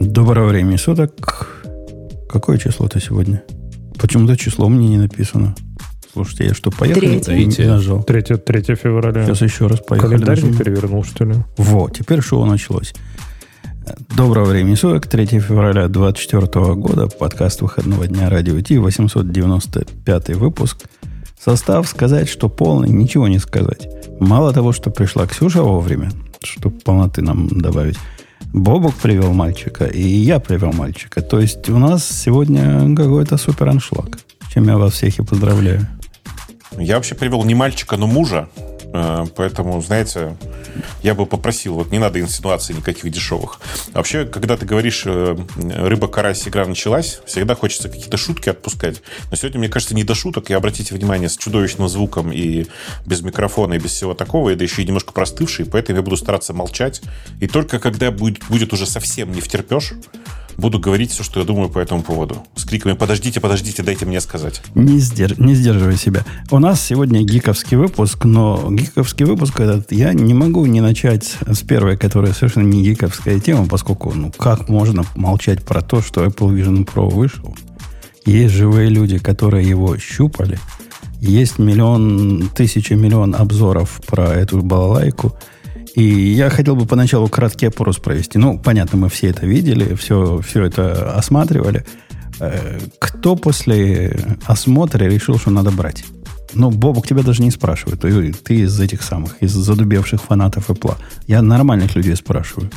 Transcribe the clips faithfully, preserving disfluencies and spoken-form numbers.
Доброго времени суток. Какое число-то сегодня? Почему-то число мне не написано. Слушайте, я что, поехал? Третье. Нажал. Третье, третье февраля. Сейчас еще раз поехали. Календарь не перевернул, что ли? Вот, теперь шоу началось. Доброго времени суток. третьего февраля две тысячи двадцать четвёртого года. Подкаст выходного дня Радио Ти. восемьсот девяносто пятый выпуск. Состав сказать, что полный, ничего не сказать. Мало того, что пришла Ксюша вовремя, чтобы полноты нам добавить. Бобок привел мальчика, и я привел мальчика. То есть у нас сегодня какой-то супер аншлаг. Чем я вас всех и поздравляю. Я вообще привел не мальчика, но мужа. Поэтому, знаете, я бы попросил, вот не надо инсинуаций никаких дешевых. Вообще, когда ты говоришь «рыба, карась, игра началась», всегда хочется какие-то шутки отпускать. Но сегодня, мне кажется, не до шуток. И обратите внимание, с чудовищным звуком и без микрофона, и без всего такого, и да еще и немножко простывший, поэтому я буду стараться молчать. И только когда будет, будет уже совсем не втерпешь, буду говорить все, что я думаю по этому поводу. С криками «подождите, подождите, дайте мне сказать». Не, сдерж... не сдерживай себя. У нас сегодня гиковский выпуск, но гиковский выпуск этот я не могу не начать с первой, которая совершенно не гиковская тема, поскольку, ну, как можно молчать про то, что Apple Vision Pro вышел? Есть живые люди, которые его щупали. Есть миллион, тысяча, миллион обзоров про эту балалайку. И я хотел бы поначалу краткий опрос провести. Ну, понятно, мы все это видели, все, все это осматривали. Кто после осмотра решил, что надо брать? Ну, Бобок тебя даже не спрашивает. Ты, ты из этих самых, из задубевших фанатов Apple. Я нормальных людей спрашиваю.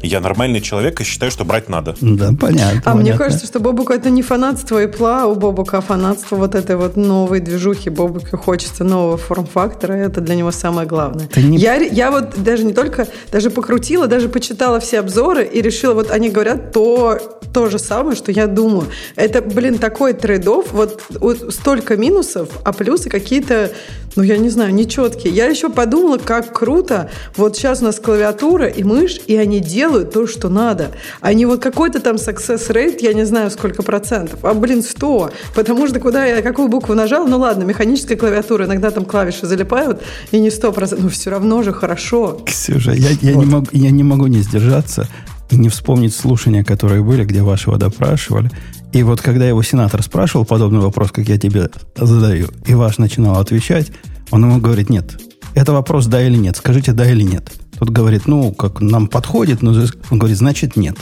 Я нормальный человек и считаю, что брать надо. Да, понятно. А понятно. Мне кажется, что Бобуку это не фанатство Apple, а у Бобука фанатство вот этой вот новой движухи. Бобуку хочется нового форм-фактора, это для него самое главное. Не... Я, я вот даже не только, даже покрутила, даже почитала все обзоры и решила, вот они говорят то, то же самое, что я думаю. Это, блин, такой трейд-офф, вот, вот столько минусов, а плюсы какие-то, ну я не знаю, нечеткие. Я еще подумала, как круто, вот сейчас у нас клавиатура и мышь, и они делают то, что надо. А не вот какой-то там success rate, я не знаю, сколько процентов. А, блин, сто. Потому что куда я какую букву нажал, ну ладно, механическая клавиатура, иногда там клавиши залипают, и не сто процентов. Но все равно же хорошо. Ксюша, я, я, вот. не могу, я не могу не сдержаться и не вспомнить слушания, которые были, где вашего допрашивали. И вот когда его сенатор спрашивал подобный вопрос, как я тебе задаю, и ваш начинал отвечать, он ему говорит: нет. Это вопрос да или нет. Скажите да или нет. Тот говорит, ну, как нам подходит, но он говорит, значит, нет.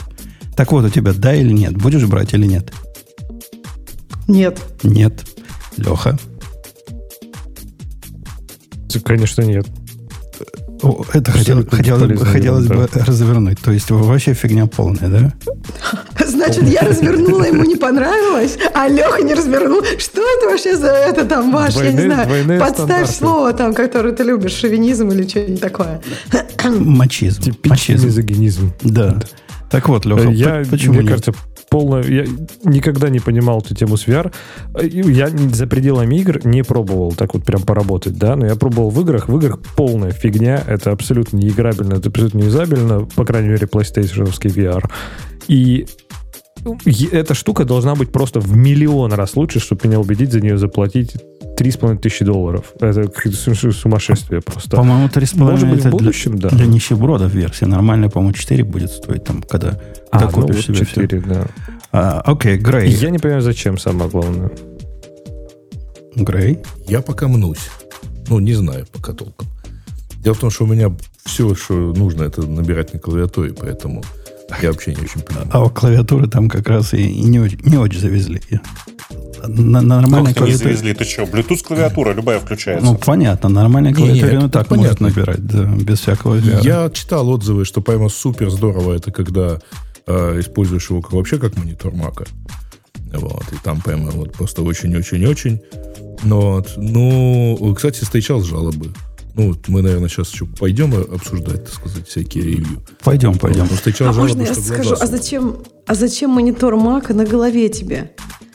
Так вот, у тебя да или нет? Будешь брать или нет? Нет. Нет. Леха? Конечно, нет. О, это хотел, хотелось, бы, хотелось бы развернуть. То есть вообще фигня полная, да? Значит, я развернула, ему не понравилось, а Леха не развернул. Что это вообще за это там ваш, я не знаю, подставь слово там, которое ты любишь, шовинизм или что-нибудь такое. Мачизм. Типичный мизогинизм. Да. Так вот, Леха, я, почему мне нет? кажется, полное... Я никогда не понимал эту тему с ви ар. Я за пределами игр не пробовал так вот прям поработать, да, но я пробовал в играх. В играх полная фигня. Это абсолютно неиграбельно, это абсолютно неюзабельно, по крайней мере, PlayStation-овский ви ар. И эта штука должна быть просто в миллион раз лучше, чтобы меня убедить за нее заплатить три с половиной тысячи долларов. Это сумасшествие просто. По-моему, три с половиной это в будущем, для, да. для нищебродов версия. Нормально, по-моему, четыре будет стоить, там, когда а, ты купишь ну, себе четыре, все. Да. А, окей, Грей. Я не понимаю, зачем, самое главное. Грей? Я пока мнусь. Ну, не знаю пока толком. Дело в том, что у меня все, что нужно, это набирать на клавиатуре, поэтому... Я вообще не очень понимаю. А, а клавиатуры там как раз и не, не очень завезли. На, на нормальной клавиатуре... не завезли, ты что? Bluetooth-клавиатура любая включается. Ну, понятно, нормальная клавиатура, ну, так понятно. Может набирать, да, без всякого ви ар. Я читал отзывы, что прямо супер здорово это, когда э, используешь его вообще как монитор Мака. Вот, и там прямо вот просто очень-очень-очень. Вот. Ну, кстати, встречал жалобы. Ну, мы, наверное, сейчас еще пойдем обсуждать, так сказать, всякие ревью. Пойдем, пойдем. А можно я скажу, а зачем, а зачем монитор Мака на голове тебе?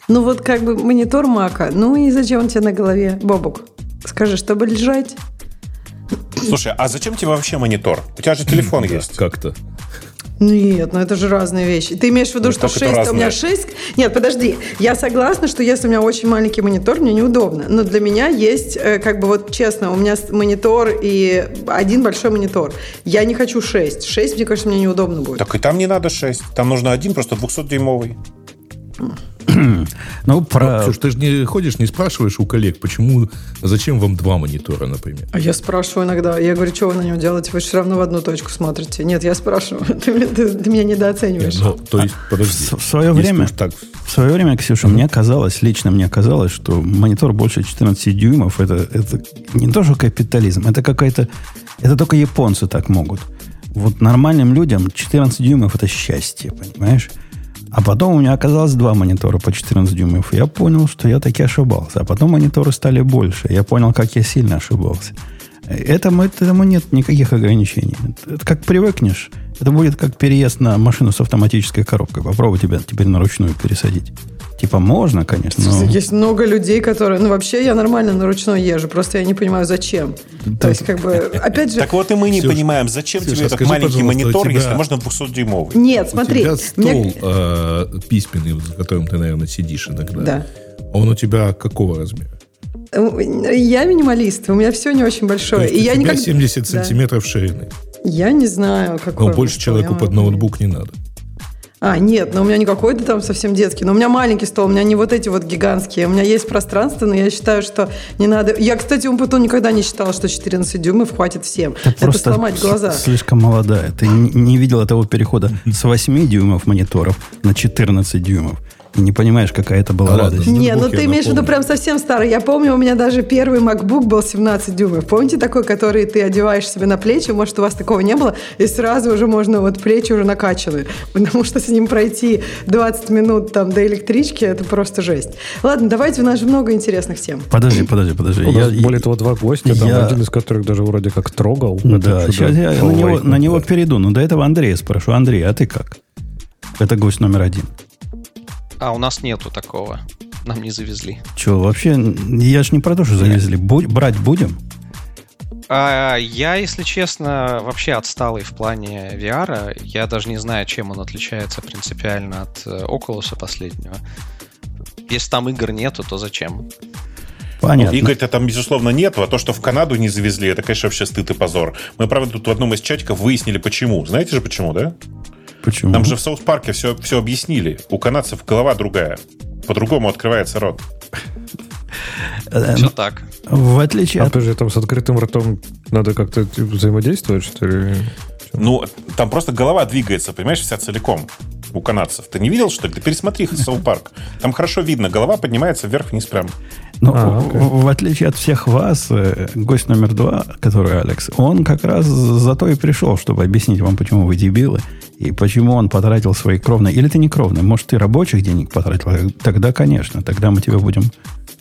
Ну, вот как бы монитор Мака, ну и зачем он тебе на голове? Бобук, скажи, чтобы лежать? Слушай, а зачем тебе вообще монитор? У тебя же телефон есть. Как-то. Нет, ну это же разные вещи. Ты имеешь в виду, ну, что шесть, у меня шесть... Нет, подожди, я согласна, что если у меня очень маленький монитор, мне неудобно. Но для меня есть, как бы вот честно, у меня монитор и один большой монитор. Я не хочу шесть. шесть, мне кажется, мне неудобно будет. Так и там не надо шесть. Там нужно один, просто двухсотдюймовый. Ну, про... Ксюш, ты же не ходишь, не спрашиваешь у коллег, почему, зачем вам два монитора, например? А я спрашиваю иногда. Я говорю, что вы на нем делаете? Вы же все равно в одну точку смотрите. Нет, я спрашиваю. Ты, ты, ты меня недооцениваешь. Нет, ну, то есть, подожди. В, в, свое время, так... в свое время, Ксюша, mm-hmm. мне казалось, лично мне казалось, что монитор больше четырнадцати дюймов, это, это не то, что капитализм, это какая-то... Это только японцы так могут. Вот нормальным людям четырнадцать дюймов это счастье, понимаешь? А потом у меня оказалось два монитора по четырнадцать дюймов. И я понял, что я таки ошибался. А потом мониторы стали больше. Я понял, как я сильно ошибался. Этому, этому нет никаких ограничений. Это как привыкнешь. Это будет как переезд на машину с автоматической коробкой. Попробуй тебя теперь на ручную пересадить. Типа можно, конечно. Но... Есть много людей, которые... Ну, вообще, я нормально на ручной езжу. Просто я не понимаю, зачем. Так. То есть, как бы... Опять же... Так вот и мы не Ксюша, понимаем, зачем Ксюша, тебе этот маленький монитор, тебя... если можно двухсотдюймовый. Нет, смотри. У тебя стол мне... э, письменный, за которым ты, наверное, сидишь иногда. Да. Он у тебя какого размера? Я минималист. У меня все не очень большое. И у я тебя никак... семьдесят сантиметров да. ширины. Я не знаю, какой... Но больше человеку под ноутбук не надо. А, нет, но у меня не какой-то там совсем детский, но у меня маленький стол, у меня не вот эти вот гигантские, у меня есть пространство, но я считаю, что не надо... Я, кстати, он потом никогда не считал, что четырнадцать дюймов хватит всем. Ты это просто сломать глаза. Слишком молодая, ты не видела того перехода с восьми дюймов мониторов на четырнадцать дюймов. И не понимаешь, какая это была а радость. Не, ну ты имеешь в виду прям совсем старый. Я помню, у меня даже первый MacBook был семнадцать дюймов. Помните такой, который ты одеваешь себе на плечи? Может, у вас такого не было? И сразу уже можно, вот плечи уже накачаны. Потому что с ним пройти двадцать минут там до электрички, это просто жесть. Ладно, давайте, у нас же много интересных тем. Подожди, подожди, подожди. У я, нас, я, более того, два гостя, там, я... один из которых даже вроде как трогал. Да, сейчас я на него, на него перейду. Но до этого Андрея спрошу. Андрей, а ты как? Это гость номер один. А у нас нету такого. Нам не завезли. Че, вообще, я ж не про то, что завезли. Будь, брать будем? А, я, если честно, вообще отсталый в плане ви ар. Я даже не знаю, чем он отличается принципиально от Oculus последнего. Если там игр нету, то зачем? Понятно. Ну, Игорь-то там, безусловно, нету, а то, что в Канаду не завезли, это, конечно, вообще стыд и позор. Мы, правда, тут в одном из чатиков выяснили, почему. Знаете же, почему, да? Почему? Нам же в Саус-парке все, все объяснили. У канадцев голова другая. По-другому открывается рот. Все так. В отличие от... А ты же там с открытым ртом надо как-то взаимодействовать, что ли? Ну, там просто голова двигается, понимаешь, вся целиком у канадцев. Ты не видел, что ли? Ты пересмотри Саус-парк. Там хорошо видно. Голова поднимается вверх-вниз прямо. Ну, а, в, в отличие от всех вас, гость номер два, который Алекс, он как раз зато и пришел, чтобы объяснить вам, почему вы дебилы, и почему он потратил свои кровные... Или ты не кровные, может, ты рабочих денег потратил? Тогда, конечно, тогда мы тебя будем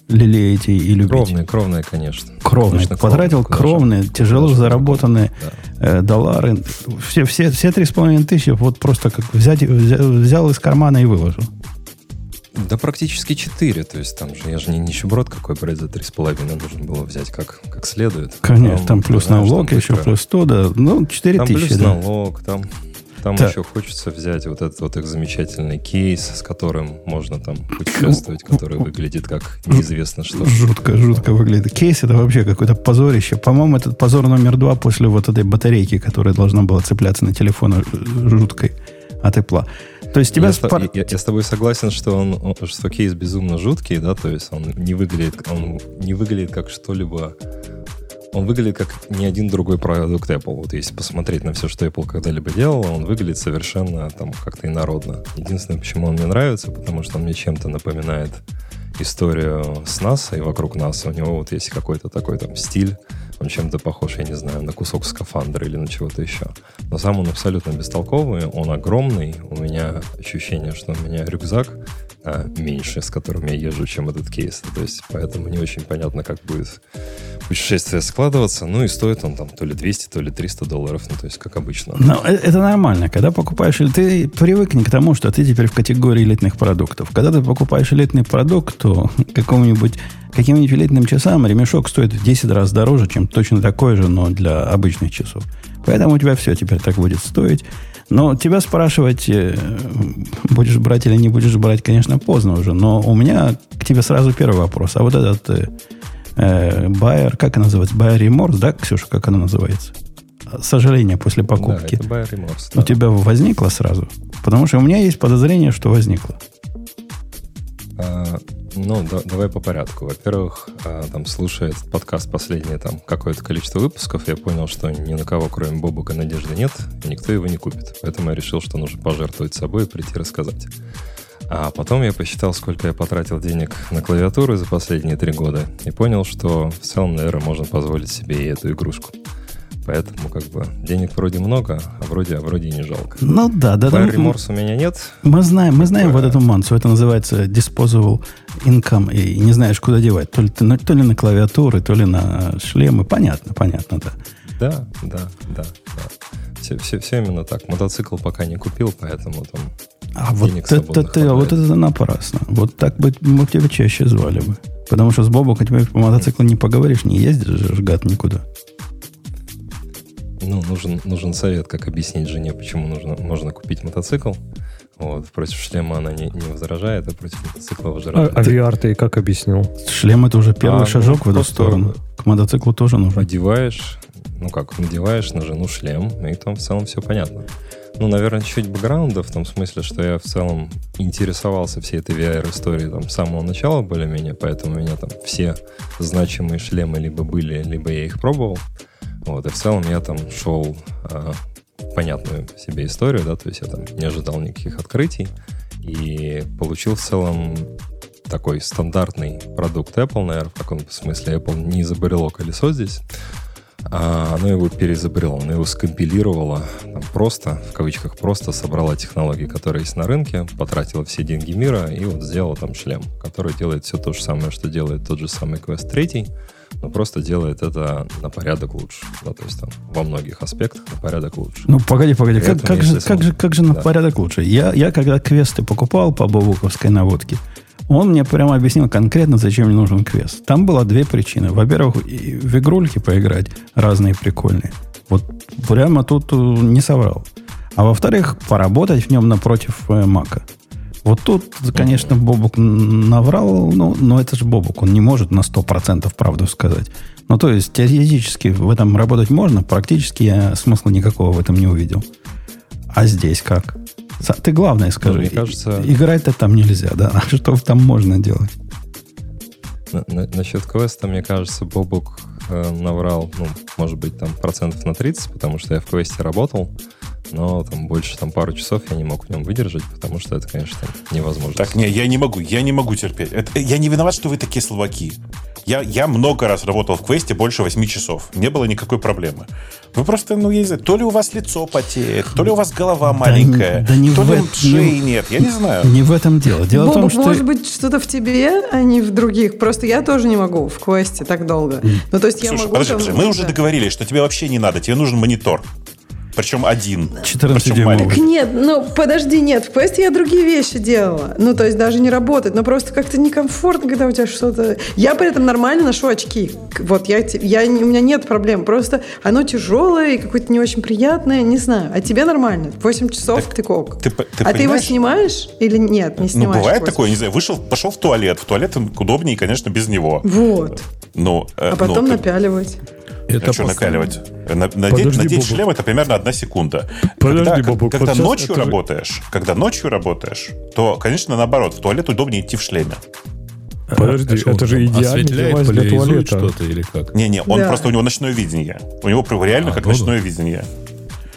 лелеять и любить. Кровные, кровные, конечно. Кровные. Конечно, потратил кровные, конечно, тяжело конечно, заработанные да. доллары. Все, все, все три с половиной тысячи вот просто как взять, взял из кармана и выложил. Да практически четыре, то есть там же, я же не нищеброд какой, брать за три с половиной нужно было взять как, как следует. Конечно, там, там плюс знаешь, налог, там еще быстро. Плюс то, да, ну, четыре там тысячи. Там плюс да. налог, там, там да. еще хочется взять вот этот вот их замечательный кейс, с которым можно там путешествовать, который выглядит как неизвестно что. Жутко, жутко выглядит. Кейс это вообще какое-то позорище. По-моему, этот позор номер два после вот этой батарейки, которая должна была цепляться на телефон жуткой от Apple. То есть тебя я, спар... я, я с тобой согласен, что, он, что кейс безумно жуткий, да, то есть он не выглядит, он не выглядит как что-либо, он выглядит как ни один другой продукт Apple. Вот если посмотреть на все, что Apple когда-либо делала, он выглядит совершенно там как-то инородно. Единственное, почему он мне нравится, потому что он мне чем-то напоминает историю с NASA и вокруг NASA. У него вот есть какой-то такой там стиль. Он чем-то похож, я не знаю, на кусок скафандра или на чего-то еще. Но сам он абсолютно бестолковый, он огромный. У меня ощущение, что у меня рюкзак а, меньше, с которым я езжу, чем этот кейс. То есть, поэтому не очень понятно, как будет путешествие складываться. Ну и стоит он там то ли двести, то ли триста долларов. Ну, то есть, как обычно. Но это нормально. Когда покупаешь... Ты привыкни к тому, что ты теперь в категории элитных продуктов. Когда ты покупаешь элитный продукт, то какому-нибудь, каким-нибудь элитным часам ремешок стоит в десять раз дороже, чем точно такой же, но для обычных часов. Поэтому у тебя все теперь так будет стоить. Но тебя спрашивать, будешь брать или не будешь брать, конечно, поздно уже. Но у меня к тебе сразу первый вопрос. А вот этот э, buyer, как она называется? Buyer remorse, да, Ксюша, как она называется? Сожаление после покупки. Да, это buyer remorse, да. У тебя возникло сразу? Потому что у меня есть подозрение, что возникло. А, ну, да, давай по порядку. Во-первых, там, слушая этот подкаст последние там какое-то количество выпусков, я понял, что ни на кого, кроме Бобука, надежды нет, и никто его не купит. Поэтому я решил, что нужно пожертвовать собой и прийти рассказать. А потом я посчитал, сколько я потратил денег на клавиатуру за последние три года, и понял, что в целом, наверное, можно позволить себе и эту игрушку. Поэтому, как бы, денег вроде много, а вроде, а вроде и не жалко. Ну да, да. Buyer remorse у меня нет. Мы знаем, мы знаем вот эту мансу. Это называется disposable income. И не знаешь, куда девать. То ли, то, то ли на клавиатуры, то ли на шлемы. Понятно, понятно, да. Да, да, да, да. Все, все, все именно так. Мотоцикл пока не купил, поэтому там а денег свободно хватает. А вот это напрасно. Вот так бы мы тебя чаще звали бы. Потому что с Бобоком тебе по мотоциклу не поговоришь, не ездишь, гад, никуда. Ну, нужен, нужен совет, как объяснить жене, почему нужно, можно купить мотоцикл. Вот. Против шлема она не, не возражает, а против мотоцикла возражает. А, а ви ар ты как объяснил? Шлем — это уже первый а, шажок ну, в эту сторону. К мотоциклу тоже нужно. Одеваешь, ну как, надеваешь на жену шлем, и там в целом все понятно. Ну, наверное, чуть бэкграунда, в том смысле, что я в целом интересовался всей этой ви ар-историей там с самого начала более-менее, поэтому у меня там все значимые шлемы либо были, либо я их пробовал. Вот, и в целом я там шел а, понятную себе историю, да, то есть я там не ожидал никаких открытий и получил в целом такой стандартный продукт Apple, наверное, в каком-то смысле. Apple не изобрело колесо здесь, а оно его переизобрело, оно его скомпилировало там, просто, в кавычках просто, собрала технологии, которые есть на рынке, потратила все деньги мира и вот сделала там шлем, который делает все то же самое, что делает тот же самый Quest три, но просто делает это на порядок лучше. Да, то есть там во многих аспектах на порядок лучше. Ну, погоди, погоди. Как, как, же, как, же, как же на да. порядок лучше? Я, я когда квесты покупал по бобуковской наводке, он мне прямо объяснил конкретно, зачем мне нужен квест. Там было две причины. Во-первых, в игрульки поиграть разные прикольные. Вот прямо тут не соврал. А во-вторых, поработать в нем напротив Мака. Вот тут, конечно, Бобук наврал, но, но это же Бобук, он не может на сто процентов правду сказать. Ну, то есть, теоретически в этом работать можно, практически я смысла никакого в этом не увидел. А здесь как? Ты главное скажи, ну, мне кажется... играть-то там нельзя, да? А что там можно делать? На, на, насчет квеста, мне кажется, Бобук э, наврал, ну, может быть, там процентов на тридцать, потому что я в квесте работал. Но там больше там, пару часов я не мог в нем выдержать, потому что это, конечно, невозможно. Так, не, я не могу, я не могу терпеть. Это, я не виноват, что вы такие слабаки. Я, я много раз работал в квесте больше восемь часов. Не было никакой проблемы. Вы просто, ну, я не знаю, то ли у вас лицо потеет, то ли у вас голова маленькая, да, да не то ли в... шеи нет, я не знаю. Не в этом дело. Дело Бог, в том, что... Может быть, что-то в тебе, а не в других. Просто я тоже не могу в квесте так долго. Ну, то есть Слушай, я могу... подожди, подожди, мы уже договорились, что тебе вообще не надо, тебе нужен монитор. Причем один. четырнадцать маленький. Нет, ну подожди, нет, в квесте я другие вещи делала. Ну, то есть даже не работать, но просто как-то некомфортно, когда у тебя что-то... Я при этом нормально ношу очки. Вот, я, я, у меня нет проблем. Просто оно тяжелое и какое-то не очень приятное, не знаю. А тебе нормально. восемь часов так, ты кок. Ты, ты, а понимаешь? Ты его снимаешь или нет, не снимаешь? Ну, бывает такое, не знаю, вышел, пошел в туалет. В туалет удобнее, конечно, без него. Вот. Но, э, а потом но, напяливать. Это что накаливать? Надеть, Подожди, надеть шлем — это примерно одна секунда. Подожди, когда Бобук, когда ночью это... работаешь, когда ночью работаешь, то, конечно, наоборот, в туалет удобнее идти в шлеме. Подожди, а это же идеальный девайс для туалета. Что-то, или как? Не-не, он да. просто у него ночное видение. У него реально а, как ну, ночное да. видение.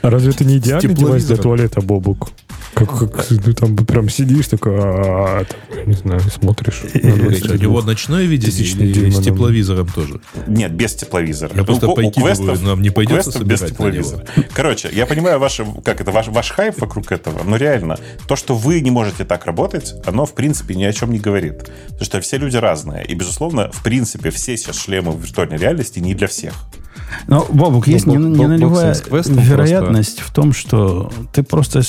А разве это не идеальный девайс для туалета, Бобук? Как, как ты там прям сидишь, такой, а, там, не знаю, смотришь. У него ночное видение или с тепловизором тоже? Нет, без тепловизора. Я просто покидываю, нам не пойдется собирать на него. Короче, я понимаю ваш, как это, ваш, ваш хайп вокруг этого, но реально, то, что вы не можете так работать, оно, в принципе, ни о чем не говорит. Потому что все люди разные. И, безусловно, в принципе, все сейчас шлемы в виртуальной реальности не для всех. Но, Бобук, есть ну, не, не нулевая вероятность просто в том, что ты просто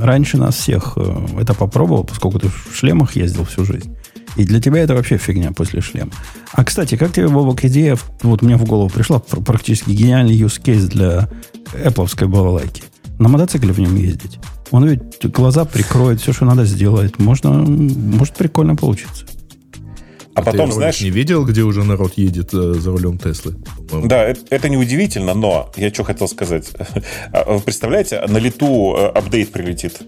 раньше нас всех это попробовал, поскольку ты в шлемах ездил всю жизнь. И для тебя это вообще фигня после шлема. А, кстати, как тебе, Бобук, идея, вот мне в голову пришла практически гениальный юзкейс для Apple-овской балалайки. На мотоцикле в нем ездить. Он ведь глаза прикроет, все, что надо, сделает. Можно, может прикольно получится. А, а потом, ты, знаешь, не видел, где уже народ едет э, за рулем Теслы? По-моему. Да, это, это неудивительно, но я что хотел сказать. Представляете, на лету апдейт прилетит.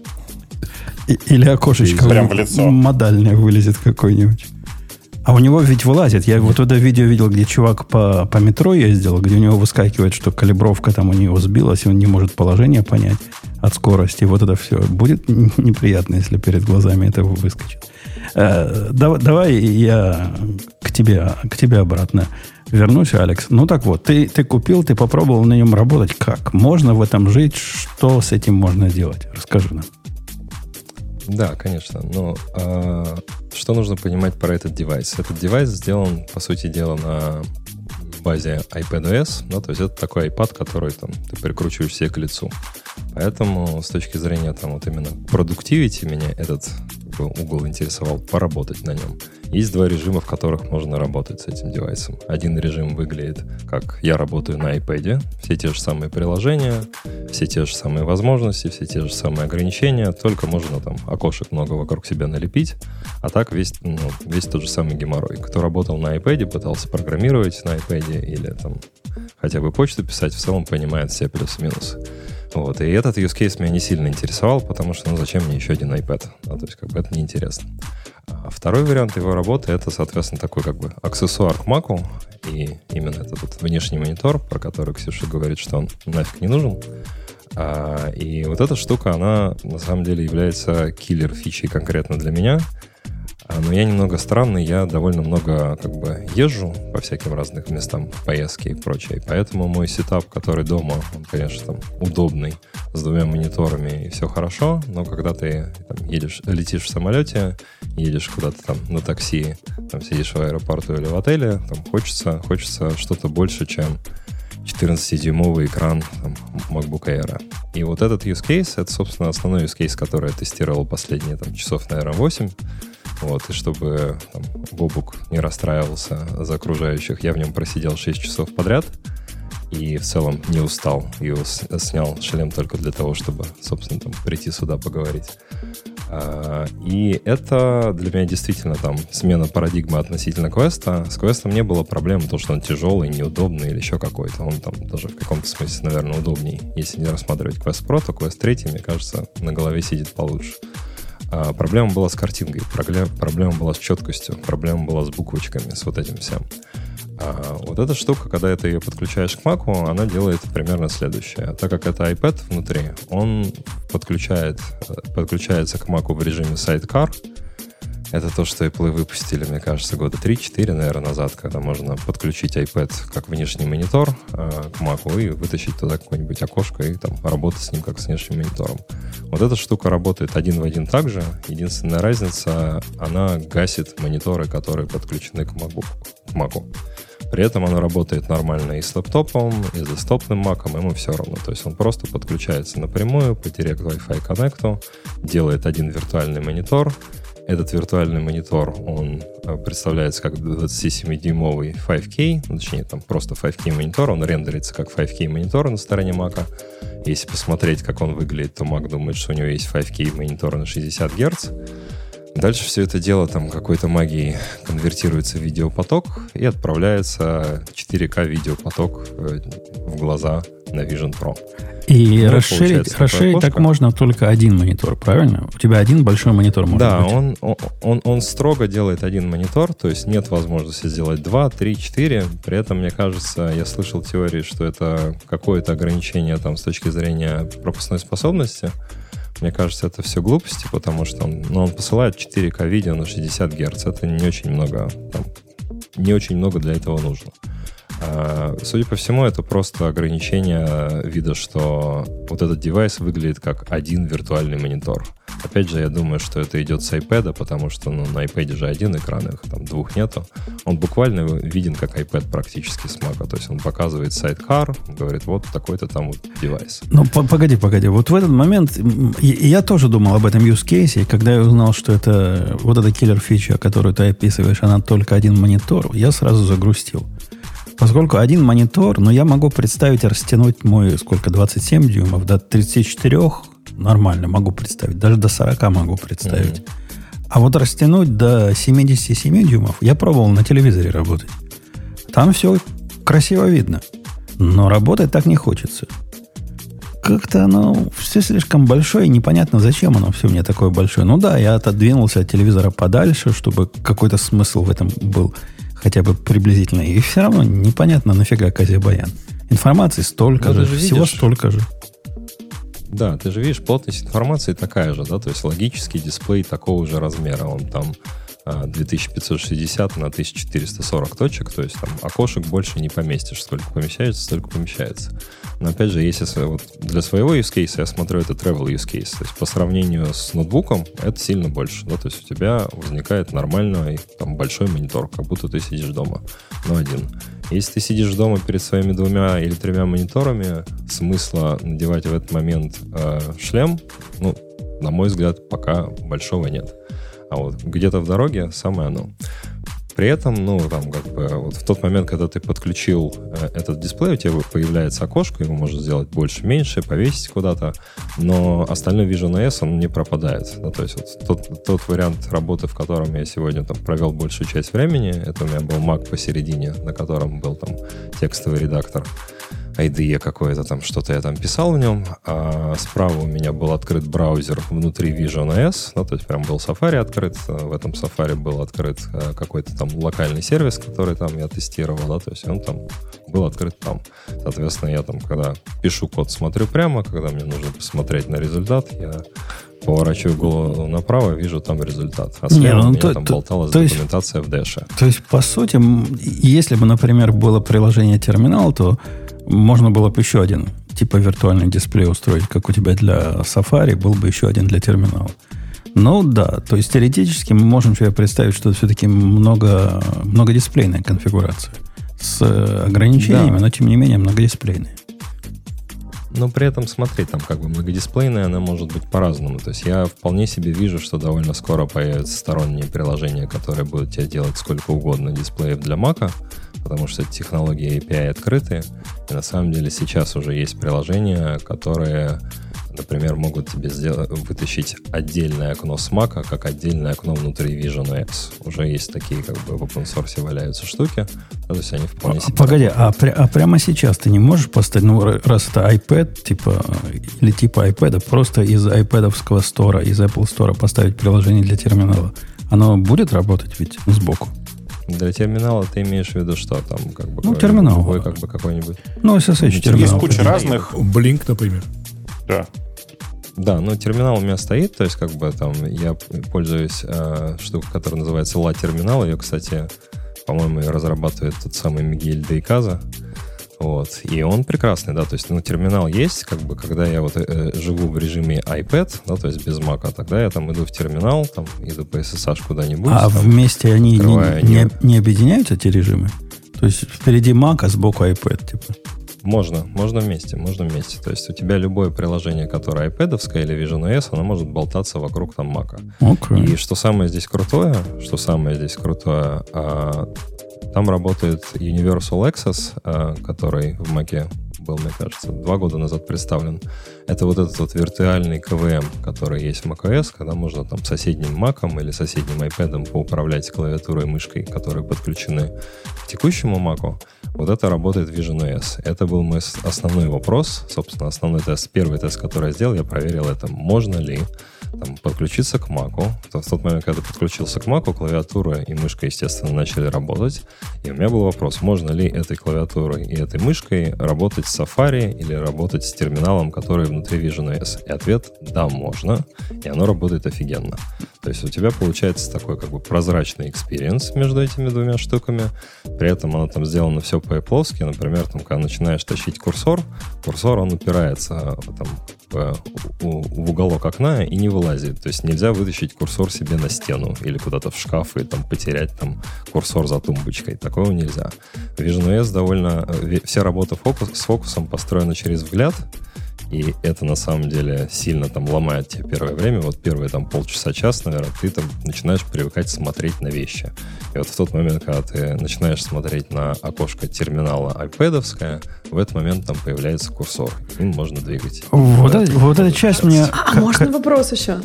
И, или окошечко прям в лицо. Модальное вылезет какой-нибудь. А у него ведь вылазит. Я вот это видео видел, где чувак по, по метро ездил, где у него выскакивает, что калибровка там у него сбилась, и он не может положение понять от скорости. Вот это все. Будет неприятно, если перед глазами это выскочит. Э, да, давай я к тебе, к тебе обратно вернусь, Алекс. Ну так вот, ты, ты купил, ты попробовал на нем работать. Как? Можно в этом жить? Что с этим можно делать? Расскажи нам. Да, конечно. Но а, что нужно понимать про этот девайс? Этот девайс сделан, по сути дела, на базе iPadOS. Да, то есть это такой iPad, который там, ты прикручиваешь себе к лицу. Поэтому с точки зрения там, вот именно productivity меня этот угол интересовал, поработать на нем. Есть два режима, в которых можно работать с этим девайсом. Один режим выглядит как я работаю на iPad, все те же самые приложения, все те же самые возможности, все те же самые ограничения, только можно там окошек много вокруг себя налепить, а так весь, ну, весь тот же самый геморрой. Кто работал на iPad, пытался программировать на iPad или там хотя бы почту писать, в целом понимает все плюс-минусы. Вот. И этот use case меня не сильно интересовал, потому что, ну, зачем мне еще один iPad? Да, то есть, как бы, это неинтересно. А второй вариант его работы — это, соответственно, такой, как бы, аксессуар к Mac'у, и именно этот вот внешний монитор, про который Ксюша говорит, что он нафиг не нужен. А, и вот эта штука, она, на самом деле, является киллер-фичей конкретно для меня. Но я немного странный, я довольно много как бы езжу по всяким разным местам, поездки и прочее. Поэтому мой сетап, который дома, он, конечно, там удобный, с двумя мониторами и все хорошо, но когда ты там, едешь, летишь в самолете, едешь куда-то там на такси, там сидишь в аэропорту или в отеле, там хочется, хочется что-то больше, чем четырнадцатидюймовый экран там, MacBook Air. И вот этот use case, это, собственно, основной use case, который я тестировал последние там, часов, наверное, восемь. Вот, и чтобы там, Бобук не расстраивался за окружающих, я в нем просидел шесть часов подряд и в целом не устал. И снял шлем только для того, чтобы, собственно, там, прийти сюда поговорить. И это для меня действительно там смена парадигмы относительно квеста. С квестом не было проблем, то, что он тяжелый, неудобный или еще какой-то. Он там даже в каком-то смысле, наверное, удобней. Если не рассматривать квест Pro, то квест три, мне кажется, на голове сидит получше. А проблема была с картинкой, проблема была с четкостью, проблема была с буквочками, с вот этим всем. А вот эта штука, когда ты ее подключаешь к Mac'у, она делает примерно следующее. Так как это iPad внутри, он подключает, подключается к Mac'у в режиме Sidecar. Это то, что Apple выпустили, мне кажется, года три-четыре, наверное, назад, когда можно подключить iPad как внешний монитор э, к Mac'у и вытащить туда какое-нибудь окошко и там работать с ним как с внешним монитором. Вот эта штука работает один в один так же. Единственная разница, она гасит мониторы, которые подключены к Mac'у. К Mac'у. При этом оно работает нормально и с лэптопом, и с десктопным Mac'ом, ему все равно. То есть он просто подключается напрямую по Direct Wi-Fi коннекту, делает один виртуальный монитор. Этот виртуальный монитор, он представляется как двадцатисемидюймовый пять кей, точнее, там просто пять кей монитор, он рендерится как пять кей монитор на стороне Mac'а. Если посмотреть, как он выглядит, то Mac думает, что у него есть пять кей монитор на шестьдесят герц. Дальше все это дело там какой-то магией конвертируется в видеопоток и отправляется четыре ка видеопоток в глаза на Vision Pro. И ну, расширить, расширить так можно только один монитор, правильно? У тебя один большой монитор может да, быть. Да, он, он, он, он строго делает один монитор, то есть нет возможности сделать два, три, четыре. При этом, мне кажется, я слышал теории, что это какое-то ограничение там, с точки зрения пропускной способности. Мне кажется, это все глупости, потому что он, ну, он посылает четыре ка видео на шестьдесят герц. Это не очень много, там, не очень много для этого нужно. Судя по всему, это просто ограничение вида, что вот этот девайс выглядит как один виртуальный монитор. Опять же, я думаю, что это идет с iPad, потому что ну, на iPad же один экран, их там двух нету. Он буквально виден как iPad практически с Mac. То есть он показывает сайдкар, говорит, вот такой-то там вот девайс. Ну, погоди, погоди. Вот в этот момент я тоже думал об этом use case, и когда я узнал, что это вот эта киллер-фича, которую ты описываешь, она только один монитор, я сразу загрустил. Поскольку один монитор, но ну, я могу представить растянуть мой, сколько, двадцать семь дюймов до тридцати четырёх, нормально могу представить, даже до сорока могу представить. Mm-hmm. А вот растянуть до семидесяти семи дюймов, я пробовал на телевизоре работать. Там все красиво видно, но работать так не хочется. Как-то оно все слишком большое, непонятно, зачем оно все мне такое большое. Ну да, я отодвинулся от телевизора подальше, чтобы какой-то смысл в этом был. Хотя бы приблизительно. И все равно непонятно, нафига Казиабаян. Информации столько же, же, всего видишь, столько же. Да, ты же видишь, плотность информации такая же, да, то есть логический дисплей такого же размера. Он там две тысячи пятьсот шестьдесят на тысяча четыреста сорок точек, то есть там окошек больше не поместишь, сколько помещается, столько помещается. Но опять же, если вот для своего use case я смотрю, это travel use case, то есть по сравнению с ноутбуком это сильно больше, да, то есть у тебя возникает нормальный там большой монитор, как будто ты сидишь дома, но один. Если ты сидишь дома перед своими двумя или тремя мониторами, смысла надевать в этот момент э, шлем, ну, на мой взгляд, пока большого нет. А вот где-то в дороге самое оно. При этом, ну, там, как бы, вот в тот момент, когда ты подключил э, этот дисплей, у тебя появляется окошко, его можно сделать больше, меньше, повесить куда-то, но остальной Vision эй эс, он не пропадает. Да, то есть вот тот, тот вариант работы, в котором я сегодня там провел большую часть времени, это у меня был Mac посередине, на котором был там текстовый редактор, ай ди и какое-то там, что-то я там писал в нем, а справа у меня был открыт браузер внутри Vision эй эс, ну, то есть прям был Safari открыт, в этом Safari был открыт какой-то там локальный сервис, который там я тестировал, да, то есть он там был открыт там. Соответственно, я там, когда пишу код, смотрю прямо, когда мне нужно посмотреть на результат, я поворачиваю голову направо, вижу там результат. А слева ну, у меня то, там то, болталась то документация есть, в Dash. То есть, по сути, если бы, например, было приложение терминал, то можно было бы еще один типа виртуальный дисплей устроить, как у тебя для Safari, был бы еще один для терминала. Ну да, то есть теоретически мы можем себе представить, что все-таки много, многодисплейная конфигурация с ограничениями, да, но тем не менее многодисплейная. Но при этом, смотри, там как бы многодисплейная, она может быть по-разному. То есть я вполне себе вижу, что довольно скоро появятся сторонние приложения, которые будут тебе делать сколько угодно дисплеев для Mac, потому что технологии эй пи ай открыты. И на самом деле сейчас уже есть приложения, которые, например, могут тебе сделать, вытащить отдельное окно с Mac, как отдельное окно внутри Vision X. Уже есть такие, как бы в open source валяются штуки. Да, то есть они вполне себе... Погоди, а, пря- а прямо сейчас ты не можешь поставить, ну, раз это iPad, типа, или типа iPad, просто из iPad-овского стора, из Apple Store поставить приложение для терминала? Оно будет работать ведь сбоку? Для терминала ты имеешь в виду что там? Как бы, ну, терминал. Любой, как бы, какой-нибудь. Ну, эс эс эйч терминал. Есть куча разных. Blink, например. Да. Да, ну, терминал у меня стоит, то есть, как бы, там, я пользуюсь э, штукой, которая называется ла-терминал. Ее, кстати, по-моему, разрабатывает тот самый Мигель де Иказа. Вот. И он прекрасный, да, то есть, ну, терминал есть, как бы, когда я вот э, живу в режиме iPad, да, то есть без Mac, тогда я там иду в терминал, там, иду по эс эс эйч куда-нибудь. А там, вместе они не, не, не объединяются, эти режимы? То есть, впереди Mac, а сбоку iPad, типа? Можно, можно вместе, можно вместе. То есть у тебя любое приложение, которое iPad-овское или VisionOS, оно может болтаться вокруг там Mac. Okay. И что самое здесь крутое, что самое здесь крутое, а, там работает Universal Access, а, который в Mac был, мне кажется, два года назад представлен. Это вот этот вот виртуальный кей ви эм, который есть в macOS, когда можно там соседним Mac'ом или соседним iPad'ом поуправлять клавиатурой и мышкой, которые подключены к текущему Mac'у. Вот это работает в VisionOS. Это был мой основной вопрос, собственно, основной тест, первый тест, который я сделал, я проверил это, можно ли там, подключиться к Mac'у. В тот момент, когда ты подключился к Mac'у, клавиатура и мышка, естественно, начали работать. И у меня был вопрос, можно ли этой клавиатурой и этой мышкой работать с Safari или работать с терминалом, который внутри Vision о эс. И ответ – да, можно. И оно работает офигенно. То есть у тебя получается такой как бы прозрачный экспириенс между этими двумя штуками. При этом оно там сделано все по-эпловски. Например, там, когда начинаешь тащить курсор, курсор, он упирается там, в, в уголок окна и не вылазит. То есть нельзя вытащить курсор себе на стену или куда-то в шкаф и там, потерять там, курсор за тумбочкой. Такого нельзя. В Vision о эс довольно... Вся работа фокус, с фокусом построена через взгляд. И это, на самом деле, сильно там ломает тебе первое время. Вот первые там полчаса-час, наверное, ты там начинаешь привыкать смотреть на вещи. И вот в тот момент, когда ты начинаешь смотреть на окошко терминала айпэдовское, в этот момент там появляется курсор. Им можно двигать. Вот, это, вот эта часть мне... А, а можно вопрос еще?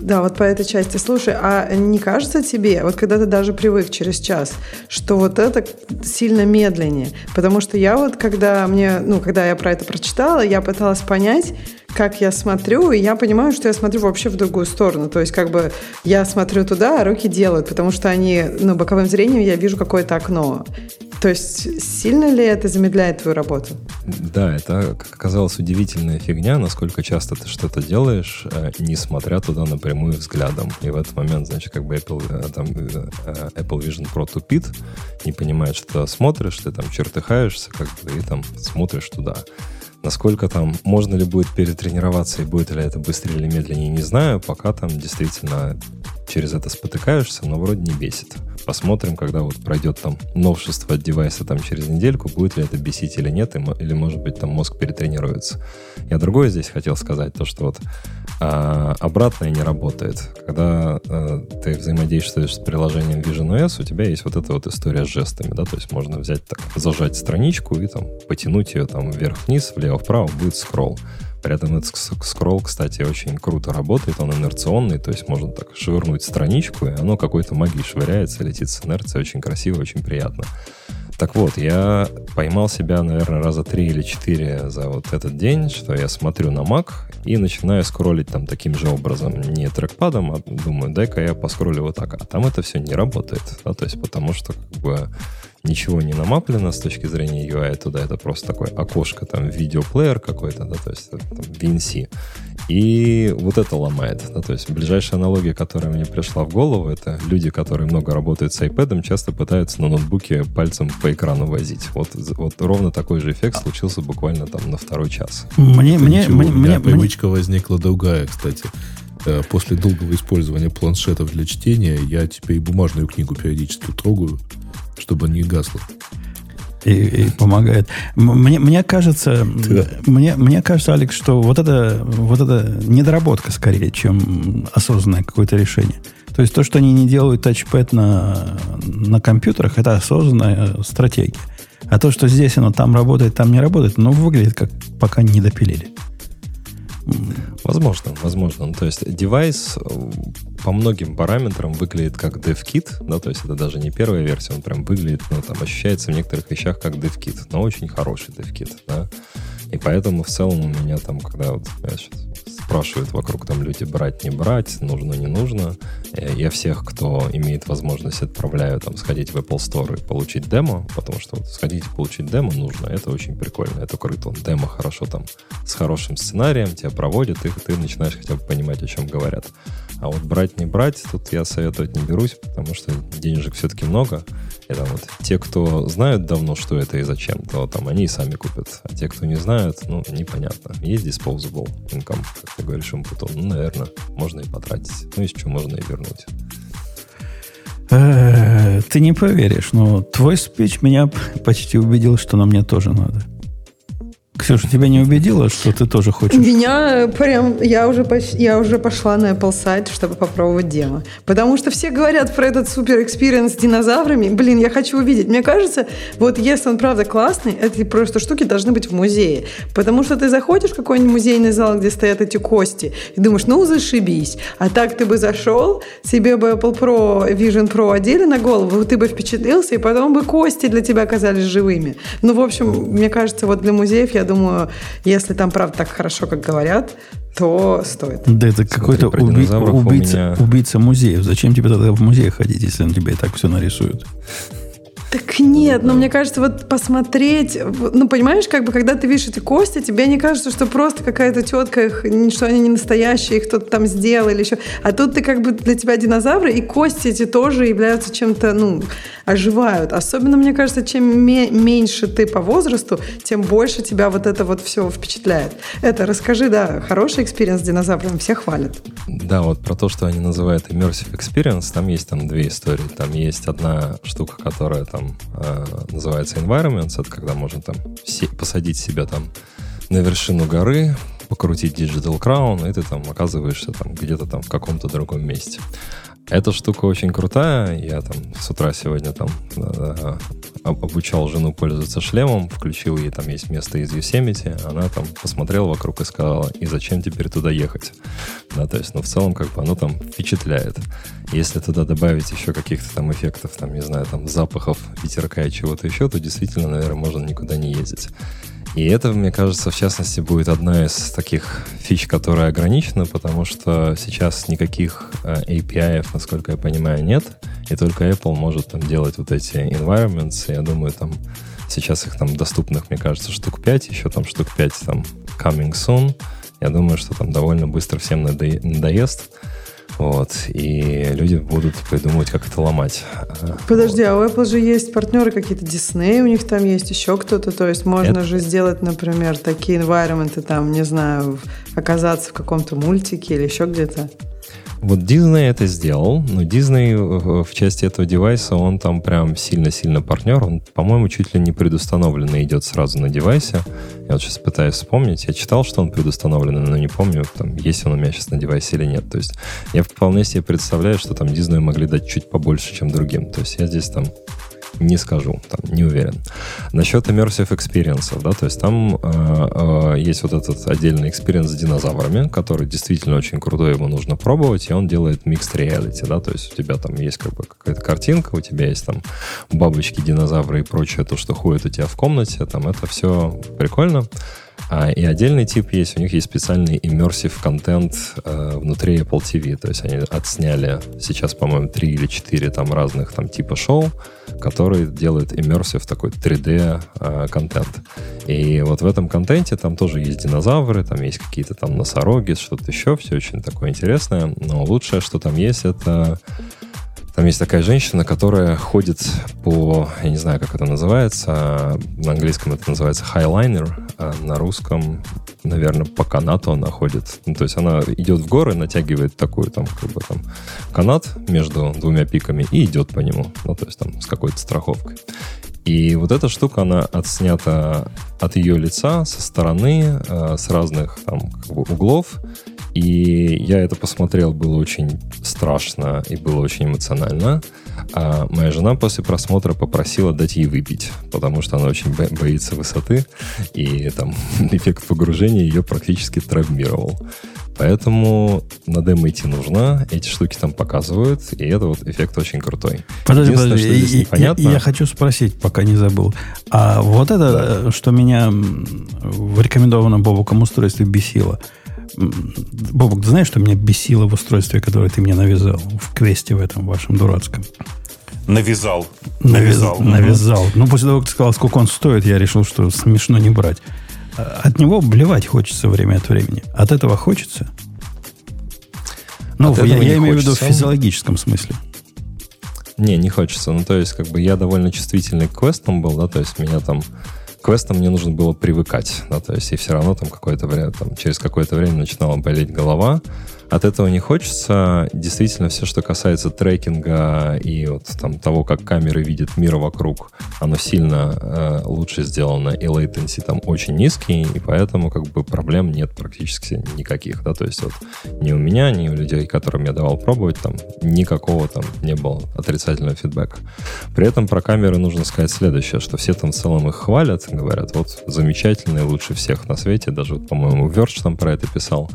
Да, вот по этой части. Слушай, а не кажется тебе, вот когда ты даже привык через час, что вот это сильно медленнее? Потому что я вот, когда мне... Ну, когда я про это прочитала, я пыталась понять, понять, как я смотрю, и я понимаю, что я смотрю вообще в другую сторону. То есть, как бы я смотрю туда, а руки делают, потому что они, ну, боковым зрением я вижу какое-то окно. То есть, сильно ли это замедляет твою работу? Да, это, как оказалось, удивительная фигня, насколько часто ты что-то делаешь, не смотря туда напрямую взглядом. И в этот момент, значит, как бы Apple, там, Apple Vision Pro тупит, не понимает, что ты смотришь, ты там чертыхаешься, как бы, и там смотришь туда. Насколько там, можно ли будет перетренироваться и будет ли это быстрее или медленнее, не знаю. Пока там действительно через это спотыкаешься, но вроде не бесит. Посмотрим, когда вот пройдет там новшество от девайса там через недельку, будет ли это бесить или нет, или, может быть, там мозг перетренируется. Я другое здесь хотел сказать, то, что вот а, обратное не работает. Когда а, ты взаимодействуешь с приложением Vision о эс, у тебя есть вот эта вот история с жестами, да, то есть можно взять так, зажать страничку и там потянуть ее там вверх-вниз, влево-вправо, будет скролл. При этом этот скролл, кстати, очень круто работает, он инерционный, то есть можно так швырнуть страничку, и оно какой-то магией швыряется, летит с инерцией, очень красиво, очень приятно. Так вот, я поймал себя, наверное, раза три или четыре за вот этот день, что я смотрю на Mac и начинаю скроллить там таким же образом, не трекпадом, а думаю, дай-ка я поскроллю вот так, а там это все не работает, да, то есть потому что как бы... Ничего не намаплено с точки зрения ю ай туда. Это просто такое окошко, там, видеоплеер какой-то, да, то есть там, ви эн си. И вот это ломает. Да, то есть ближайшая аналогия, которая мне пришла в голову, это люди, которые много работают с iPad'ом, часто пытаются на ноутбуке пальцем по экрану возить. Вот, вот ровно такой же эффект случился буквально там на второй час. Мне, мне, ничего, мне, у меня мне, привычка мне... возникла другая, кстати. После долгого использования планшетов для чтения я теперь и бумажную книгу периодически трогаю, чтобы не гасло. И, и помогает. Мне, мне кажется, да. мне, мне кажется, Алекс, что вот это, вот это недоработка скорее, чем осознанное какое-то решение. То есть то, что они не делают тачпэд на, на компьютерах, это осознанная стратегия. А то, что здесь оно там работает, там не работает, ну, выглядит как пока не допилили. Возможно, возможно. Ну, то есть девайс по многим параметрам выглядит как DevKit, да, то есть это даже не первая версия, он прям выглядит, ну, там, ощущается в некоторых вещах как DevKit, но очень хороший DevKit, да. И поэтому в целом у меня там, когда вот я сейчас спрашивают вокруг там люди брать, не брать, нужно, не нужно, я всех, кто имеет возможность, отправляю там сходить в Apple Store и получить демо, потому что вот сходить и получить демо нужно, это очень прикольно, это круто. Демо хорошо там с хорошим сценарием, тебя проводят, и ты начинаешь хотя бы понимать, о чем говорят. А вот брать, не брать, тут я советовать не берусь, потому что денежек все-таки много. И там вот те, кто знают давно, что это и зачем, то там они и сами купят. А те, кто не знают, ну, непонятно. Есть disposable income, как ты говоришь, Умпутон. Ну, наверное, можно и потратить. Ну, если что, можно и вернуть. Ты не поверишь, но твой спич меня почти убедил, что на мне тоже надо. Ксюша, тебя не убедила, что ты тоже хочешь? Меня прям... Я уже, я уже пошла на Apple сайт, чтобы попробовать демо. Потому что все говорят про этот супер-экспириенс с динозаврами. Блин, я хочу увидеть. Мне кажется, вот если он правда классный, эти просто штуки должны быть в музее. Потому что ты заходишь в какой-нибудь музейный зал, где стоят эти кости, и думаешь, ну, зашибись. А так ты бы зашел, себе бы Apple Pro, Vision Pro одели на голову, ты бы впечатлился, и потом бы кости для тебя оказались живыми. Ну, в общем, мне кажется, вот для музеев, я думаю, думаю, если там правда так хорошо, как говорят, то стоит. Да это смотри, какой-то уби- убийца, меня... убийца музеев. Зачем тебе тогда в музей ходить, если он тебе и так все нарисует? Так нет, но мне кажется, вот посмотреть, ну, понимаешь, как бы, когда ты видишь эти кости, тебе не кажется, что просто какая-то тетка их, что они не настоящие, их кто-то там сделал или еще. А тут ты как бы, для тебя динозавры, и кости эти тоже являются чем-то, ну, оживают. Особенно, мне кажется, чем ме- меньше ты по возрасту, тем больше тебя вот это вот все впечатляет. Это, расскажи, да, хороший экспириенс с динозаврами, все хвалят. Да, вот про то, что они называют immersive experience, там есть там две истории. Там есть одна штука, которая там Там, э, называется environments, это когда можно там се- посадить себя там на вершину горы, покрутить Digital Crown, и ты там оказываешься там где-то там в каком-то другом месте. Эта штука очень крутая. Я там с утра сегодня там э, обучал жену пользоваться шлемом, включил ей там есть место из Yosemite, она там посмотрела вокруг и сказала: и зачем теперь туда ехать? Да, то есть, ну, в целом, как бы оно там впечатляет. Если туда добавить еще каких-то там эффектов, там, не знаю, там, запахов, ветерка и чего-то еще, то действительно, наверное, можно никуда не ездить. И это, мне кажется, в частности, будет одна из таких фич, которая ограничена, потому что сейчас никаких эй пи ай, насколько я понимаю, нет, и только Apple может там делать вот эти environments, я думаю, там сейчас их там доступных, мне кажется, штук пять, еще там штук пять там coming soon, я думаю, что там довольно быстро всем надо- надоест. Вот, и люди будут придумывать, как это ломать. Подожди, вот. А у Apple же есть партнеры какие-то, Disney у них там есть, еще кто-то, то есть можно это... же сделать, например, такие environment, там, не знаю, оказаться в каком-то мультике или еще где-то. Вот Disney это сделал, но Disney в части этого девайса, он там прям сильно-сильно партнер, он, по-моему, чуть ли не предустановленно идет сразу на девайсе. Я вот сейчас пытаюсь вспомнить, я читал, что он предустановленный, но не помню, там, есть он у меня сейчас на девайсе или нет. То есть я вполне себе представляю, что там Disney могли дать чуть побольше, чем другим. То есть я здесь там не скажу, там, не уверен. Насчет immersive experiences, да, то есть там э, э, есть вот этот отдельный экспириенс с динозаврами, который действительно очень крутой, его нужно пробовать, и он делает mixed reality, да, то есть у тебя там есть как бы какая-то картинка, у тебя есть там бабочки, динозавры и прочее, то, что ходит у тебя в комнате, там это все прикольно. А, и отдельный тип есть, у них есть специальный immersive контент э, внутри Apple ти ви, то есть они отсняли сейчас, по-моему, три или четыре там разных там типа шоу, которые делают immersive такой три дэ э, контент. И вот в этом контенте там тоже есть динозавры, там есть какие-то там носороги, что-то еще, все очень такое интересное, но лучшее, что там есть, это... Там есть такая женщина, которая ходит по, я не знаю, как это называется, на английском это называется хайлайнер, а на русском, наверное, по канату она ходит. Ну, то есть она идет в горы, натягивает такую там, как бы, там канат между двумя пиками и идет по нему, ну, то есть там с какой-то страховкой. И вот эта штука, она отснята от ее лица, со стороны, с разных там, как бы, углов. И я это посмотрел, было очень страшно и было очень эмоционально. А моя жена после просмотра попросила дать ей выпить, потому что она очень бо- боится высоты, и там эффект погружения ее практически травмировал. Поэтому над этим идти нужно, эти штуки там показывают, и это вот эффект очень крутой. Подожди, подожди, я, непонятно... я, я хочу спросить, пока не забыл. А вот это, да. Что меня в рекомендованном Бобуком устройстве бесило. Бобок, ты знаешь, что меня бесило в устройстве, которое ты мне навязал? В квесте в этом вашем дурацком. Навязал. Навязал. Навязал. Ну, после того, как ты сказал, сколько он стоит, я решил, что смешно не брать. От него блевать хочется время от времени. От этого хочется? Ну, я, я имею в виду в физиологическом смысле. Не, не хочется. Ну, то есть, как бы я довольно чувствительный к квестам был, да, то есть меня там... К квестам мне нужно было привыкать, да, то есть и все равно там какое-то время, там, через какое-то время начинала болеть голова. От этого не хочется. Действительно, все, что касается трекинга и вот там того, как камеры видят мир вокруг, оно сильно э, лучше сделано, и лейтенси там очень низкий, и поэтому как бы проблем нет практически никаких, да, то есть вот ни у меня, ни у людей, которым я давал пробовать, там никакого там не было отрицательного фидбэка. При этом про камеры нужно сказать следующее, что все там в целом их хвалят, говорят, вот замечательные, лучше всех на свете, даже, вот, по-моему, Verge там про это писал.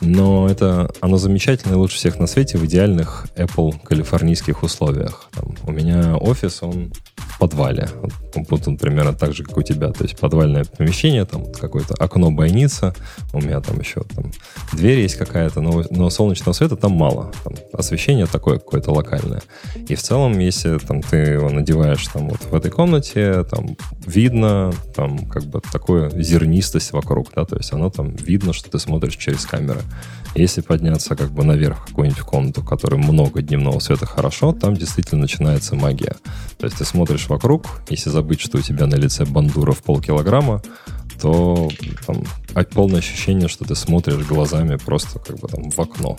Но это оно замечательно и лучше всех на свете в идеальных Apple калифорнийских условиях. Там, у меня офис, он в подвале. Вот он примерно так же, как у тебя. То есть подвальное помещение, там какое-то окно-бойница. У меня там еще там, дверь есть какая-то, но, но солнечного света там мало. Там освещение такое какое-то локальное. И в целом, если там, ты его надеваешь там, вот в этой комнате, там видно там, как бы такую зернистость вокруг. Да? То есть оно там видно, что ты смотришь через камеры. Если подняться как бы наверх в какую-нибудь комнату, в которой много дневного света хорошо, там действительно начинается магия. То есть ты смотришь вокруг, если забыть, что у тебя на лице бандура в полкилограмма, то там полное ощущение, что ты смотришь глазами просто как бы там в окно.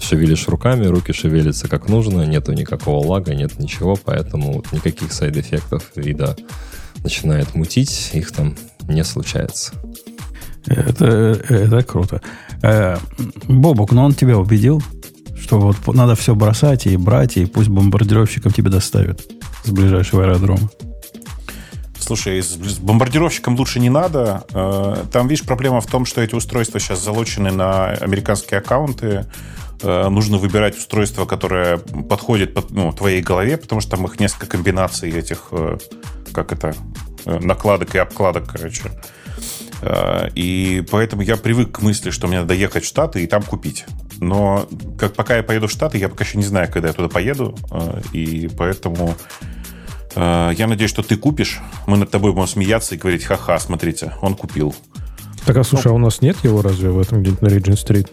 Шевелишь руками, руки шевелятся как нужно, нету никакого лага, нет ничего, поэтому вот никаких сайд-эффектов вида начинает мутить, их там не случается. Это, это круто. Бобок, но он тебя убедил, что вот надо все бросать и брать, и пусть бомбардировщиков тебе доставят с ближайшего аэродрома. Слушай, с бомбардировщиком лучше не надо. Там, видишь, проблема в том, что эти устройства сейчас залочены на американские аккаунты. Нужно выбирать устройство, которое подходит под, ну, твоей голове, потому что там их несколько комбинаций этих, как это, накладок и обкладок, короче. И поэтому я привык к мысли, что мне надо ехать в Штаты и там купить. Но как, пока я поеду в Штаты, я пока еще не знаю, когда я туда поеду. И поэтому я надеюсь, что ты купишь. Мы над тобой будем смеяться и говорить: ха-ха, смотрите, он купил. Так, а слушай, ну, а у нас нет его разве в этом где-нибудь на Риджент-стрит?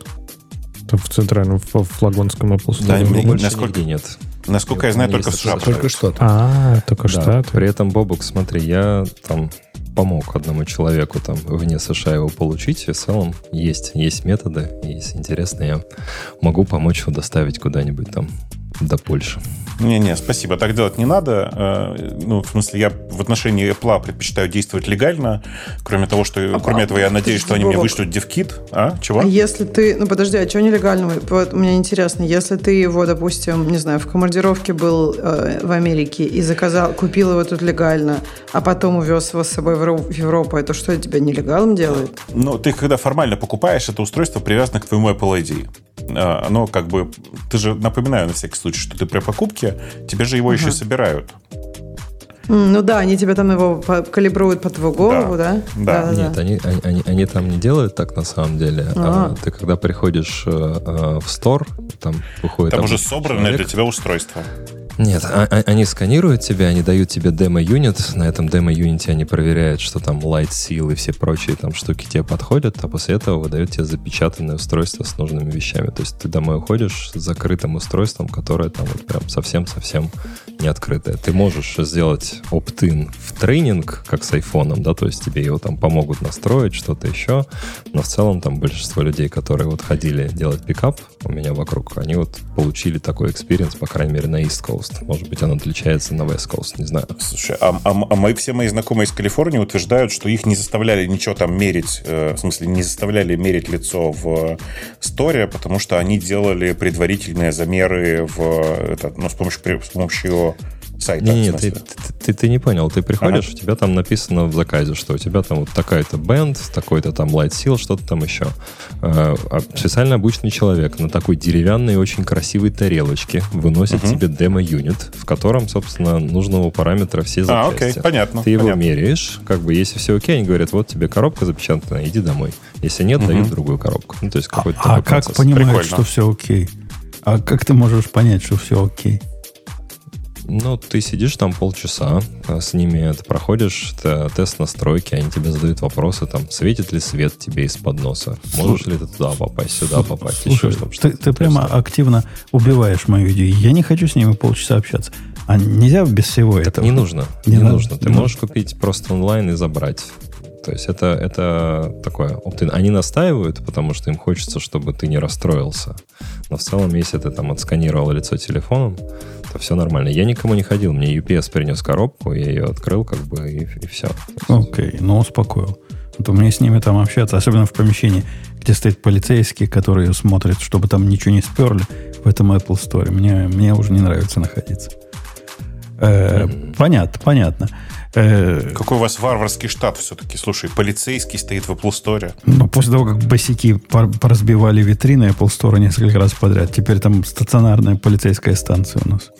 Там в центральном, в флагонском Apple Store? Да, больше насколько... нет. Насколько я, я знаю, только в США. Только Штаты. А, только Штаты. Да, при этом, Бобок, смотри, я там... помог одному человеку там вне США его получить, и в целом есть, есть методы, и если интересно, я могу помочь его доставить куда-нибудь там до Польши. Не-не, спасибо, так делать не надо. Ну, в смысле, я в отношении Apple предпочитаю действовать легально, кроме того, что, а, кроме а, этого, я надеюсь, что они было... мне вышлют девкит. А, чего? А если ты, ну, подожди, а чего нелегального? Вот мне интересно, если ты его, допустим, не знаю, в командировке был э, в Америке и заказал, купил его тут легально, а потом увез его с собой в Европу, это что, тебя нелегалом делает? Ну, ты, когда формально покупаешь, это устройство привязано к твоему Apple ай ди. Оно как бы... Ты же, напоминаю на всякий случай, что ты при покупке, тебе же его uh-huh. еще собирают. Ну да, они тебе там его калибруют по твою голову, да? Да. да. да Нет, да. Они, они, они там не делают так на самом деле. А-а-а. А ты когда приходишь э, в стор, там выходит... Там уже собрано для тебя устройство. Нет, а, а, они сканируют тебя, они дают тебе демо-юнит. На этом демо-юните они проверяют, что там Light Seal и все прочие там штуки тебе подходят, а после этого выдают тебе запечатанное устройство с нужными вещами. То есть ты домой уходишь с закрытым устройством, которое там вот прям совсем-совсем не открытое. Ты можешь сделать opt-in в тренинг, как с айфоном, да, то есть тебе его там помогут настроить, что-то еще. Но в целом там большинство людей, которые вот ходили делать пикап у меня вокруг, они вот получили такой экспириенс, по крайней мере, на East Coast. Может быть, оно отличается на West Coast, не знаю. Слушай, а, а, а мои, все мои знакомые из Калифорнии утверждают, что их не заставляли ничего там мерить, э, в смысле, не заставляли мерить лицо в сторе, потому что они делали предварительные замеры в, это, ну, с помощью, с помощью сайта. Не, нет, ты, ты, ты, ты не понял. Ты приходишь, ага. у тебя там написано в заказе, что у тебя там вот такая-то бэнд, такой-то там Light Seal, что-то там еще. Э, специально обычный человек на такой деревянной, очень красивой тарелочке выносит угу. тебе демо-юнит, в котором, собственно, нужного параметра все запчасти. А, окей, понятно. Ты его понятно. меряешь, как бы, если все окей, они говорят: вот тебе коробка запечатана, иди домой. Если нет, угу. дают другую коробку. Ну, то есть какой-то а, а как понимают, Прикольно. что все окей? А как ты можешь понять, что все окей? Ну, ты сидишь там полчаса, с ними ты проходишь ты, тест настройки, они тебе задают вопросы, там, светит ли свет тебе из-под носа, можешь Слушай. ли ты туда попасть, сюда попасть, Слушай, еще что-то. Ты, ты прямо активно убиваешь мою идею. Я не хочу с ними полчаса общаться. А нельзя без всего так этого? Не нужно, не, не нужно. Ты да. можешь купить просто онлайн и забрать. То есть это, это такое opt-in. Они настаивают, потому что им хочется, чтобы ты не расстроился. Но в целом, если ты там отсканировал лицо телефоном, то все нормально. Я никому не ходил. Мне ю пи эс принес коробку, я ее открыл, как бы, и, и все. Окей, okay, ну успокоил. А то мне с ними там общаться, особенно в помещении, где стоят полицейские, которые смотрят, чтобы там ничего не сперли в этом Apple Store. Мне, мне уже не нравится находиться. Э, mm-hmm. Понятно, понятно. Какой у вас варварский штат все-таки? Слушай, полицейский стоит в Apple Store. Ну, после того, как босики поразбивали витрины Apple Store несколько раз подряд, теперь там стационарная полицейская станция у нас.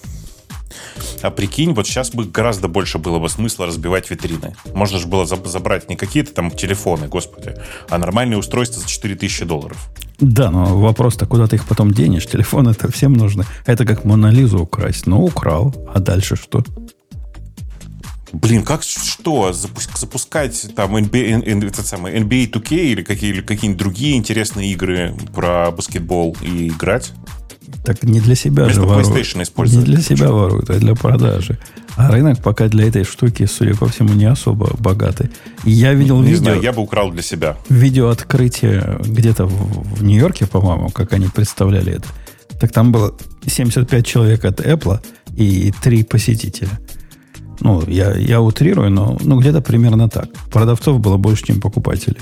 А прикинь, вот сейчас бы гораздо больше было бы смысла разбивать витрины. Можно же было забрать не какие-то там телефоны, господи, а нормальные устройства за четыре тысячи долларов. Да, но вопрос-то, куда ты их потом денешь? Телефоны-то всем нужны. Это как Монолизу украсть. Ну, украл. А дальше что? Блин, как что? Запуск, запускать там эн би эй, этот самый, эн би эй ту кей или, какие, или какие-нибудь другие интересные игры про баскетбол и играть? Так не для себя же воруют. Не для себя воруют, а для продажи. А рынок пока для этой штуки, судя по всему, не особо богатый. Я видел не видео... Не знаю, я бы украл для себя. Видео открытие где-то в, в Нью-Йорке, по-моему, как они представляли это. Так там было семьдесят пять человек от Apple и три посетителя. Ну, я, я утрирую, но ну, где-то примерно так. Продавцов было больше, чем покупателей.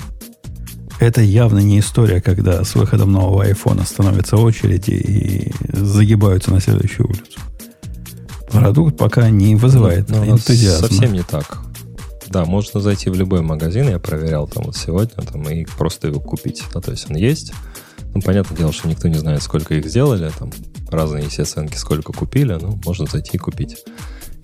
Это явно не история, когда с выходом нового iPhone становится очередь и загибаются на следующую улицу. Продукт пока не вызывает но, но энтузиазма. Совсем не так. Да, можно зайти в любой магазин, я проверял там вот сегодня, там, и просто его купить. Ну, то есть он есть. Ну, понятное дело, что никто не знает, сколько их сделали. Там разные все оценки, сколько купили. Ну, можно зайти и купить.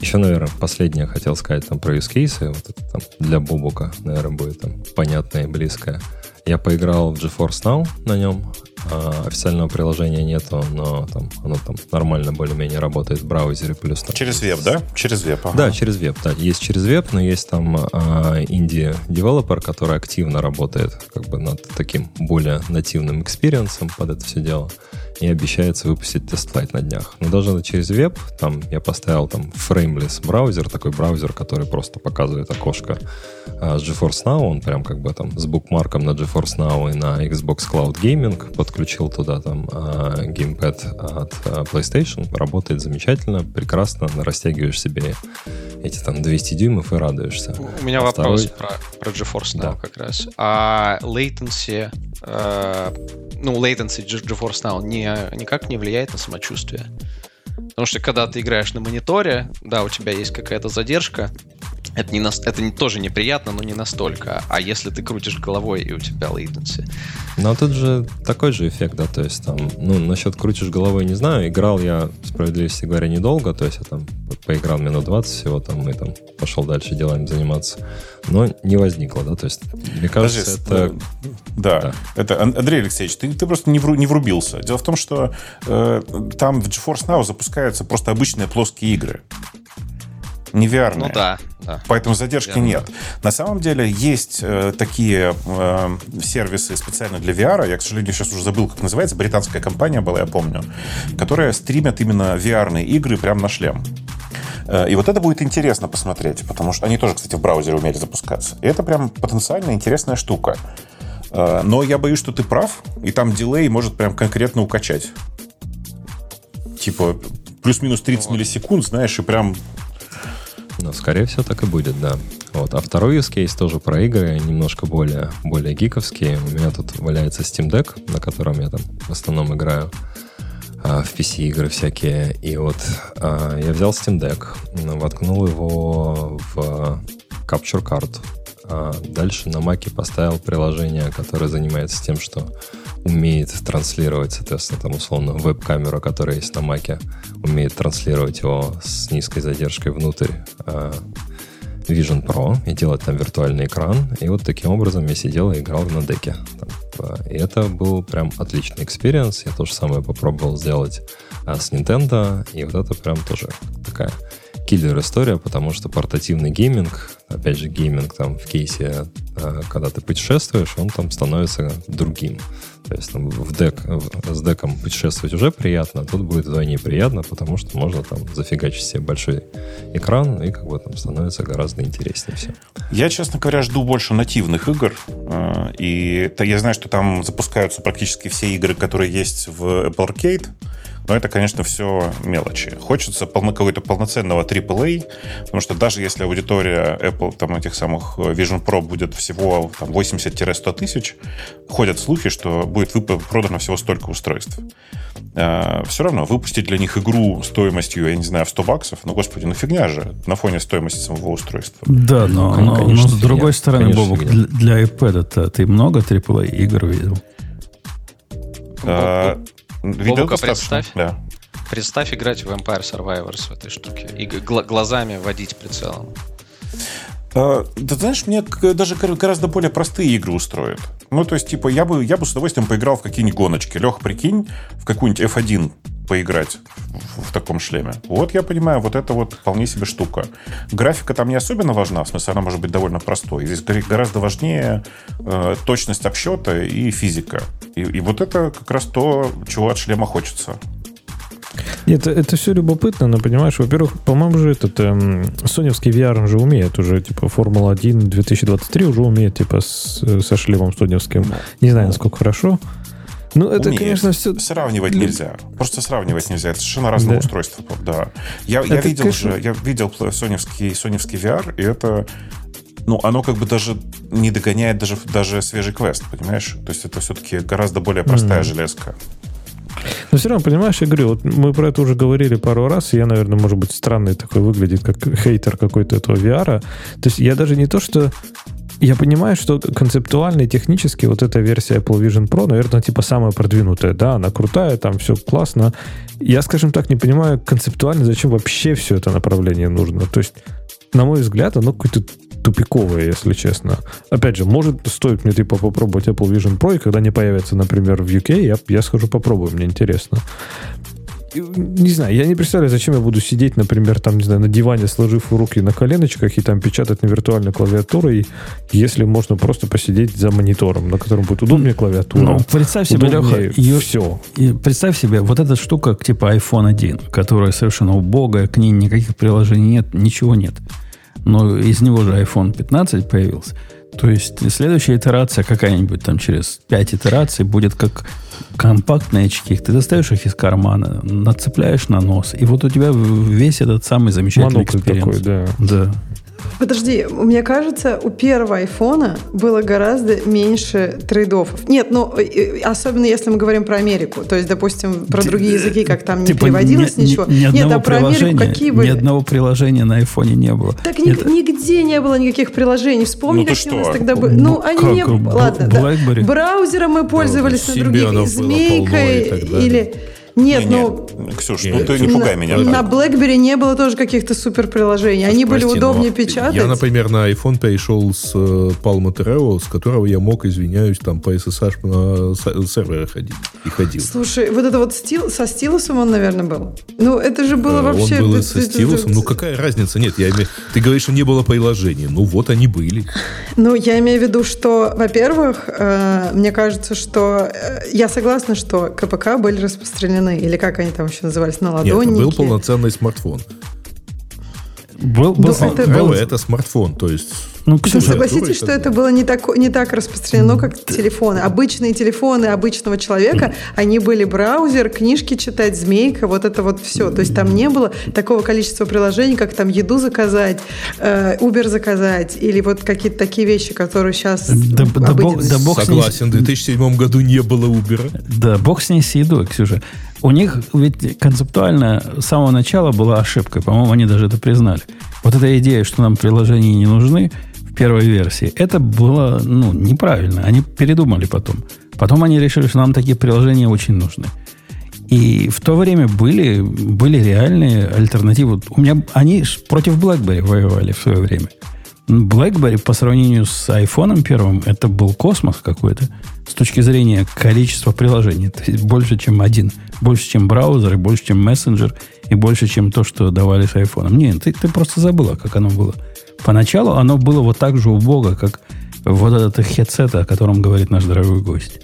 Еще, наверное, последнее хотел сказать там про юзкейсы. Вот это там для Бобука, наверное, будет там понятное и близкое. Я поиграл в GeForce Now на нем. А, официального приложения нету, но там, оно там нормально более-менее работает в браузере. Плюс там через веб, да? Через веб, ага. Да, через веб, да. Есть через веб, но есть там а, инди-девелопер, который активно работает как бы над таким более нативным экспириенсом под это все дело. И обещается выпустить тест-флайт на днях. Но даже через веб, там я поставил там Frameless браузер, такой браузер, который просто показывает окошко а, GeForce Now, он прям как бы там с букмарком на GeForce Now и на Xbox Cloud Gaming, подключил туда там а, геймпад от а, PlayStation, работает замечательно, прекрасно, растягиваешь себе эти там двести дюймов и радуешься. У меня а вопрос второй... про, про GeForce Now да. Как раз. А latency, а, ну latency GeForce Now не никак не влияет на самочувствие. Потому что когда ты играешь на мониторе, да, у тебя есть какая-то задержка, это, не на... это не... тоже неприятно, но не настолько. А если ты крутишь головой, и у тебя latency. Ну, а тут же такой же эффект, да, то есть там, ну, насчет крутишь головой не знаю, играл я, справедливости говоря, недолго, то есть я там поиграл минут двадцать всего там и там пошел дальше делами заниматься. Но не возникло, да, то есть, мне кажется, даже, это... Да, да, это, Андрей Алексеевич, ты, ты просто не, вру, не врубился. Дело в том, что э, там в GeForce Now запускаются просто обычные плоские игры. Не ви ар-ные. Ну да. Да. Поэтому задержки я нет. Да. На самом деле есть э, такие э, сервисы специально для ви ар. Я, к сожалению, сейчас уже забыл, как называется. Британская компания была, я помню. Которая стримит именно ви ар-ные игры прямо на шлем. Э, и вот это будет интересно посмотреть. Потому что они тоже, кстати, в браузере умели запускаться. И это прям потенциально интересная штука. Э, но я боюсь, что ты прав. И там дилей может прям конкретно укачать. Типа плюс-минус тридцать вот. Миллисекунд, знаешь, и прям... Ну, скорее всего, так и будет, да. Вот. А второй use case тоже про игры, немножко более, более гиковские. У меня тут валяется Steam Deck, на котором я там в основном играю а, в пи си-игры всякие. И вот а, я взял Steam Deck, воткнул его в Capture Card. А дальше на Mac'е поставил приложение, которое занимается тем, что умеет транслировать, соответственно, там условно веб-камеру, которая есть на Mac'е, умеет транслировать его с низкой задержкой внутрь э, Vision Pro и делать там виртуальный экран. И вот таким образом я сидел и играл на деке. И это был прям отличный экспириенс. Я то же самое попробовал сделать э, с Nintendo. И вот это прям тоже такая киллер-история, потому что портативный гейминг, опять же, гейминг там в кейсе, когда ты путешествуешь, он там становится другим. То есть там, в дек, с деком путешествовать уже приятно, а тут будет вдвойне приятно, потому что можно там зафигачить себе большой экран, и как бы там становится гораздо интереснее все. Я, честно говоря, жду больше нативных игр, и я знаю, что там запускаются практически все игры, которые есть в Apple Arcade, Но это, конечно, все мелочи. Хочется полно, какого-то полноценного триплэй, потому что даже если аудитория Apple, там, этих самых Vision Pro будет всего там, восемьдесят - сто тысяч, ходят слухи, что будет вып- продано всего столько устройств. А, все равно выпустить для них игру стоимостью, я не знаю, в сто баксов, ну, господи, ну фигня же на фоне стоимости самого устройства. Да, но, ну, но, конечно, но с другой стороны, Бобок, для, для iPad ты много триплэй игр видел? А, видел достаточно, да. Представь играть в Vampire Survivors в этой штуке. И гл- глазами водить прицелом. А, да, знаешь, мне даже гораздо более простые игры устроят. Ну, то есть, типа, я бы, я бы с удовольствием поиграл в какие-нибудь гоночки. Лех, прикинь, в какую-нибудь эф один поиграть в, в таком шлеме. Вот, я понимаю, вот это вот вполне себе штука. Графика там не особенно важна, в смысле, она может быть довольно простой. Здесь гораздо важнее э, точность обсчета и физика. И, и вот это как раз то, чего от шлема хочется. Это, это все любопытно, но, понимаешь, во-первых, по-моему, же этот эм, соневский ви ар, он же умеет уже, типа, Формула один две тысячи двадцать три уже умеет, типа, с, со шлемом соневским. Не знаю, насколько хорошо. Ну, это, умеет. Конечно, все... Сравнивать нельзя. Просто сравнивать нельзя. Это совершенно разные, да, устройства. Да. Я, я видел конечно... же, я видел соневский, соневский ви ар, и это... Ну, оно как бы даже не догоняет даже, даже свежий квест, понимаешь? То есть это все-таки гораздо более простая mm. железка. Но все равно, понимаешь, я говорю, вот мы про это уже говорили пару раз, и я, наверное, может быть, странный такой выглядит, как хейтер какой-то этого ви ар. То есть я даже не то, что... Я понимаю, что концептуально и технически вот эта версия Apple Vision Pro, наверное, типа самая продвинутая. Да, она крутая, там все классно. Я, скажем так, не понимаю концептуально, зачем вообще все это направление нужно. То есть, на мой взгляд, оно какое-то тупиковое, если честно. Опять же, может, стоит мне типа попробовать Apple Vision Pro, и когда они появятся, например, в ю кей, я, я схожу попробую, мне интересно. Не знаю, я не представляю, зачем я буду сидеть, например, там, не знаю, на диване, сложив руки на коленочках и там печатать на виртуальной клавиатуре, если можно просто посидеть за монитором, на котором будет удобнее клавиатура. Ну, представь себе, Леха, все. Представь себе, вот эта штука типа айфон один, которая совершенно убогая, к ней никаких приложений нет, ничего нет. Но из него же айфон пятнадцать появился. То есть следующая итерация какая-нибудь там через пять итераций будет как компактные очки. Ты достаешь их из кармана, нацепляешь на нос, и вот у тебя весь этот самый замечательный экспириенс. Да. Да. Подожди, мне кажется, у первого айфона было гораздо меньше трейд-оффов. Нет, ну, особенно если мы говорим про Америку. То есть, допустим, про Д- другие языки, как там не типа переводилось ни, ничего. Ни, ни Нет, а про Америку какие были? Ни одного приложения на айфоне не было. Так ни, Это... нигде не было никаких приложений. Вспомни, ну, какие у нас тогда были. Ну, ну они не были. Ладно, да. Браузером мы пользовались, да, на других. Змейкой или... Нет, не, ну... Нет. Ксюш, нет, ну ты не пугай на, меня. На BlackBerry не было тоже каких-то суперприложений. Они Прости, были удобнее печатать. Я, например, на iPhone перешел с Palma Treo, с которого я мог, извиняюсь, там по эс эс аш на серверы ходить. И ходил. Слушай, вот это вот стил, со стилусом он, наверное, был? Ну, это же было а, вообще... Он был со стилусом? Ну, какая разница? Нет, я име... ты говоришь, что не было приложений. Ну, вот они были. Ну, я имею в виду, что, во-первых, э, мне кажется, что... Э, я согласна, что ка пэ ка были распространены, или как они там еще назывались, на ладоннике. Нет, это был полноценный смартфон. Был, был, ну, это, был... это смартфон, то есть... Ну, Ксюша, согласитесь, что это было не так, не так распространено, как телефоны. Обычные телефоны обычного человека, они были браузер, книжки читать, змейка, вот это вот все. То есть там не было такого количества приложений, как там еду заказать, э, Uber заказать, или вот какие-то такие вещи, которые сейчас... Да, да бог, да бог Согласен, ней... в две тысячи седьмом году не было Uber. Да, бог с ней с едой, Ксюша. У них ведь концептуально с самого начала была ошибка. По-моему, они даже это признали. Вот эта идея, что нам приложения не нужны в первой версии, это было, ну, неправильно. Они передумали потом. Потом они решили, что нам такие приложения очень нужны. И в то время были, были реальные альтернативы. У меня, они против BlackBerry воевали в свое время. BlackBerry по сравнению с айфоном первым, это был космос какой-то с точки зрения количества приложений. То есть больше, чем один. Больше, чем браузер, и больше, чем мессенджер, и больше, чем то, что давали с айфоном. Нет, ты, ты просто забыла, как оно было. Поначалу оно было вот так же убого, как вот этот хедсет, о котором говорит наш дорогой гость.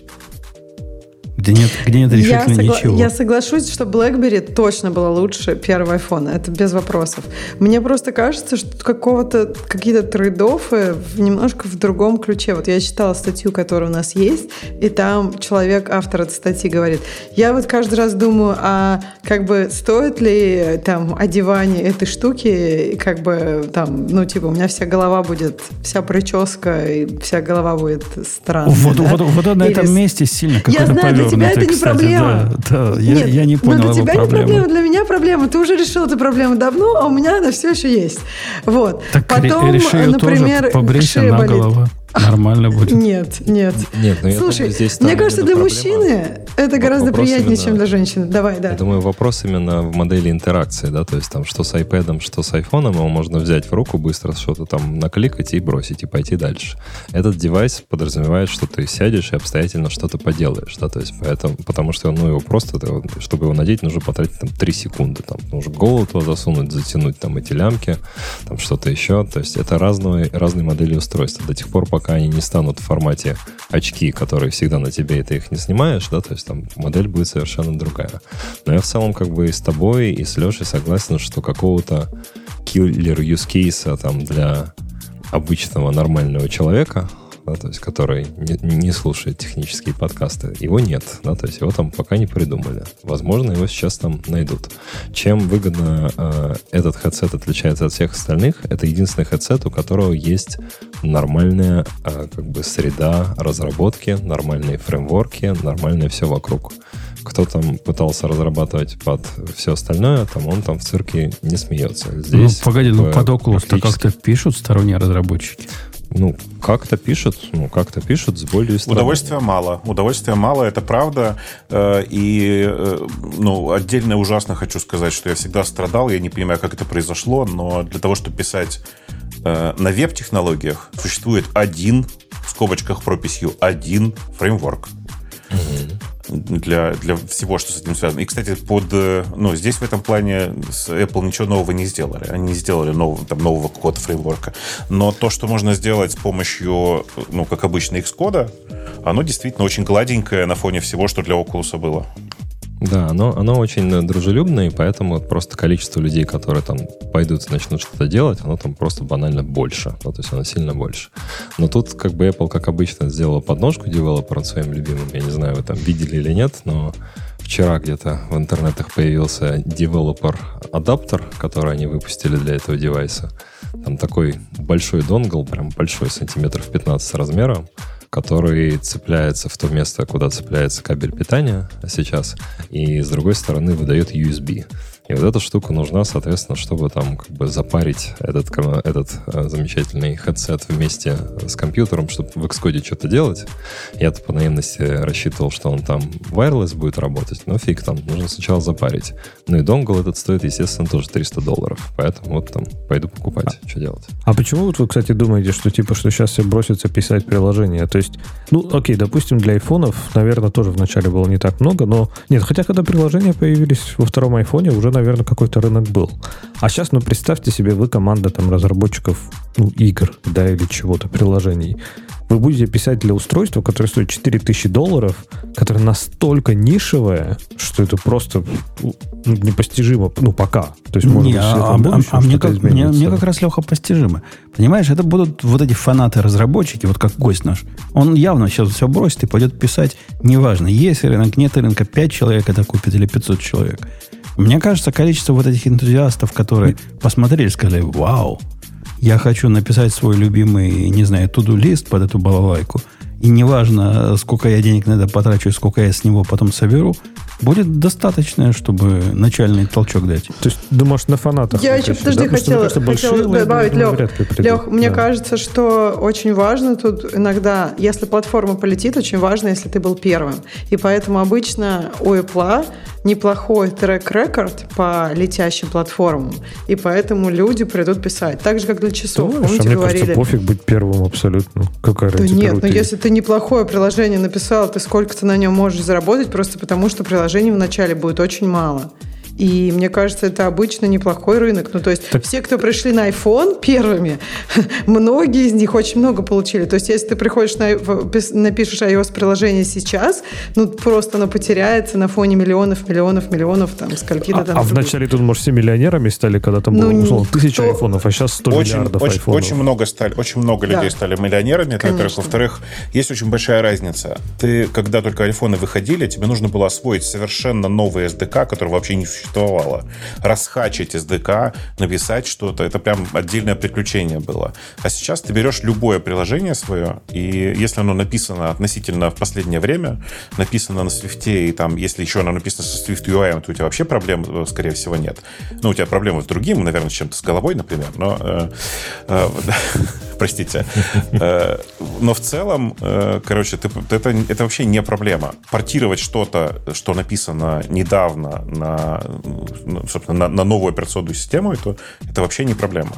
Где нет, где нет решительно я согла- ничего. Я соглашусь, что BlackBerry точно было лучше первого iPhone. Это без вопросов. Мне просто кажется, что какого-то, какие-то трейд-оффы немножко в другом ключе. Вот я читала статью, которая у нас есть, и там человек, автор этой статьи, говорит, я вот каждый раз думаю, а как бы стоит ли там одевание этой штуки, как бы там, ну типа у меня вся голова будет, вся прическа и вся голова будет странная. Вот, да? вот, вот он на Или... этом месте сильно какой-то повернутый. Я знаю, для тебя это не кстати, проблема. Да, да, я, Нет, я не понял его проблему. Для тебя не проблема, для меня проблема. Ты уже решил эту проблему давно, а у меня она все еще есть. Вот. Так потом, реши например, побрейся на болит. Голову. Нормально будет. Нет, нет. нет ну, Слушай, думаю, мне кажется, для мужчины это гораздо приятнее, именно, чем для женщины. Давай, да. Я думаю, вопрос именно в модели интеракции, да, то есть там что с iPad, что с iPhone, его можно взять в руку, быстро что-то там накликать и бросить, и пойти дальше. Этот девайс подразумевает, что ты сядешь и обстоятельно что-то поделаешь, да, то есть поэтому, потому что, ну, его просто, чтобы его надеть, нужно потратить там три секунды, там, нужно голову туда засунуть, затянуть там эти лямки, там что-то еще, то есть это разные, разные модели устройства. До тех пор, пока пока они не станут в формате очки, которые всегда на тебе, и ты их не снимаешь, да, то есть там модель будет совершенно другая. Но я в целом как бы и с тобой, и с Лешей согласен, что какого-то киллер-юзкейса там для обычного нормального человека, да, то есть который не, не слушает технические подкасты, его нет, да, то есть его там пока не придумали. Возможно, его сейчас там найдут. Чем выгодно э, этот хедсет отличается от всех остальных? Это единственный хедсет, у которого есть нормальная э, как бы среда разработки, нормальные фреймворки, нормальное все вокруг. Кто там пытался разрабатывать под все остальное, там он там в цирке не смеется. Здесь, ну, погоди, ну под Oculus-то как-то пишут сторонние разработчики. Ну, как-то пишут, ну, как-то пишут с болью и страданием. Удовольствия мало. Удовольствия мало, это правда. И, ну, отдельно ужасно хочу сказать, что я всегда страдал, я не понимаю, как это произошло, но для того, чтобы писать на веб-технологиях, существует один, в скобочках прописью, один фреймворк. Mm-hmm. Для, для всего, что с этим связано. И, кстати, под, ну, здесь в этом плане с Apple ничего нового не сделали. Они не сделали нового, там, нового какого-то фреймворка. Но то, что можно сделать с помощью, ну, как обычно, Xcode, оно действительно очень гладенькое на фоне всего, что для Oculus было. Да, оно, оно очень дружелюбное, и поэтому просто количество людей, которые там пойдут и начнут что-то делать, оно там просто банально больше, да, то есть оно сильно больше. Но тут как бы Apple, как обычно, сделала подножку девелоперам своим любимым, я не знаю, вы там видели или нет, но вчера где-то в интернетах появился девелопер-адаптер, который они выпустили для этого девайса. Там такой большой донгл, прям большой, сантиметров пятнадцать размером, который цепляется в то место, куда цепляется кабель питания сейчас, и с другой стороны выдает ю эс би. И вот эта штука нужна, соответственно, чтобы там как бы запарить этот, этот э, замечательный хедсет вместе с компьютером, чтобы в Xcode что-то делать. Я-то по наивности рассчитывал, что он там wireless будет работать, но фиг там, нужно сначала запарить. Ну и донгл этот стоит, естественно, тоже триста долларов, поэтому вот там пойду покупать, а, что делать. А почему вот вы, кстати, думаете, что типа, что сейчас все бросятся писать приложения? То есть, ну окей, допустим, для айфонов, наверное, тоже вначале было не так много, но нет, хотя когда приложения появились во втором айфоне, уже наверное, какой-то рынок был. А сейчас, ну, представьте себе, вы команда там разработчиков, ну, игр, да, или чего-то, приложений. Вы будете писать для устройства, которое стоит четыре тысячи долларов, которое настолько нишевое, что это просто непостижимо, ну, пока. То есть, может, не, а, а, будущем, а мне, как, мне, мне как раз, Леха, постижимо. Понимаешь, это будут вот эти фанаты-разработчики, вот как гость наш. Он явно сейчас все бросит и пойдет писать. Неважно, есть рынок, нет рынка, пять человек это купит или пятьсот человек. Мне кажется, количество вот этих энтузиастов, которые посмотрели, сказали, вау, я хочу написать свой любимый, не знаю, to-do-лист под эту балалайку, и неважно, сколько я денег на это потрачу, сколько я с него потом соберу, будет достаточно, чтобы начальный толчок дать. То есть, думаешь, на фанатах? Я еще, подожди, да? хотела, что, кажется, хотела добавить, Лех, Лех, мне да. кажется, что очень важно тут иногда, если платформа полетит, очень важно, если ты был первым. И поэтому обычно у Apple неплохой трек-рекорд по летящим платформам, и поэтому люди придут писать. Так же, как для часов. Думаешь, помните, а мне говорили, кажется, пофиг быть первым абсолютно. Какая да нет, но ну, если ты неплохое приложение написал, ты сколько-то на нем можешь заработать, просто потому что приложений вначале будет очень мало. И мне кажется, это обычно неплохой рынок. Ну, то есть так... все, кто пришли на iPhone первыми, многие из них очень много получили. То есть если ты приходишь, на, напишешь iOS-приложение сейчас, ну, просто оно потеряется на фоне миллионов, миллионов, миллионов, там, скольки-то а, там... А вначале тут, может, все миллионерами стали, когда там ну, было, условно, тысяча то... айфонов, а сейчас сто очень, миллиардов очень, айфонов. Очень много стали, очень много людей да. стали миллионерами, это, во-первых. Во-вторых, есть очень большая разница. Ты, когда только айфоны выходили, тебе нужно было освоить совершенно новый эс ди кей, который вообще не существовало. Расхачить эс ди кей, написать что-то, это прям отдельное приключение было. А сейчас ты берешь любое приложение свое, и если оно написано относительно в последнее время, написано на Swift, и там, если еще оно написано со Swift ю ай, то у тебя вообще проблем, скорее всего, нет. Ну, у тебя проблемы с другим, наверное, с чем-то с головой, например, но... Э, э, простите. Но в целом, короче, ты, это, это вообще не проблема. Портировать что-то, что написано недавно на, собственно, на, на новую операционную систему, это, это вообще не проблема.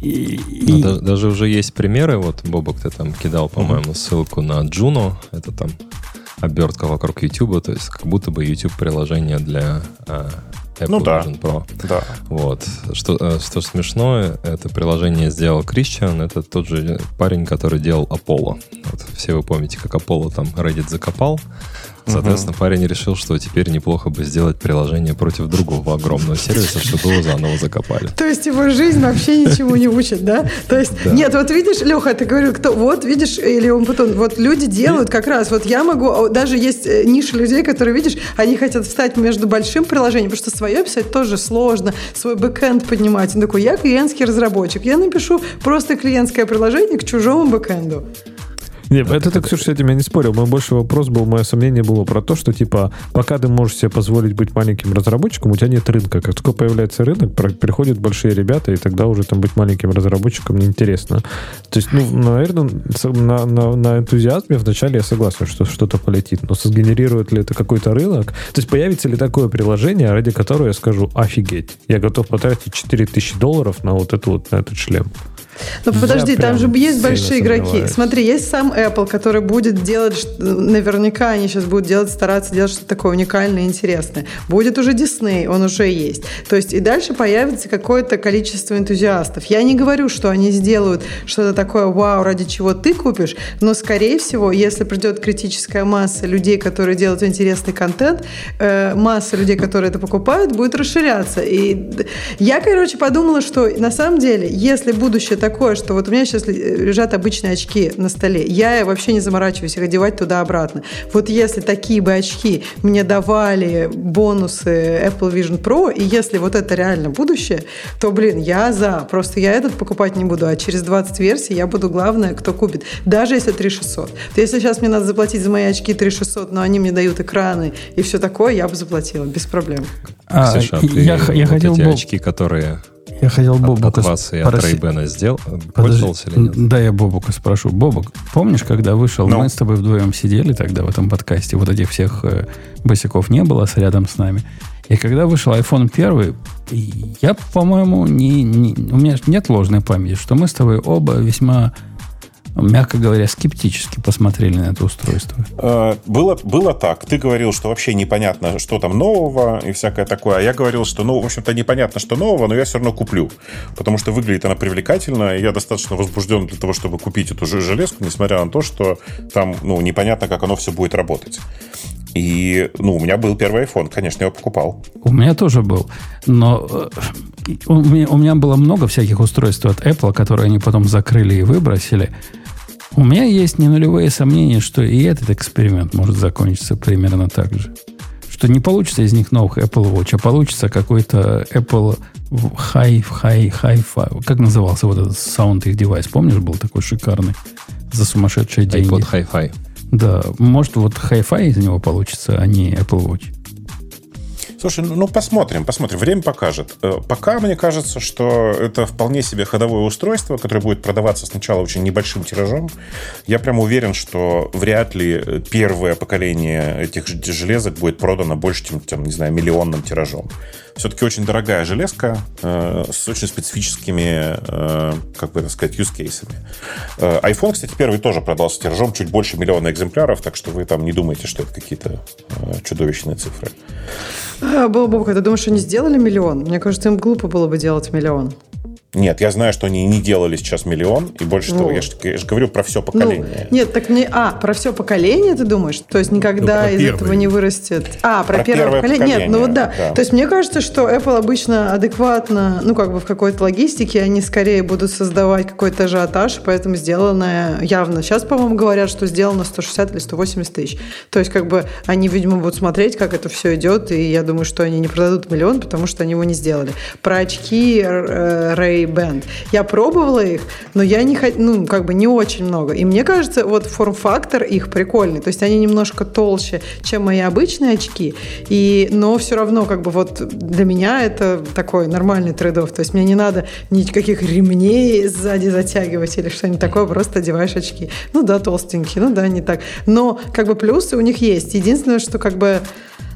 И, ну, и... Да, даже уже есть примеры. Вот, Бобок, ты там кидал, по-моему, ссылку на Juno. Это там обертка вокруг YouTube. То есть как будто бы YouTube-приложение для... Apple ну, Vision да. Pro. Да. Вот. Что, что смешное, это приложение сделал Christian, это тот же парень, который делал Apollo. Вот, все вы помните, как Apollo там Reddit закопал. Соответственно, uh-huh. парень решил, что теперь неплохо бы сделать приложение против другого огромного сервиса, чтобы его заново закопали. То есть его жизнь вообще ничему не учит, да? То есть, нет, вот видишь, Леха, ты говорил, кто, вот видишь, или он потом, вот люди делают как раз, вот я могу, даже есть ниша людей, которые, видишь, они хотят встать между большим приложением, потому что свое писать тоже сложно, свой бэкэнд поднимать. Он такой, я клиентский разработчик, я напишу просто клиентское приложение к чужому бэкэнду. Нет, это ты, Ксюша, с этим я не спорил. Мой большой вопрос был, мое сомнение было про то, что, типа, пока ты можешь себе позволить быть маленьким разработчиком, у тебя нет рынка. Как только появляется рынок, приходят большие ребята, и тогда уже там быть маленьким разработчиком неинтересно. То есть, ну, наверное, на, на, на энтузиазме вначале я согласен, что что-то полетит, но сгенерирует ли это какой-то рынок? То есть, появится ли такое приложение, ради которого я скажу, офигеть, я готов потратить четыре тысячи долларов на вот, это вот, на этот шлем? Ну, подожди, там же есть большие игроки. Сомневаюсь. Смотри, есть сам Apple, который будет делать, наверняка они сейчас будут делать, стараться делать что-то такое уникальное и интересное. Будет уже Disney, он уже есть. То есть и дальше появится какое-то количество энтузиастов. Я не говорю, что они сделают что-то такое, вау, ради чего ты купишь, но, скорее всего, если придет критическая масса людей, которые делают интересный контент, э, масса людей, которые это покупают, будет расширяться. И я, короче, подумала, что на самом деле, если будущее такое, что вот у меня сейчас лежат обычные очки на столе. Я вообще не заморачиваюсь их одевать туда-обратно. Вот если такие бы очки мне давали бонусы Apple Vision Pro, и если вот это реально будущее, то, блин, я за. Просто я этот покупать не буду, а через двадцать версий я буду главное, кто купит. Даже если три шестьсот. То если сейчас мне надо заплатить за мои очки три шестьсот, но они мне дают экраны и все такое, я бы заплатила, без проблем. А, Ксюша, ты я, я вот хотел эти был... очки, которые... Я хотел Бобука от, от вас и от проси... Ray-Ban сделал. Пользовался или нет? Да, я Бобука спрошу. Бобук, помнишь, когда вышел, no. мы с тобой вдвоем сидели тогда в этом подкасте, вот этих всех э, босиков не было с рядом с нами. И когда вышел айфон один, я, по-моему, не, не, у меня нет ложной памяти, что мы с тобой оба весьма... мягко говоря, скептически посмотрели на это устройство. Было, было так. Ты говорил, что вообще непонятно, что там нового и всякое такое. А я говорил, что, ну, в общем-то, непонятно, что нового, но я все равно куплю. Потому что выглядит она привлекательно, и я достаточно возбужден для того, чтобы купить эту же железку, несмотря на то, что там, ну, непонятно, как оно все будет работать. И, ну, у меня был первый iPhone, конечно, я его покупал. У меня тоже был. Но у меня, у меня было много всяких устройств от Apple, которые они потом закрыли и выбросили. У меня есть не нулевые сомнения, что и этот эксперимент может закончиться примерно так же. Что не получится из них новых Apple Watch, а получится какой-то Apple Hi, Hi, Hi, как назывался вот этот саунд их девайс, помнишь, был такой шикарный за сумасшедшие деньги. iPod Hi-Fi. Да, может вот Hi-Fi из него получится, а не Apple Watch. Слушай, ну посмотрим, посмотрим. Время покажет. Пока мне кажется, что это вполне себе ходовое устройство, которое будет продаваться сначала очень небольшим тиражом. Я прям уверен, что вряд ли первое поколение этих железок будет продано больше, чем, там, не знаю, миллионным тиражом. Все-таки очень дорогая железка э, с очень специфическими, э, как бы это сказать, юзкейсами. Э, iPhone, кстати, первый тоже продался тиражом чуть больше миллиона экземпляров, так что вы там не думаете, что это какие-то э, чудовищные цифры. Было бы, когда думаешь, они сделали миллион? Мне кажется, им глупо было бы делать миллион. Нет, я знаю, что они не делали сейчас миллион, и больше ну. того, я же, я же говорю про все поколение. Ну, нет, так мне... А, про все поколение ты думаешь? То есть никогда ну, из первый. этого не вырастет... А, про, про первое, первое поколение? поколение. Нет, ну вот да. да. То есть мне кажется, что Apple обычно адекватно, ну как бы в какой-то логистике, они скорее будут создавать какой-то ажиотаж, поэтому сделанное явно... Сейчас, по-моему, говорят, что сделано сто шестьдесят или сто восемьдесят тысяч. То есть как бы они, видимо, будут смотреть, как это все идет, и я думаю, что они не продадут миллион, потому что они его не сделали. Про очки Ray Band. Я пробовала их, но я не хот... ну, как бы не очень много. И мне кажется, вот форм-фактор их прикольный. То есть они немножко толще, чем мои обычные очки. И... Но все равно, как бы вот для меня это такой нормальный трейд-офф. То есть мне не надо никаких ремней сзади затягивать или что-нибудь такое, просто одеваешь очки. Ну да, толстенькие, ну да, не так. Но как бы плюсы у них есть. Единственное, что как бы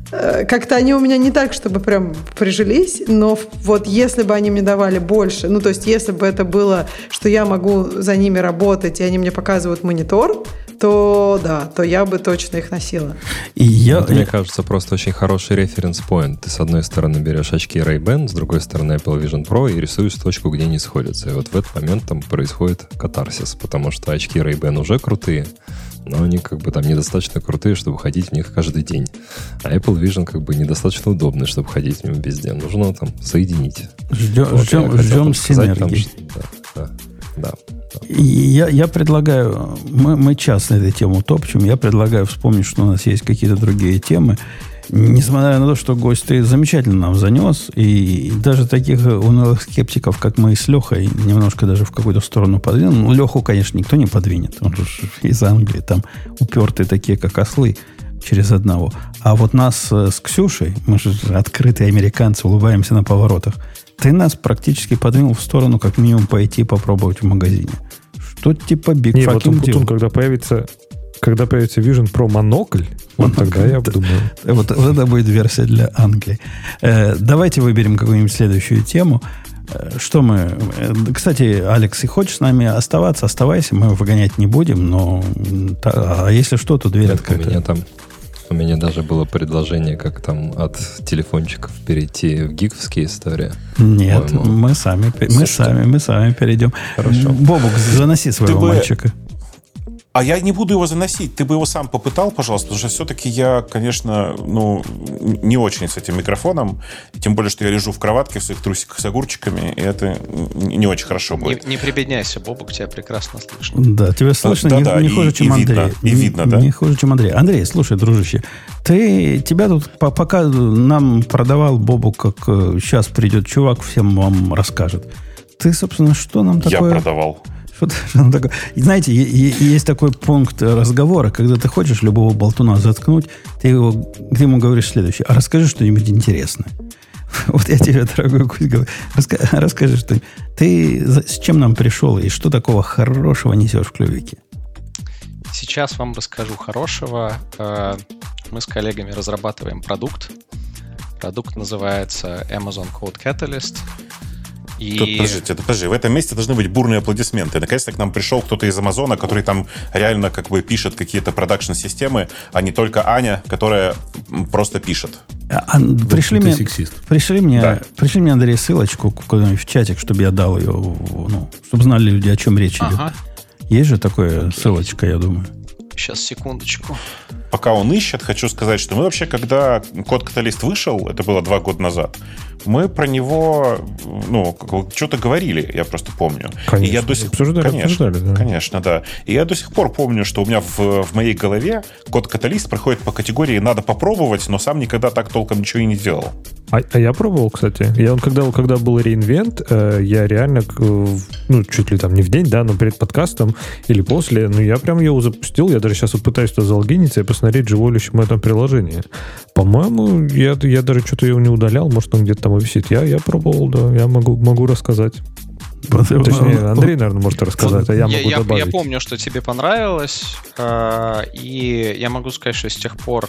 как-то они у меня не так, чтобы прям прижились, но вот если бы они мне давали больше, ну то есть если бы это было, что я могу за ними работать, и они мне показывают монитор, то да, то я бы точно их носила. И я, мне я... кажется, просто очень хороший референс-поинт. Ты с одной стороны берешь очки Ray-Ban, с другой стороны Apple Vision Pro и рисуешь точку, где они сходятся. И вот в этот момент там происходит катарсис, потому что очки Ray-Ban уже крутые, но они как бы там недостаточно крутые, чтобы ходить в них каждый день. А Apple Vision как бы недостаточно удобный, чтобы ходить в нем везде. Нужно там соединить. Ждем, вот, ждем, ждем синергии. Да, да, да. Я, я предлагаю, мы, мы часто эту тему топчем, я предлагаю вспомнить, что у нас есть какие-то другие темы. Несмотря на то, что гость ты замечательно нам занес, и даже таких унылых скептиков, как мы с Лехой, немножко даже в какую-то сторону подвинем. Ну, Леху, конечно, никто не подвинет. Он же из Англии, там упертые такие, как ослы, через одного. А вот нас с Ксюшей, мы же открытые американцы, улыбаемся на поворотах, ты нас практически подвинул в сторону, как минимум, пойти попробовать в магазине. Что типа big fucking deal. Вот когда появится... Когда появится Vision Pro монокль, вот тогда я думаю. Вот, вот это будет версия для Англии. Э, давайте выберем какую-нибудь следующую тему. Э, что мы... Э, кстати, Алекс, и хочешь с нами оставаться? Оставайся, мы выгонять не будем, но... Та, а если что, то дверь открыта. У меня там... У меня даже было предложение, как там от телефончиков перейти в гиковские истории. Нет, по-моему. мы сами... Мы сами, мы сами перейдем. Хорошо. Бобук, заноси своего Ты мальчика. Бы... А я не буду его заносить. Ты бы его сам попытал, пожалуйста, потому что все-таки я, конечно, ну, не очень с этим микрофоном. Тем более, что я лежу в кроватке в своих трусиках с огурчиками, и это не очень хорошо будет. Не, не прибедняйся, Бобок, тебя прекрасно слышно. Да, тебя слышно да, не, да, не хуже, и, чем и Андрей. Видно, и видно, не, да? Не хуже, чем Андрей. Андрей, слушай, дружище, ты, тебя тут пока нам продавал Бобок, как сейчас придет чувак, всем вам расскажет. Ты, собственно, что нам я такое... Я продавал. Знаете, есть такой пункт разговора, когда ты хочешь любого болтуна заткнуть, ты, его, ты ему говоришь следующее. А расскажи что-нибудь интересное. Вот я тебе, дорогой Кузь, говорю. Раска- расскажи что-нибудь. Ты с чем нам пришел и что такого хорошего несешь в клювике? Сейчас вам расскажу хорошего. Мы с коллегами разрабатываем продукт. Продукт называется Amazon Code Catalyst. И... Тут, подождите, подожди, в этом месте должны быть бурные аплодисменты. Наконец-то к нам пришел кто-то из Амазона, который там реально как бы пишет какие-то продакшн-системы, а не только Аня, которая просто пишет. А, пришли, мне, пришли, мне, да. пришли мне, Андрей, ссылочку в чатик, чтобы я дал ее, ну, чтобы знали люди, о чем речь ага. идет. Есть же такая ссылочка, я думаю. Сейчас, секундочку. Пока он ищет, хочу сказать, что мы вообще, когда Code Catalyst вышел, это было два года назад, мы про него, ну, что-то говорили, я просто помню. Конечно, и я до сих... обсуждали, конечно, обсуждали, да. Конечно, да. И я до сих пор помню, что у меня в, в моей голове Code Catalyst проходит по категории «надо попробовать», но сам никогда так толком ничего и не делал. А, а я пробовал, кстати. Я, когда, когда был реинвент, я реально, ну, чуть ли там не в день, да, но перед подкастом или после, ну, я прям его запустил, я даже сейчас вот пытаюсь туда залогиниться и посмотреть, живой ли еще в этом приложении. По-моему, я, я даже что-то его не удалял, может, он где-то там и висит. Я, я пробовал, да, я могу, могу рассказать. Точнее, Андрей, наверное, может рассказать, а я могу я, добавить. Я помню, что тебе понравилось, и я могу сказать, что с тех пор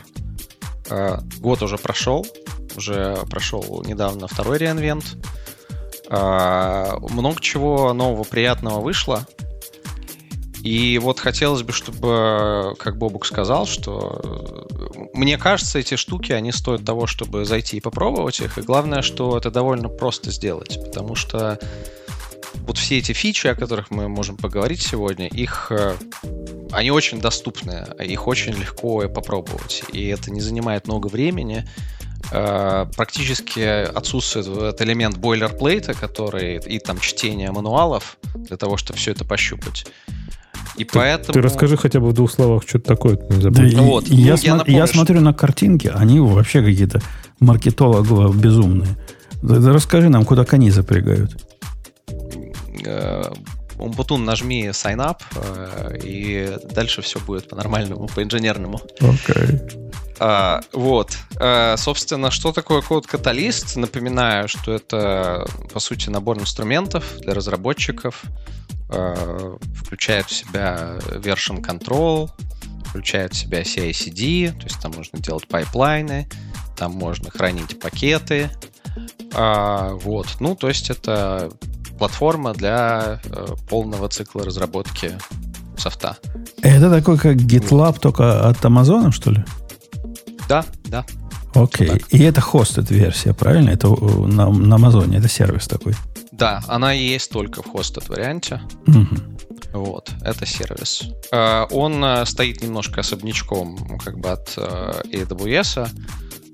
год уже прошел, уже прошел недавно второй реинвент. Много чего нового, приятного вышло. И вот хотелось бы, чтобы, как Бобук сказал, что мне кажется, эти штуки, они стоят того, чтобы зайти и попробовать их. И главное, что это довольно просто сделать, потому что вот все эти фичи, о которых мы можем поговорить сегодня, их, они очень доступны, их очень легко попробовать, и это не занимает много времени. Практически отсутствует этот элемент бойлерплейта, который и там чтение мануалов для того, чтобы все это пощупать. И ты, поэтому... ты расскажи хотя бы в двух словах, что-то такое. Да, ну, вот. я, ну, см- я, напомню, я смотрю что... на картинки, они вообще какие-то маркетологи безумные. Да, да расскажи нам, куда кони запрягают. Умпутун, нажми sign up, и дальше все будет по-нормальному, по-инженерному. Окей. А, вот. А, собственно, что такое код-каталист? Напоминаю, что это, по сути, набор инструментов для разработчиков. А, включает в себя version control, включает в себя си ай си ди, то есть там можно делать пайплайны, там можно хранить пакеты. А, вот. Ну, то есть это... платформа для э, полного цикла разработки софта. Это такой, как GitLab, только от Амазона, что ли? Да, да. Окей. Вот и это хостед версия, правильно? Это на, на Амазоне, это сервис такой. Да, она и есть только в хостед варианте. Угу. Вот, это сервис. Э, он э, стоит немножко особнячком, как бы от э, эй дабл ю эс.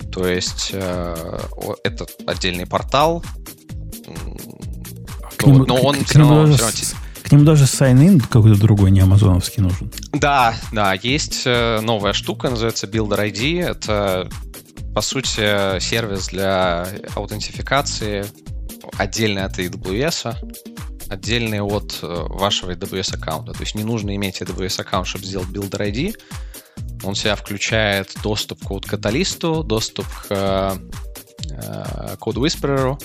То есть э, это отдельный портал. К нему, но он к, к, нему даже, к нему даже sign-in какой-то другой, не амазоновский, нужен. Да, да, есть новая штука, называется Builder ай ди. Это, по сути, сервис для аутентификации, отдельный от эй дабл ю эс, отдельный от вашего эй дабл ю эс аккаунта. То есть не нужно иметь эй дабл ю эс аккаунт, чтобы сделать Builder ай ди. Он в себя включает доступ к код-каталисту, доступ к код-виспереру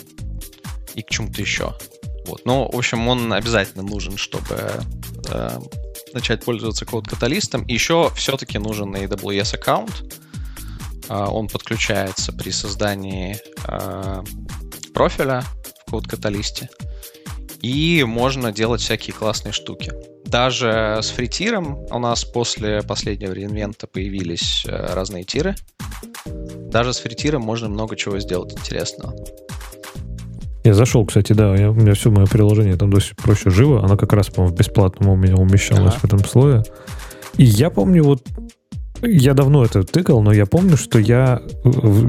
и к чему-то еще. Вот. Ну, в общем, он обязательно нужен, чтобы э, начать пользоваться код-каталистом. И еще все-таки нужен эй дабл ю эс аккаунт. Э, он подключается при создании э, профиля в код-каталисте. И можно делать всякие классные штуки. Даже с фритиром у нас после последнего реинвента появились э, разные тиры. Даже с фритиром можно много чего сделать интересного. Я зашел, кстати, да, я, у меня все мое приложение там до сих пор еще живо, оно как раз, по-моему, бесплатно у меня умещалось ага. в этом слое. И я помню, вот, я давно это тыкал, но я помню, что я,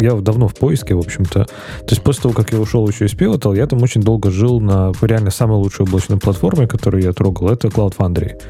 я давно в поиске, в общем-то. То есть после того, как я ушел еще из Pivotal, я там очень долго жил на реально самой лучшей облачной платформе, которую я трогал, это Cloud Foundry.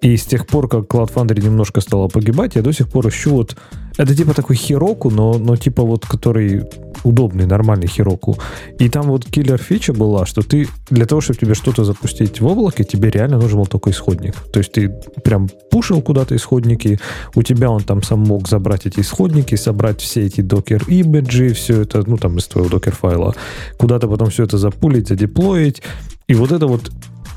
И с тех пор, как Cloud Foundry немножко стала погибать, я до сих пор ищу вот... Это типа такой Heroku, но, но типа вот, который удобный, нормальный Heroku. И там вот киллер-фича была, что ты для того, чтобы тебе что-то запустить в облаке, тебе реально нужен был только исходник. То есть ты прям пушил куда-то исходники, у тебя он там сам мог забрать эти исходники, собрать все эти докер-имиджи, все это, ну там из твоего докер-файла, куда-то потом все это запулить, задеплоить. И вот это вот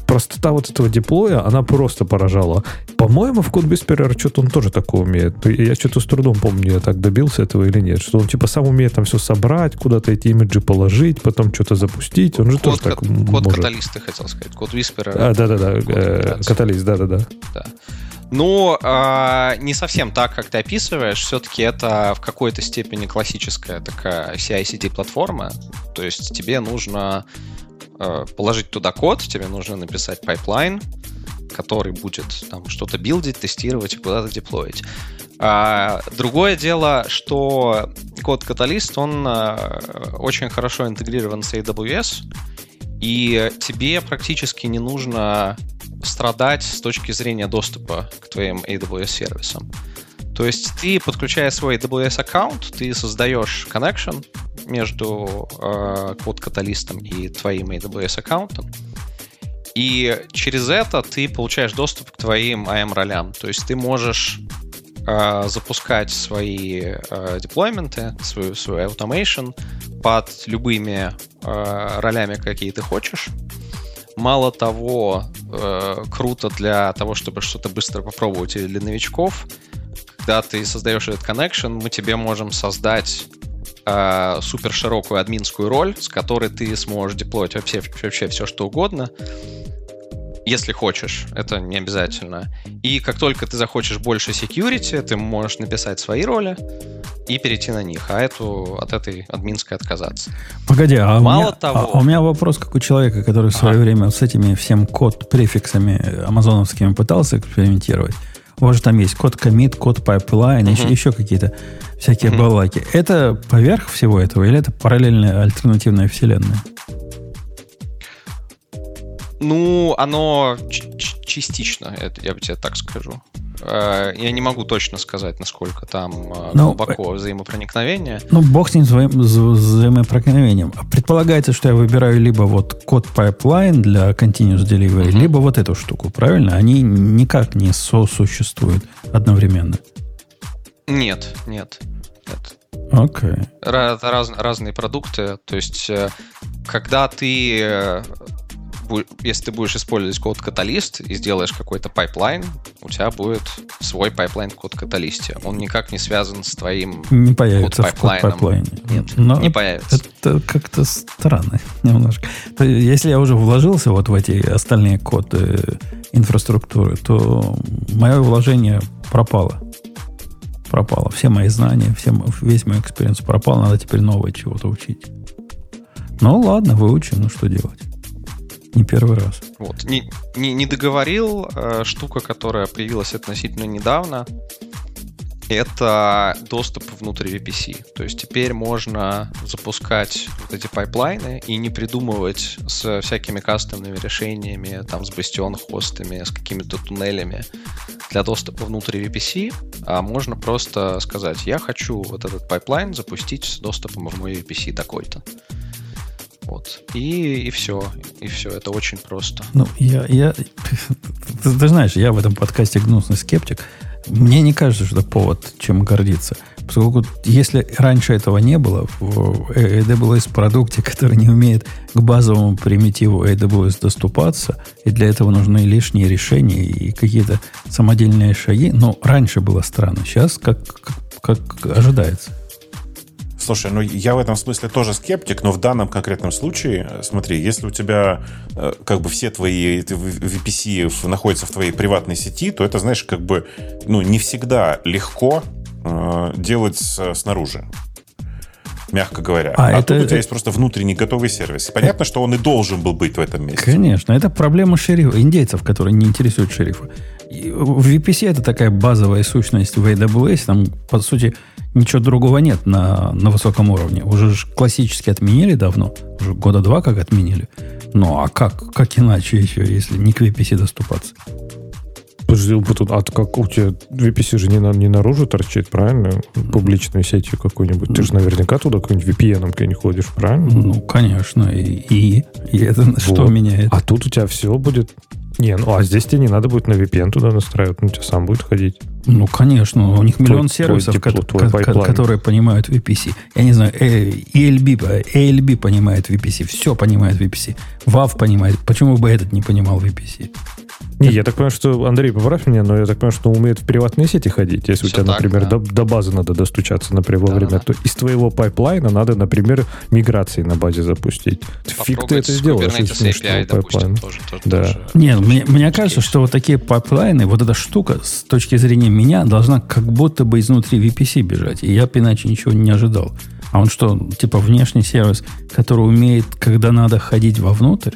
простота вот этого деплоя, она просто поражала. По-моему, в CodeWhisperer что-то он тоже такое умеет. Я что-то с трудом помню, я так добился этого или нет. Что он типа сам умеет там все собрать, куда-то эти имиджи положить, потом что-то запустить. Он же код, тоже так код, может. Код-каталист, ты хотел сказать. CodeWhisperer. А, да-да-да. Каталист, да-да-да. Да. Ну, э, не совсем так, как ты описываешь. Все-таки это в какой-то степени классическая такая си ай си ди-платформа. То есть тебе нужно... положить туда код, тебе нужно написать пайплайн, который будет там что-то билдить, тестировать и куда-то деплоить. А, другое дело, что код-каталист, он а, очень хорошо интегрирован с эй дабл ю эс, и тебе практически не нужно страдать с точки зрения доступа к твоим эй дабл ю эс-сервисам. То есть ты, подключая свой эй дабл ю эс аккаунт, ты создаешь connection между э, код-каталистом и твоим эй дабл ю эс аккаунтом. И через это ты получаешь доступ к твоим эй эм-ролям. То есть ты можешь э, запускать свои э, деплойменты, свою, свою automation под любыми э, ролями, какие ты хочешь. Мало того, э, круто для того, чтобы что-то быстро попробовать или для новичков, когда ты создаешь этот connection, мы тебе можем создать э, супер широкую админскую роль, с которой ты сможешь деплоить вообще, вообще все, что угодно. если хочешь, это не обязательно. И как только ты захочешь больше security, ты можешь написать свои роли и перейти на них, а эту, от этой админской отказаться. Погоди, а Мало у, меня, того, а, а у меня вопрос, как у человека, который в свое ага. время с этими всем код-префиксами амазоновскими пытался экспериментировать. У вас же там есть код commit, код pipeline, uh-huh. еще, еще какие-то всякие uh-huh. балаки. Это поверх всего этого или это параллельная альтернативная вселенная? Ну, оно ч- частично, я бы тебе так скажу. Я не могу точно сказать, насколько там ну, глубоко взаимопроникновение. Ну, бог с ним своим взаимопроникновением. Предполагается, что я выбираю либо вот код пайплайн для continuous delivery, угу. либо вот эту штуку, правильно? Они никак не сосуществуют одновременно. Нет, нет, нет. Окей. Okay. Раз, раз, разные продукты. То есть, когда ты... Если ты будешь использовать код каталист и сделаешь какой-то пайплайн, у тебя будет свой пайплайн в код каталисте. Он никак не связан с твоим не появится код пайплайном. Нет, но не появится. Это как-то странно немножко. Если я уже вложился вот в эти остальные коды инфраструктуры, то мое вложение пропало. Пропало. Все мои знания, все, весь мой экспириенс пропал. Надо теперь новое чего-то учить. Ну ладно, выучим, ну что делать. Не первый раз. Вот. Не, не, не договорил. Штука, которая появилась относительно недавно, это доступ внутрь ви пи си. То есть теперь можно запускать вот эти пайплайны и не придумывать с всякими кастомными решениями, там, с бастион-хостами, с какими-то туннелями для доступа внутрь ви пи си. А можно просто сказать, я хочу вот этот пайплайн запустить с доступом в мой ви пи си такой-то. Вот. И, и все. И все. Это очень просто. Ну, я... я ты, ты знаешь, я в этом подкасте гнусный скептик. Мне не кажется, что это повод, чем гордиться. Поскольку, если раньше этого не было, в эй дабл ю эс-продукте, который не умеет к базовому примитиву эй дабл ю эс доступаться, и для этого нужны лишние решения и какие-то самодельные шаги, но раньше было странно. Сейчас как, как, как ожидается. Слушай, ну я в этом смысле тоже скептик, но в данном конкретном случае, смотри, если у тебя э, как бы все твои ви пи си находятся в твоей приватной сети, то это, знаешь, как бы ну, не всегда легко э, делать с, снаружи. Мягко говоря. А, а это, тут у тебя есть просто внутренний готовый сервис. Понятно, это... что он и должен был быть в этом месте. Конечно. Это проблема шерифа, индейцев, которые не интересуют шерифа. И в ви пи си это такая базовая сущность в эй дабл ю эс. Там, по сути, ничего другого нет на, на высоком уровне. Уже же классически отменили давно. Уже года два как отменили. Ну, а как, как иначе еще, если не к ви пи си доступаться? Подожди, а как у тебя ви пи си же не, на, не наружу торчит, правильно? Публичной сетью какой-нибудь. Ты же наверняка туда какой-нибудь ви пи эн-ом какой-нибудь ходишь, правильно? Ну, конечно. И, и, и это вот. Что меняет? А тут у тебя все будет... Не, ну а здесь тебе не надо будет на ви пи эн туда настраивать, ну тебе сам будет ходить. Ну, конечно, у них миллион твой, сервисов, твой дипло, ко- ко- которые понимают ви пи си. Я не знаю, и эл би, и эл би понимает ви пи си, все понимает ви пи си, вав понимает. Почему бы этот не понимал ви пи си? Не, я так понимаю, что, Андрей, поправь меня, но я так понимаю, что он умеет в приватные сети ходить. Если все у тебя, так, например, да. до, до базы надо достучаться, например, во да, время, да. то из твоего пайплайна надо, например, миграции на базе запустить. Попробовать фиг ты это сделаешь, если эй пи ай, допустим, тоже, тоже, да. тоже. Нет, тоже, мне, тоже, мне тоже кажется, есть. Что вот такие пайплайны, вот эта штука с точки зрения меня должна как будто бы изнутри ви пи си бежать. И я бы иначе ничего не ожидал. А он что, типа внешний сервис, который умеет, когда надо, ходить вовнутрь?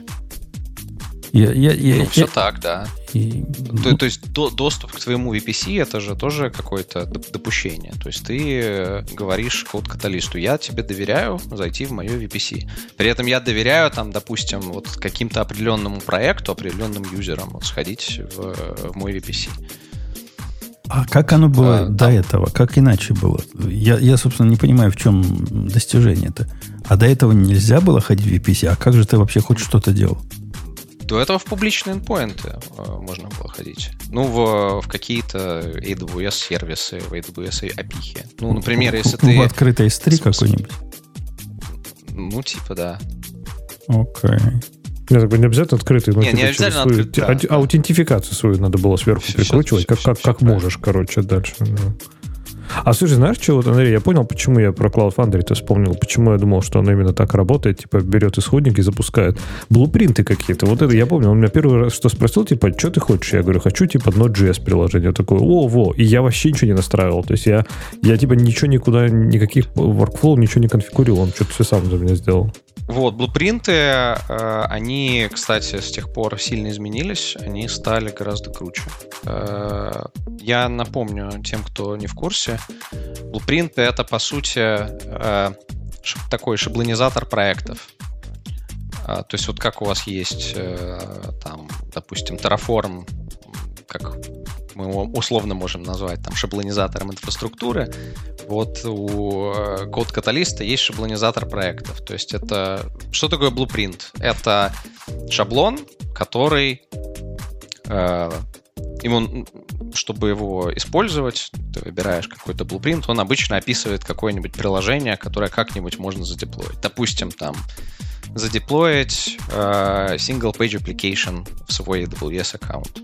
Я, я, я, ну, я, все я... так, да. И... То, то есть до, доступ к твоему ви пи си это же тоже какое-то допущение. То есть ты говоришь код-каталисту, я тебе доверяю зайти в мое ви пи си. При этом я доверяю, там, допустим, вот каким-то определенному проекту, определенным юзерам вот, сходить в, в мой ви пи си. А как оно было а, до да. этого? Как иначе было? Я, я, собственно, не понимаю, в чем достижение-то. А до этого нельзя было ходить в ви пи си? А как же ты вообще хоть что-то делал? До этого в публичные эндпоинты можно было ходить. Ну, в, в какие-то эй дабл ю эс-сервисы, в эй дабл ю эс-апихи. Ну, например, если в, ты... В открытой эс три какой-нибудь? Ну, типа, да. Окей. Okay. Я так понимаю, не обязательно открытый. Не, не обязательно свою, открытый, а, да. Аутентификацию свою надо было сверху все, прикручивать, все, как, все, как, все, как все, можешь, да. короче, дальше. Да. А слушай, знаешь, что, вот, Андрей, я понял, почему я про Cloud Foundry-то вспомнил, почему я думал, что оно именно так работает, типа берет исходники и запускает. Блупринты какие-то. Вот это я помню. Он меня первый раз что спросил, типа, что ты хочешь? Я говорю, хочу, типа, Node.js приложение. Такое, о, во. И я вообще ничего не настраивал. То есть я, я типа, ничего никуда, никаких workflow, ничего не конфигурил. Он что-то все сам за меня сделал. Вот, блупринты, они, кстати, с тех пор сильно изменились, они стали гораздо круче. Я напомню тем, кто не в курсе, блупринты — это, по сути, такой шаблонизатор проектов. То есть вот как у вас есть, там, допустим, Terraform, как мы его условно можем назвать там шаблонизатором инфраструктуры, вот у Code-каталиста есть шаблонизатор проектов. То есть это... Что такое блупринт? Это шаблон, который... Э, ему, чтобы его использовать, ты выбираешь какой-то блупринт, он обычно описывает какое-нибудь приложение, которое как-нибудь можно задеплоить. Допустим, там задеплоить э, single-page application в свой эй дабл ю эс аккаунт.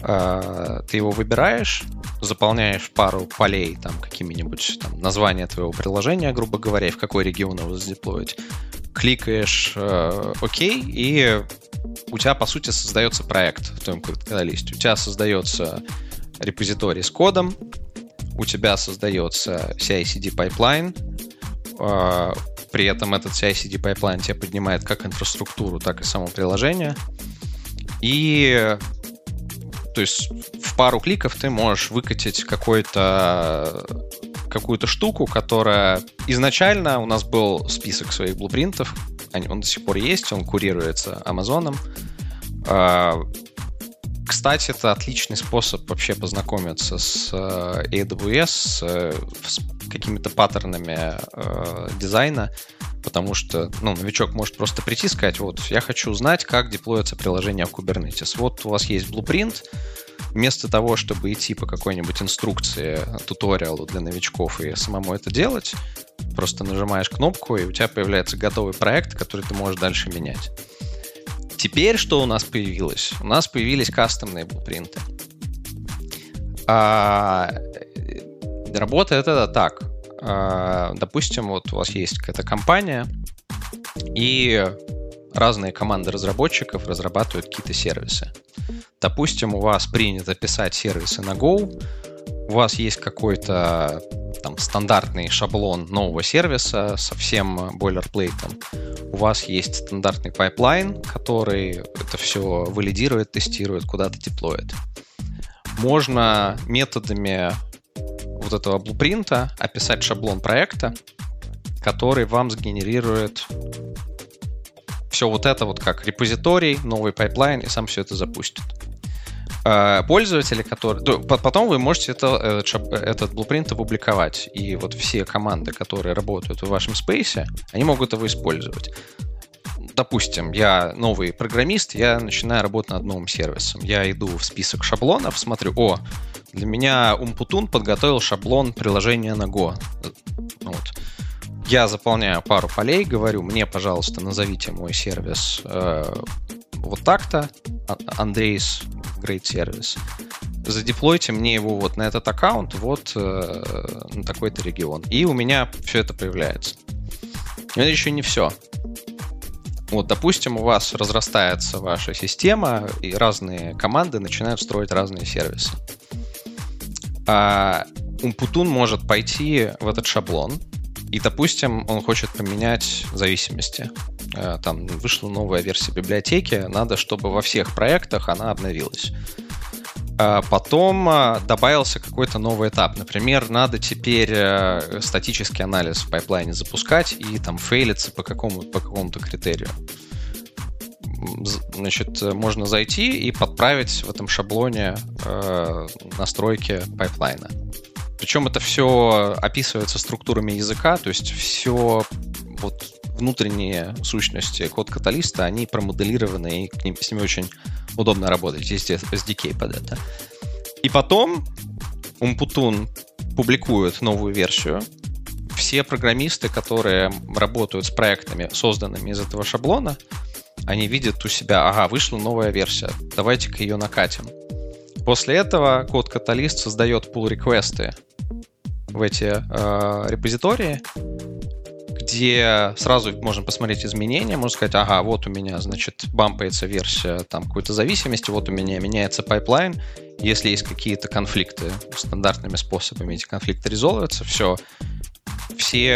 Ты его выбираешь, заполняешь пару полей, там, какими-нибудь там, название твоего приложения, грубо говоря, и в какой регион его задеплоить, кликаешь э, ОК, и у тебя, по сути, создается проект в твоем код-каталисте. У тебя создается репозиторий с кодом, у тебя создается си ай си ди пайплайн, э, при этом этот си ай си ди пайплайн тебя поднимает как инфраструктуру, так и само приложение. И... То есть в пару кликов ты можешь выкатить какой-то, какую-то штуку, которая... Изначально у нас был список своих блупринтов, он до сих пор есть, он курируется Амазоном. Кстати, это отличный способ вообще познакомиться с эй дабл ю эс, с какими-то паттернами дизайна, потому что, ну, новичок может просто прийти и сказать, вот, я хочу узнать, как деплоится приложение в Kubernetes. Вот у вас есть blueprint. Вместо того, чтобы идти по какой-нибудь инструкции, туториалу для новичков и самому это делать, просто нажимаешь кнопку, и у тебя появляется готовый проект, который ты можешь дальше менять. Теперь что у нас появилось? У нас появились кастомные blueprint'ы. А, работает это так. Допустим, вот у вас есть какая-то компания, и разные команды разработчиков разрабатывают какие-то сервисы. Допустим, у вас принято писать сервисы на Go, у вас есть какой-то там стандартный шаблон нового сервиса со всем бойлерплейтом, у вас есть стандартный пайплайн, который это все валидирует, тестирует, куда-то деплоит. Можно методами вот этого блупринта описать шаблон проекта, который вам сгенерирует все вот это вот как репозиторий, новый пайплайн, и сам все это запустит. Пользователи, которые... Потом вы можете это, этот блупринт опубликовать, и вот все команды, которые работают в вашем спейсе, они могут его использовать. Допустим, я новый программист, я начинаю работать над новым сервисом. Я иду в список шаблонов, смотрю, о, для меня Умпутун подготовил шаблон приложения на Go. Вот. Я заполняю пару полей, говорю, мне, пожалуйста, назовите мой сервис э, вот так-то, Andrey's Great Service. Задеплойте мне его вот на этот аккаунт, вот э, на такой-то регион. И у меня все это появляется. Но это еще не все. Вот, допустим, у вас разрастается ваша система, и разные команды начинают строить разные сервисы. А Умпутун может пойти в этот шаблон, и, допустим, он хочет поменять зависимости. Там вышла новая версия библиотеки, надо, чтобы во всех проектах она обновилась. Потом добавился какой-то новый этап. Например, надо теперь статический анализ в пайплайне запускать и там фейлиться по какому, по какому-то критерию. Значит, можно зайти и подправить в этом шаблоне э, настройки пайплайна. Причем это все описывается структурами языка, то есть все вот внутренние сущности код-каталиста, они промоделированы, и к ним, с ними очень удобно работать, есть эс ди кей под это. И потом Умпутун публикует новую версию. Все программисты, которые работают с проектами, созданными из этого шаблона, они видят у себя, ага, вышла новая версия, давайте-ка ее накатим. После этого код-каталист создает pull-реквесты в эти э, репозитории, где сразу можно посмотреть изменения, можно сказать, ага, вот у меня, значит, бампается версия там какой-то зависимости, вот у меня меняется пайплайн, если есть какие-то конфликты, стандартными способами эти конфликты резолвятся, все, все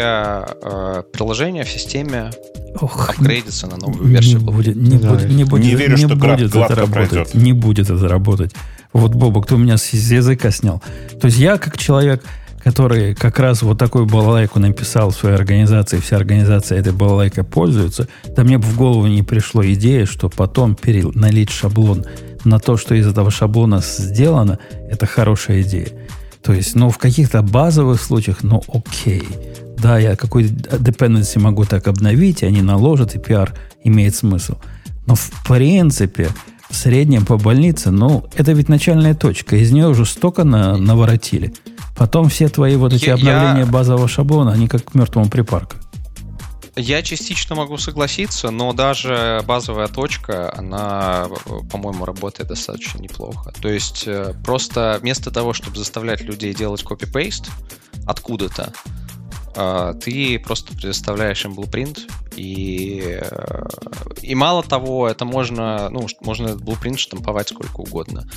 э, приложения в системе Ох, апгрейдятся на новую версию. Не будет, не да. будет, не будет, не верю, не что будет это работать. Пройдет. Не будет это работать. Вот, Боба, кто меня с языка снял. То есть я, как человек, который как раз вот такую балалайку написал в своей организации, вся организация этой балалайкой пользуется, да мне бы в голову не пришла идея, что потом переналить шаблон на то, что из этого шаблона сделано, это хорошая идея. То есть, ну, в каких-то базовых случаях, ну, окей. Да, я какой-то dependency могу так обновить, они наложат, и пиар имеет смысл. Но, в принципе, в среднем по больнице, ну, это ведь начальная точка. Из нее уже столько на, наворотили. Потом все твои вот эти я, обновления я... базового шаблона, они как к мертвому припарку. Я частично могу согласиться, но даже базовая точка, она, по-моему, работает достаточно неплохо. То есть просто вместо того, чтобы заставлять людей делать копи-пейст откуда-то, ты просто предоставляешь им блупринт, и, и мало того, это можно, ну, можно этот блупринт штамповать сколько угодно.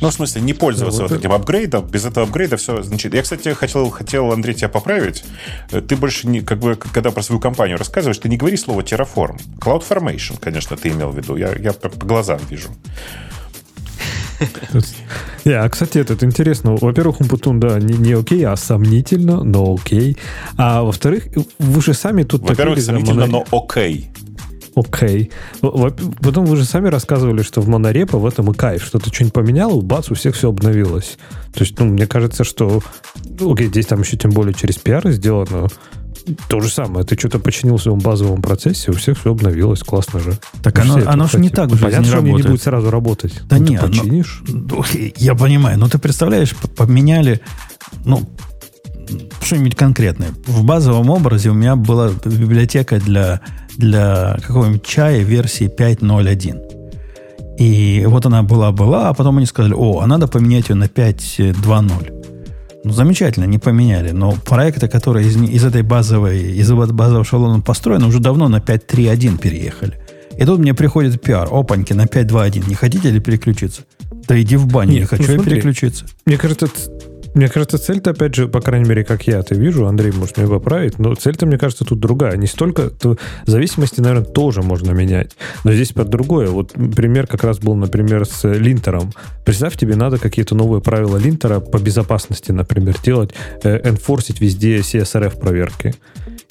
Ну, в смысле, не пользоваться вот, вот этим апгрейдом. Без этого апгрейда все... Значит, я, кстати, хотел, хотел, Андрей, тебя поправить. Ты больше, не, как бы, когда про свою компанию рассказываешь, ты не говори слово Terraform. CloudFormation, конечно, ты имел в виду. Я, я по глазам вижу. А, кстати, это интересно. Во-первых, Умпутун, да, не окей, а сомнительно, но окей. А во-вторых, вы же сами тут... Во-первых, сомнительно, но окей. Окей. Okay. Потом вы же сами рассказывали, что в Monorep в этом и кайф. Что-то что-нибудь поменял, бац, у всех все обновилось. То есть, ну, мне кажется, что... Окей, okay, здесь там еще тем более через пиар сделано. То же самое. Ты что-то починил в своем базовом процессе, у всех все обновилось. Классно же. Так оно, оно же не так же понятно, не что работает. Оно не будет сразу работать. Да ну, нет. Ты починишь. Но... Я понимаю. Но ты представляешь, поменяли... Ну, что-нибудь конкретное. В базовом образе у меня была библиотека для, для какого-нибудь чая версии пять ноль один. И вот она была-была, а потом они сказали, о, а надо поменять ее на пять два ноль. Ну, замечательно, не поменяли. Но проекты, которые из, из этой базовой, из базового шаблона построены, уже давно на пять три один переехали. И тут мне приходит пиар. Опаньки, на пять два один. Не хотите ли переключиться? Да иди в баню, не хочу ну, я переключиться. Мне кажется, Мне кажется, цель-то, опять же, по крайней мере, как я это вижу, Андрей может меня поправить, но цель-то, мне кажется, тут другая. Не столько... То, зависимости, наверное, тоже можно менять. Но здесь под другое. Вот пример как раз был, например, с линтером. Представь, тебе надо какие-то новые правила линтера по безопасности, например, делать, энфорсить везде си эс эр эф проверки.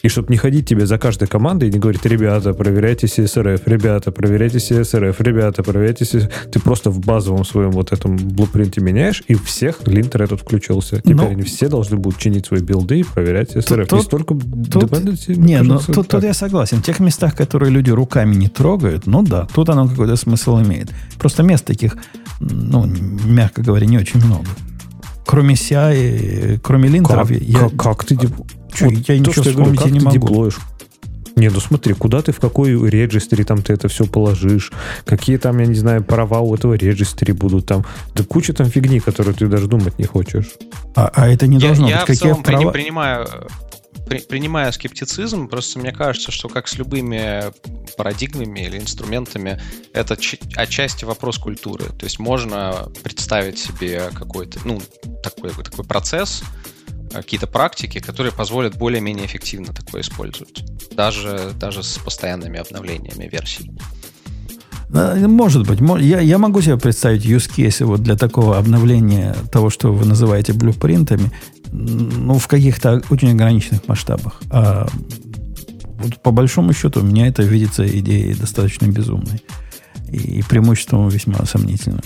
И чтобы не ходить тебе за каждой командой и не говорить, ребята, проверяйте си эс эр эф, ребята, проверяйте си эс эр эф, ребята, проверяйте си эс эр эф. Ты просто в базовом своем вот этом блупринте меняешь, и всех линтер этот включился. Теперь но... они все должны будут чинить свои билды и проверять си эс эр эф. Тут, не столько тут... dependency. Не, кажется, но тут, тут я согласен. В тех местах, которые люди руками не трогают, ну да, тут оно какой-то смысл имеет. Просто мест таких, ну, мягко говоря, не очень много. Кроме си ай, кроме линтеров... Как, я... как, как ты... Че, вот я ничего вспомнить говорю, не могу. Деплоишь? Не, ну смотри, куда ты, в какой регистри там ты это все положишь, какие там, я не знаю, права у этого регистри будут там. Да куча там фигни, которую ты даже думать не хочешь. А, а это не я, должно я быть. Я в целом права... при, принимаю, при, принимаю скептицизм, просто мне кажется, что как с любыми парадигмами или инструментами, это ч, отчасти вопрос культуры. То есть можно представить себе какой-то, ну, такой, такой процесс, какие-то практики, которые позволят более-менее эффективно такое использовать. Даже, даже с постоянными обновлениями версий. Может быть. Я, я могу себе представить use case вот для такого обновления того, что вы называете блюпринтами, ну, в каких-то очень ограниченных масштабах. А вот по большому счету у меня это видится идеей достаточно безумной. И преимуществом весьма сомнительным.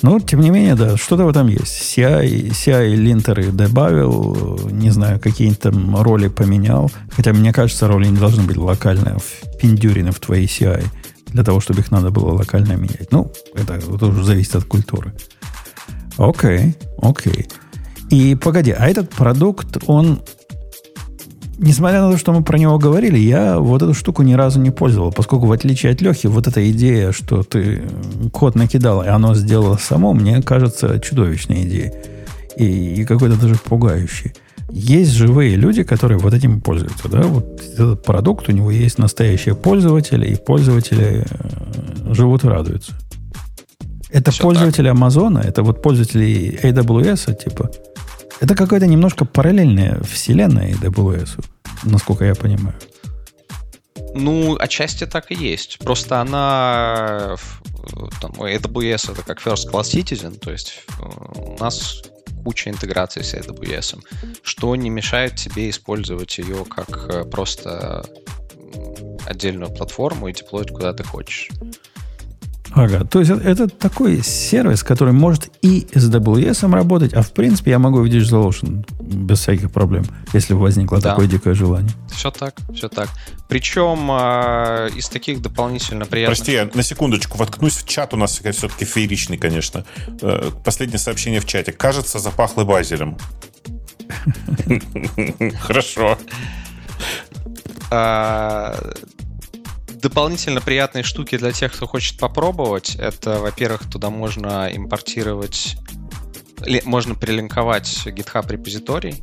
Но, тем не менее, да, что-то в этом есть. си ай, си ай линтеры добавил, не знаю, какие-то там роли поменял. Хотя, мне кажется, роли не должны быть локально впендюрены в твоей си ай, для того, чтобы их надо было локально менять. Ну, это тоже зависит от культуры. Окей, окей. И, погоди, а этот продукт, он... Несмотря на то, что мы про него говорили, я вот эту штуку ни разу не пользовал, поскольку, в отличие от Лехи, вот эта идея, что ты код накидал, и оно сделало само, мне кажется чудовищной идеей. и, и какой-то даже пугающий. Есть живые люди, которые вот этим пользуются. Да? Вот этот продукт, у него есть настоящие пользователи, и пользователи живут и радуются. Это все пользователи Амазона, это вот пользователи эй дабл ю эс, типа. Это какая-то немножко параллельная вселенная эй дабл ю эс, насколько я понимаю. Ну, отчасти так и есть. Просто она... Там, эй дабл ю эс — это как First Class Citizen, то есть у нас куча интеграций с эй дабл ю эс, что не мешает тебе использовать ее как просто отдельную платформу и деплоить куда ты хочешь. Ага, то есть это, это такой сервис, который может и с эй дабл ю эс работать, а в принципе я могу видеть DigitalOcean без всяких проблем, если возникло да. такое дикое желание. Все так, все так. Причем э, из таких дополнительно приятных... Прости, я на секундочку воткнусь в чат, у нас все-таки фееричный, конечно. Э, последнее сообщение в чате. Кажется, запахло базелем. Хорошо. Дополнительно приятные штуки для тех, кто хочет попробовать. Это, во-первых, туда можно импортировать, можно прилинковать GitHub репозиторий.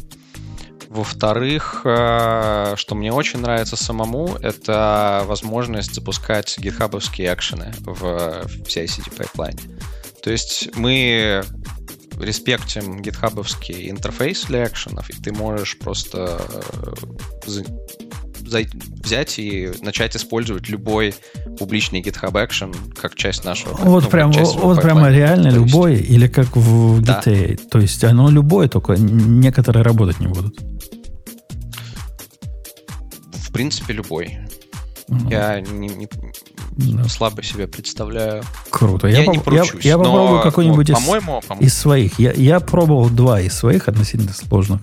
Во-вторых, что мне очень нравится самому, это возможность запускать гитхабовские экшены в си ай си ди пайплайне. То есть мы респектим гитхабовский интерфейс для экшенов, и ты можешь просто взять и начать использовать любой публичный GitHub Action как часть нашего... Вот, ну, прям, часть вот прямо реально любой, или как в джи ти эй. Да. То есть оно любое, только некоторые работать не будут. В принципе, любой. Uh-huh. Я не, не, yeah. слабо себе представляю. Круто. Я, я, поб... не поручусь, я, я попробую какой-нибудь вот, из, по-моему, по-моему. из своих. Я, я пробовал два из своих относительно сложных.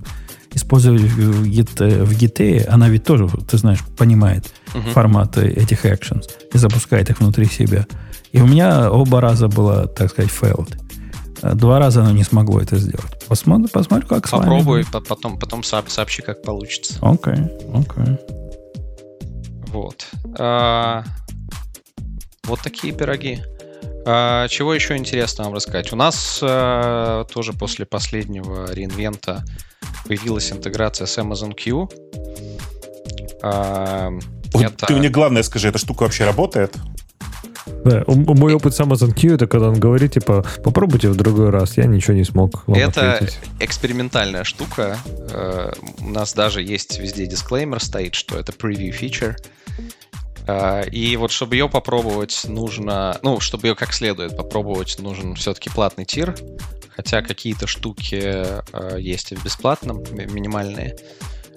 Использовать в джи ти эй, она ведь тоже, ты знаешь, понимает uh-huh. форматы этих actions и запускает их внутри себя. И у меня оба раза было, так сказать, failed. Два раза оно не смогло это сделать. Посмотри, посмотри как с вами. Попробуй, потом, потом сообщи, как получится. Окей, okay, окей. Okay. Вот. А, вот такие пироги. А, чего еще интересно вам рассказать? У нас а, тоже после последнего реинвента появилась интеграция с Amazon Q. А, вот это... Ты мне главное скажи, эта штука вообще работает? Да, мой опыт с Amazon Q — это когда он говорит, типа, попробуйте в другой раз, я ничего не смог вам это ответить. Экспериментальная штука. У нас даже есть везде дисклеймер стоит, что это preview feature. И вот чтобы ее попробовать, нужно... Ну, чтобы ее как следует попробовать, нужен все-таки платный тир. Хотя какие-то штуки э, есть и в бесплатном, минимальные.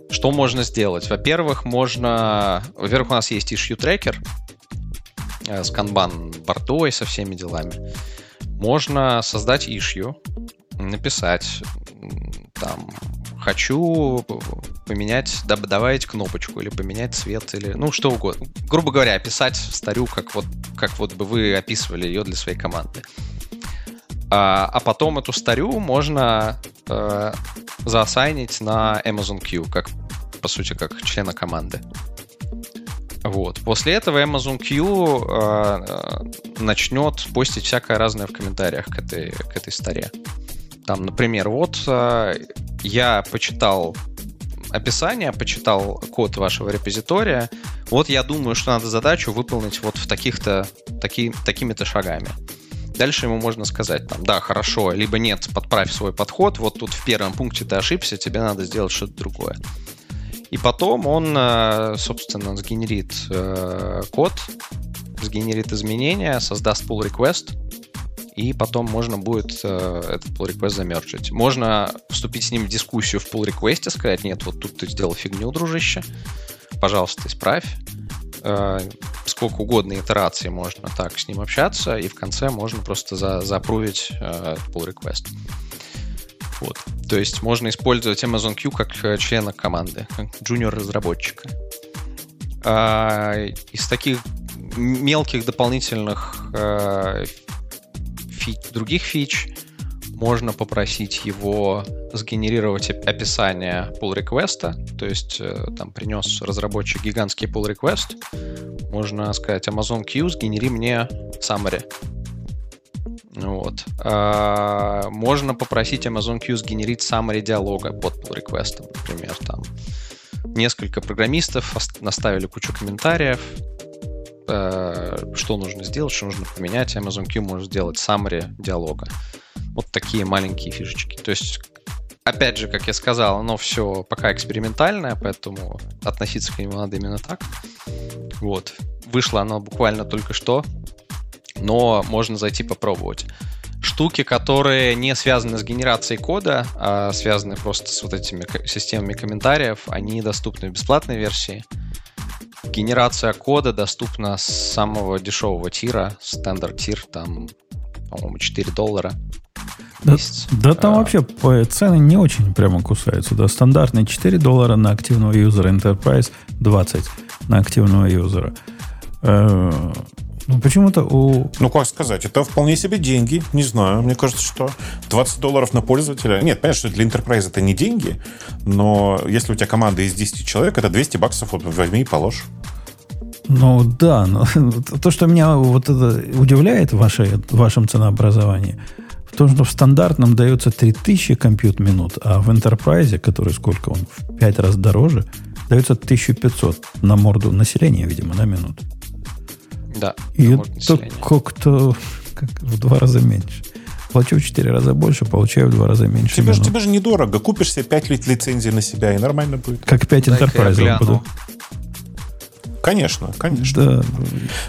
Что можно сделать? Во-первых, можно... Во-первых, у нас есть issue tracker э, с канбан-бордой, со всеми делами. Можно создать issue, написать там «хочу поменять, добавить кнопочку» или «поменять цвет», или ну что угодно. Грубо говоря, описать старю, как вот, как вот бы вы описывали ее для своей команды. А потом эту старю можно э, заассайнить на Amazon Q, как, по сути, как члена команды. Вот. После этого Amazon Q э, начнет постить всякое разное в комментариях к этой, к этой старе. Там, например, вот э, я почитал описание, почитал код вашего репозитория. Вот я думаю, что надо задачу выполнить вот в таких-то, таки, такими-то шагами. Дальше ему можно сказать, там, да, хорошо, либо нет, подправь свой подход, вот тут в первом пункте ты ошибся, тебе надо сделать что-то другое. И потом он, собственно, сгенерит код, сгенерит изменения, создаст pull request, и потом можно будет этот pull request замерджить. Можно вступить с ним в дискуссию в pull request и сказать, нет, вот тут ты сделал фигню, дружище, пожалуйста, исправь. Сколько угодно итераций можно так с ним общаться, и в конце можно просто за, запрувить э, pull request. Вот. То есть можно использовать Amazon Q как члена команды, как джуниор-разработчика. Э, из таких мелких дополнительных э, фи, других фич можно попросить его сгенерировать описание pull request, то есть там принес разработчик гигантский pull request, можно сказать Amazon Q, сгенери мне summary Вот. А, можно попросить Amazon Q сгенерить summary диалога под pull реквестом, например, там несколько программистов наставили кучу комментариев, что нужно сделать, что нужно поменять. Amazon Q может сделать summary диалога. Вот такие маленькие фишечки. То есть, опять же, как я сказал, оно все пока экспериментальное, поэтому относиться к нему надо именно так. Вот. Вышло оно буквально только что, но можно зайти попробовать. Штуки, которые не связаны с генерацией кода, а связаны просто с вот этими системами комментариев, они доступны в бесплатной версии. Генерация кода доступна с самого дешевого тира, стандарт тир, там, по-моему, четыре доллара. Да, да там а, вообще цены не очень прямо кусаются. Да, стандартные четыре доллара на активного юзера, Enterprise двадцать на активного юзера. Э-э- ну, почему-то у... Ну, как сказать, это вполне себе деньги. Не знаю, мне кажется, что двадцать долларов на пользователя... Нет, понятно, что для Enterprise это не деньги, но если у тебя команда из десяти человек, это двести баксов вот возьми и положь. Ну, да. Но то, что меня вот это удивляет в, вашей, в вашем ценообразовании, в том, что в стандартном дается три тысячи компьют-минут, а в Enterprise, который сколько он, в пять раз дороже, дается тысяча пятьсот на морду населения, видимо, на минуту. Да. И это как-то как, в два раза меньше. Плачу в четыре раза больше, получаю в два раза меньше. Тебе, же, тебе же недорого. Купишь себе пять лицензий на себя, и нормально будет. Как пять энтерпрайзов буду. Конечно, конечно. Да.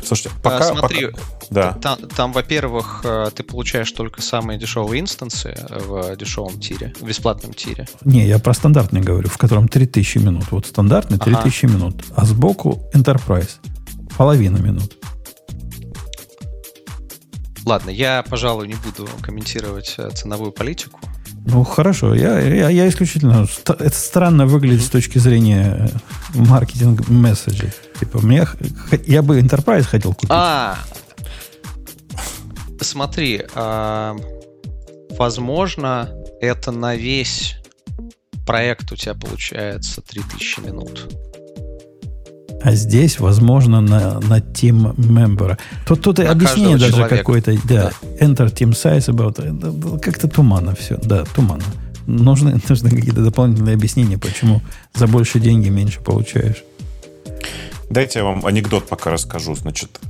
Слушайте, пока... А, смотри, пока... Да. Там, там, во-первых, ты получаешь только самые дешевые инстансы в дешевом тире, в бесплатном тире. Не, я про стандартный говорю, в котором три тысячи минут. Вот стандартный три тысячи ага. минут, а сбоку Enterprise. Половина минут. Ладно, я, пожалуй, не буду комментировать ценовую политику. Ну, хорошо. Я, я, я исключительно... Это странно выглядит mm-hmm. с точки зрения маркетинг-месседжей. Типа, мне, я бы Enterprise хотел купить. А, смотри, а, возможно, это на весь проект у тебя получается три тысячи минут. А здесь, возможно, на, на team member. Тут, тут объяснение даже человека. Какое-то. Да, да. Enter team size about. Как-то туманно все. Да, туманно. Нужны, нужны какие-то дополнительные объяснения, почему за больше деньги меньше получаешь. Дайте я вам анекдот пока расскажу. Значит,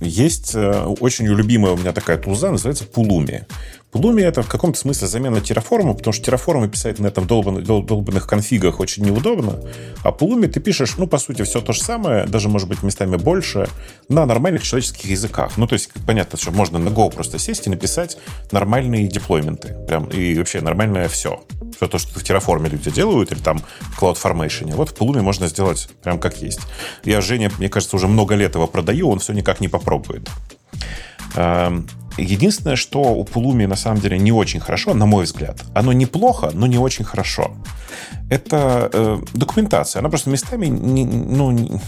есть очень любимая у меня такая тулза, называется Pulumi. Pulumi — это в каком-то смысле замена Terraform, потому что Terraform писать на этом долбан, дол, долбанных конфигах очень неудобно, а Pulumi ты пишешь, ну, по сути, все то же самое, даже, может быть, местами больше, на нормальных человеческих языках. Ну, то есть, понятно, что можно на Go просто сесть и написать нормальные деплойменты, прям, и вообще нормальное все. Все то, что в Terraform люди делают, или там в CloudFormation. Вот в Pulumi можно сделать прям как есть. Я Женя, мне кажется, уже много лет его продаю, он все никак не попробует. Единственное, что у Pulumi на самом деле не очень хорошо, на мой взгляд. Оно неплохо, но не очень хорошо. Это э, документация. Она просто местами... Не, ну, не...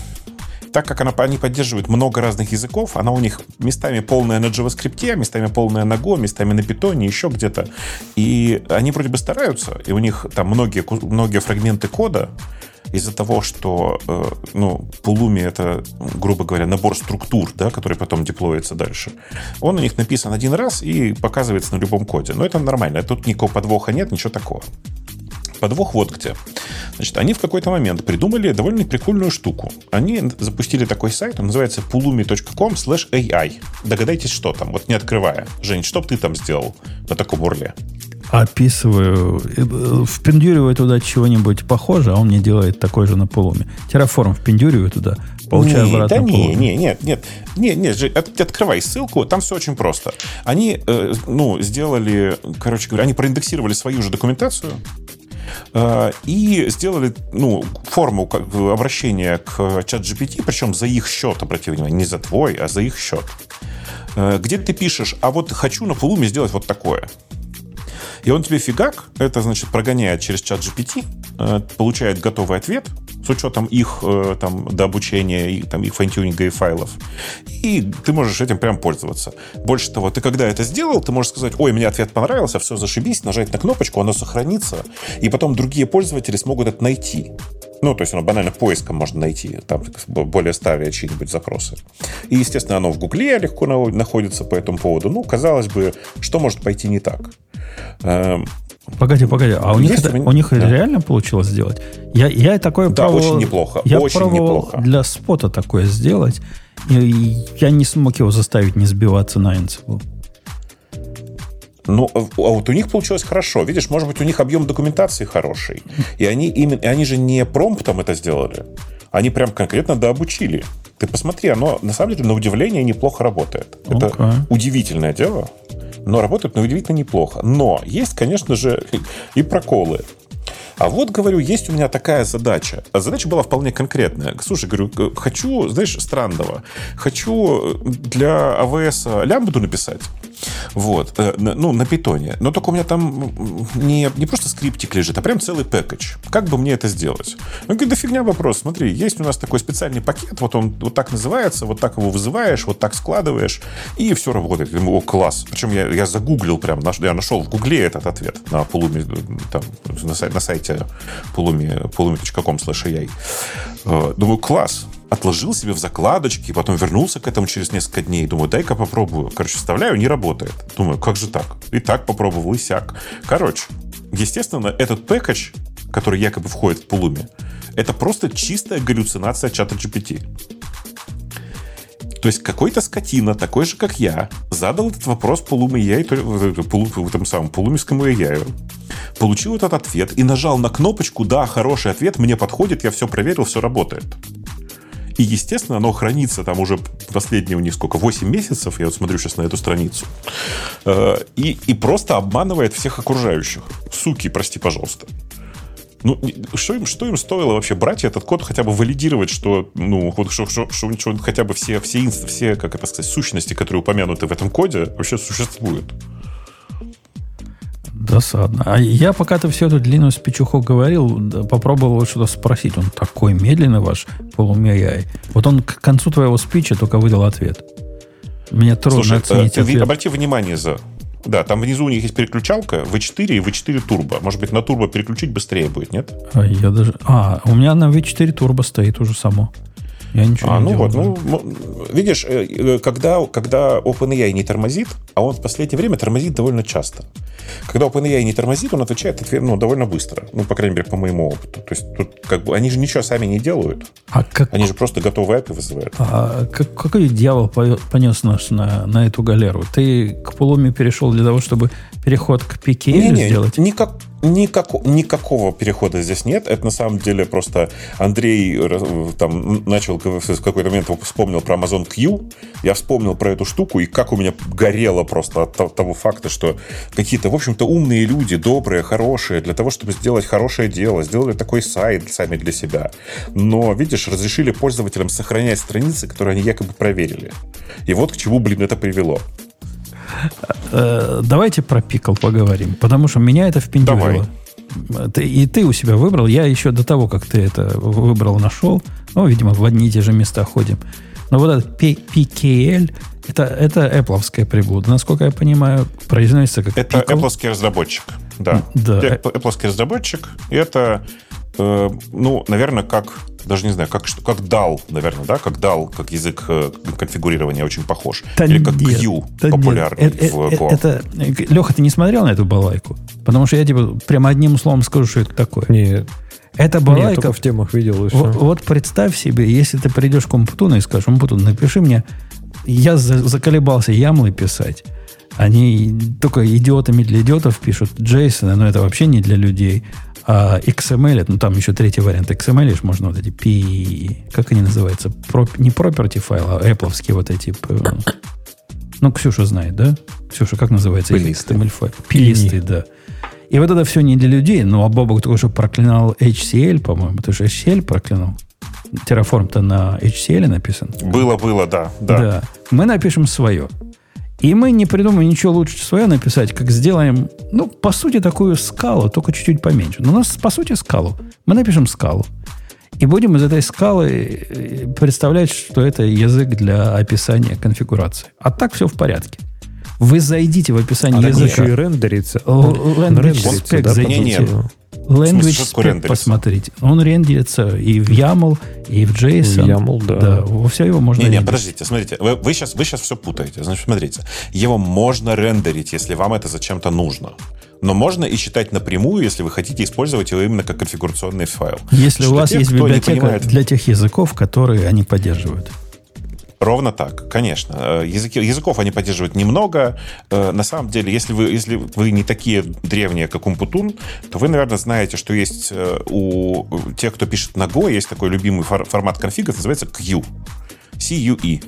Так как она, они поддерживают много разных языков, она у них местами полная на JavaScript, местами полная на Go, местами на Python, еще где-то. И они вроде бы стараются, и у них там многие, многие фрагменты кода из-за того, что ну, Pulumi — это, грубо говоря, набор структур, да, который потом деплоится дальше. Он у них написан один раз и показывается на любом коде. Но это нормально. Тут никакого подвоха нет, ничего такого. Подвох вот где. Значит, они в какой-то момент придумали довольно прикольную штуку. Они запустили такой сайт, он называется pulumi точка com слэш эй ай. Догадайтесь, что там, вот не открывая. Жень, что бы ты там сделал на таком урле? Описываю. Впендюриваю туда чего-нибудь похожее, а он мне делает такой же на Pulumi. Terraform впендюриваю туда, получаю не, обратно. Да не, не, нет, нет, нет, нет, от, открывай ссылку, там все очень просто. Они, э, ну, сделали, короче говоря, они проиндексировали свою же документацию э, и сделали, ну, форму обращения к ChatGPT, причем за их счет, обратите внимание, не за твой, а за их счет. Э, где ты пишешь, а вот хочу на Pulumi сделать вот такое. И он тебе фигак, это, значит, прогоняет через ChatGPT, получает готовый ответ с учетом их там, до обучения, и, там, их файн-тюнинга и файлов. И ты можешь этим прям пользоваться. Больше того, ты когда это сделал, ты можешь сказать, ой, мне ответ понравился, все, зашибись, нажать на кнопочку, оно сохранится, и потом другие пользователи смогут это найти. Ну, то есть, оно банально поиском можно найти, там более ставя чьи-нибудь запросы. И, естественно, оно в Гугле легко находится по этому поводу. Ну, казалось бы, что может пойти не так? Погоди, погоди, а у них, это, у них да. реально получилось сделать? Я, я такое да, пробовал... Да, очень неплохо, я очень пробовал неплохо. Для спота такое сделать, и я не смог его заставить не сбиваться на Ansible. Ну, а вот у них получилось хорошо. Видишь, может быть, у них объем документации хороший. И они, именно, они же не промптом это сделали. Они прям конкретно дообучили. Ты посмотри, оно, на самом деле, на удивление неплохо работает. Okay. Это удивительное дело. Но работает, ну, удивительно неплохо. Но есть, конечно же, и проколы. А вот, говорю, есть у меня такая задача. А задача была вполне конкретная. Слушай, говорю, хочу, знаешь, странного. Хочу для эй ви эс лямбду написать. Вот. Ну, на питоне. Но только у меня там не, не просто скриптик лежит, а прям целый пэкэдж. Как бы мне это сделать? Ну, говорит, да фигня вопрос. Смотри, есть у нас такой специальный пакет. Вот он вот так называется. Вот так его вызываешь. Вот так складываешь. И все работает. О, класс. Причем я, я загуглил прям. Я нашел в Гугле этот ответ на, полуми, там, на сайте полуми точка ком слэш эй ай. Думаю, класс. Отложил себе в закладочке, потом вернулся к этому через несколько дней. Думаю, дай-ка попробую. Короче, вставляю, не работает. Думаю, как же так? И так попробовал, и сяк. Короче, естественно, этот пэкэдж, который якобы входит в Pulumi, это просто чистая галлюцинация чата джи пи ти. То есть какой-то скотина, такой же, как я, задал этот вопрос Pulumi эй ай, в том самом пулумискому эй ай. Получил этот ответ и нажал на кнопочку «Да, хороший ответ, мне подходит, я все проверил, все работает». И, естественно, оно хранится там уже последние у них сколько, восемь месяцев, я вот смотрю сейчас на эту страницу, и, и просто обманывает всех окружающих. Суки, прости, пожалуйста. Ну, что им, что им стоило вообще брать этот код, хотя бы валидировать, что, ну, вот, что, что, что, что хотя бы все, все, инст, все, как это сказать, сущности, которые упомянуты в этом коде, вообще существуют. Досадно. А я, пока ты всю эту длинную спичуху говорил, попробовал вот что-то спросить. Он такой медленный ваш Pulumi эй ай. Вот он к концу твоего спича только выдал ответ. Мне трудно Слушай, оценить ты, ответ. Обрати внимание за... Да, там внизу у них есть переключалка ви четыре и ви четыре Turbo. Может быть, на Turbo переключить быстрее будет, нет? А, я даже... а у меня на ви четыре Turbo стоит уже само. Я ничего а, не ну делал, вот, да? ну, видишь, когда, когда OpenAI не тормозит, а он в последнее время тормозит довольно часто. Когда OpenAI не тормозит, он отвечает ну, довольно быстро. Ну, по крайней мере, по моему опыту. То есть, тут как бы они же ничего сами не делают. А как... Они же просто готовые эй пи ай вызывают. А как, какой дьявол понес нас на, на эту галеру? Ты к Pulumi перешел для того, чтобы переход к пи кей не, не, сделать? Никак, никак, никакого перехода здесь нет. Это на самом деле просто Андрей там, начал в какой-то момент вспомнил про Amazon Q. Я вспомнил про эту штуку, и как у меня горело просто от того факта, что какие-то, в общем-то, умные люди, добрые, хорошие, для того, чтобы сделать хорошее дело, сделали такой сайт сами для себя. Но, видишь, разрешили пользователям сохранять страницы, которые они якобы проверили. И вот к чему, блин, это привело. Давайте про пикл поговорим, потому что меня это впендюрило. И ты у себя выбрал. Я еще до того, как ты это выбрал, нашел. Ну, видимо, в одни и те же места ходим. Но вот этот пи кей эл, это, это Apple-овская приблуда. Насколько я понимаю, произносится как это пикл. Это Apple-овский разработчик. Да. да. Apple-овский разработчик. И это, э, ну, наверное, как... Даже не знаю, как, как дал, наверное, да? Как дал, как язык конфигурирования очень похож. Да Или как нет, Q да популярный нет. в Go. Это, это, Леха, ты не смотрел на эту балайку? Потому что я типа прямо одним словом скажу, что это такое. Нет. Это балайка... Нет, только в темах видел. И вот, вот представь себе, если ты придешь к Умпутуну и скажешь, Умпутун, напиши мне, я за, заколебался ямлы писать. Они только идиотами для идиотов пишут JSON, но это вообще не для людей. А икс эм эль, ну там еще третий вариант икс эм эль, можно вот эти пи... Как они называются? Проп, не property файл, а Apple-овские вот эти... Ну, Ксюша знает, да? Ксюша, как называется? Пилисты. икс эм эль файл? Пилисты, да. И вот это все не для людей. Ну, а Бобок только что проклинал эйч си эл, по-моему. Ты же эйч си эл проклинал. Terraform-то на эйч си эл написан. Было-было, да, да. Да. Мы напишем свое. И мы не придумаем ничего лучше свое написать, как сделаем, ну, по сути, такую скалу, только чуть-чуть поменьше. Но у нас, по сути, скалу. Мы напишем скалу. И будем из этой скалы представлять, что это язык для описания конфигурации. А так все в порядке. Вы зайдите в описание а языка. А так еще и рендерится. Рендерится. Рендерится. Рендерится. Рендерится. Рендерится. Рендерится. language посмотреть. Он рендерится и в YAML, и в JSON. В YAML, да. да. Во все его можно рендерить. Не, не, подождите, смотрите. Вы, вы, сейчас, вы сейчас все путаете. Значит, смотрите. Его можно рендерить, если вам это зачем-то нужно. Но можно и считать напрямую, если вы хотите использовать его именно как конфигурационный файл. Если что у вас те, есть библиотека понимает... для тех языков, которые они поддерживают. Ровно так, конечно. Языки, языков они поддерживают немного. На самом деле, если вы, если вы не такие древние, как Умпутун, то вы, наверное, знаете, что есть у тех, кто пишет на Go, есть такой любимый фор- формат конфигов, называется Q. си ю и.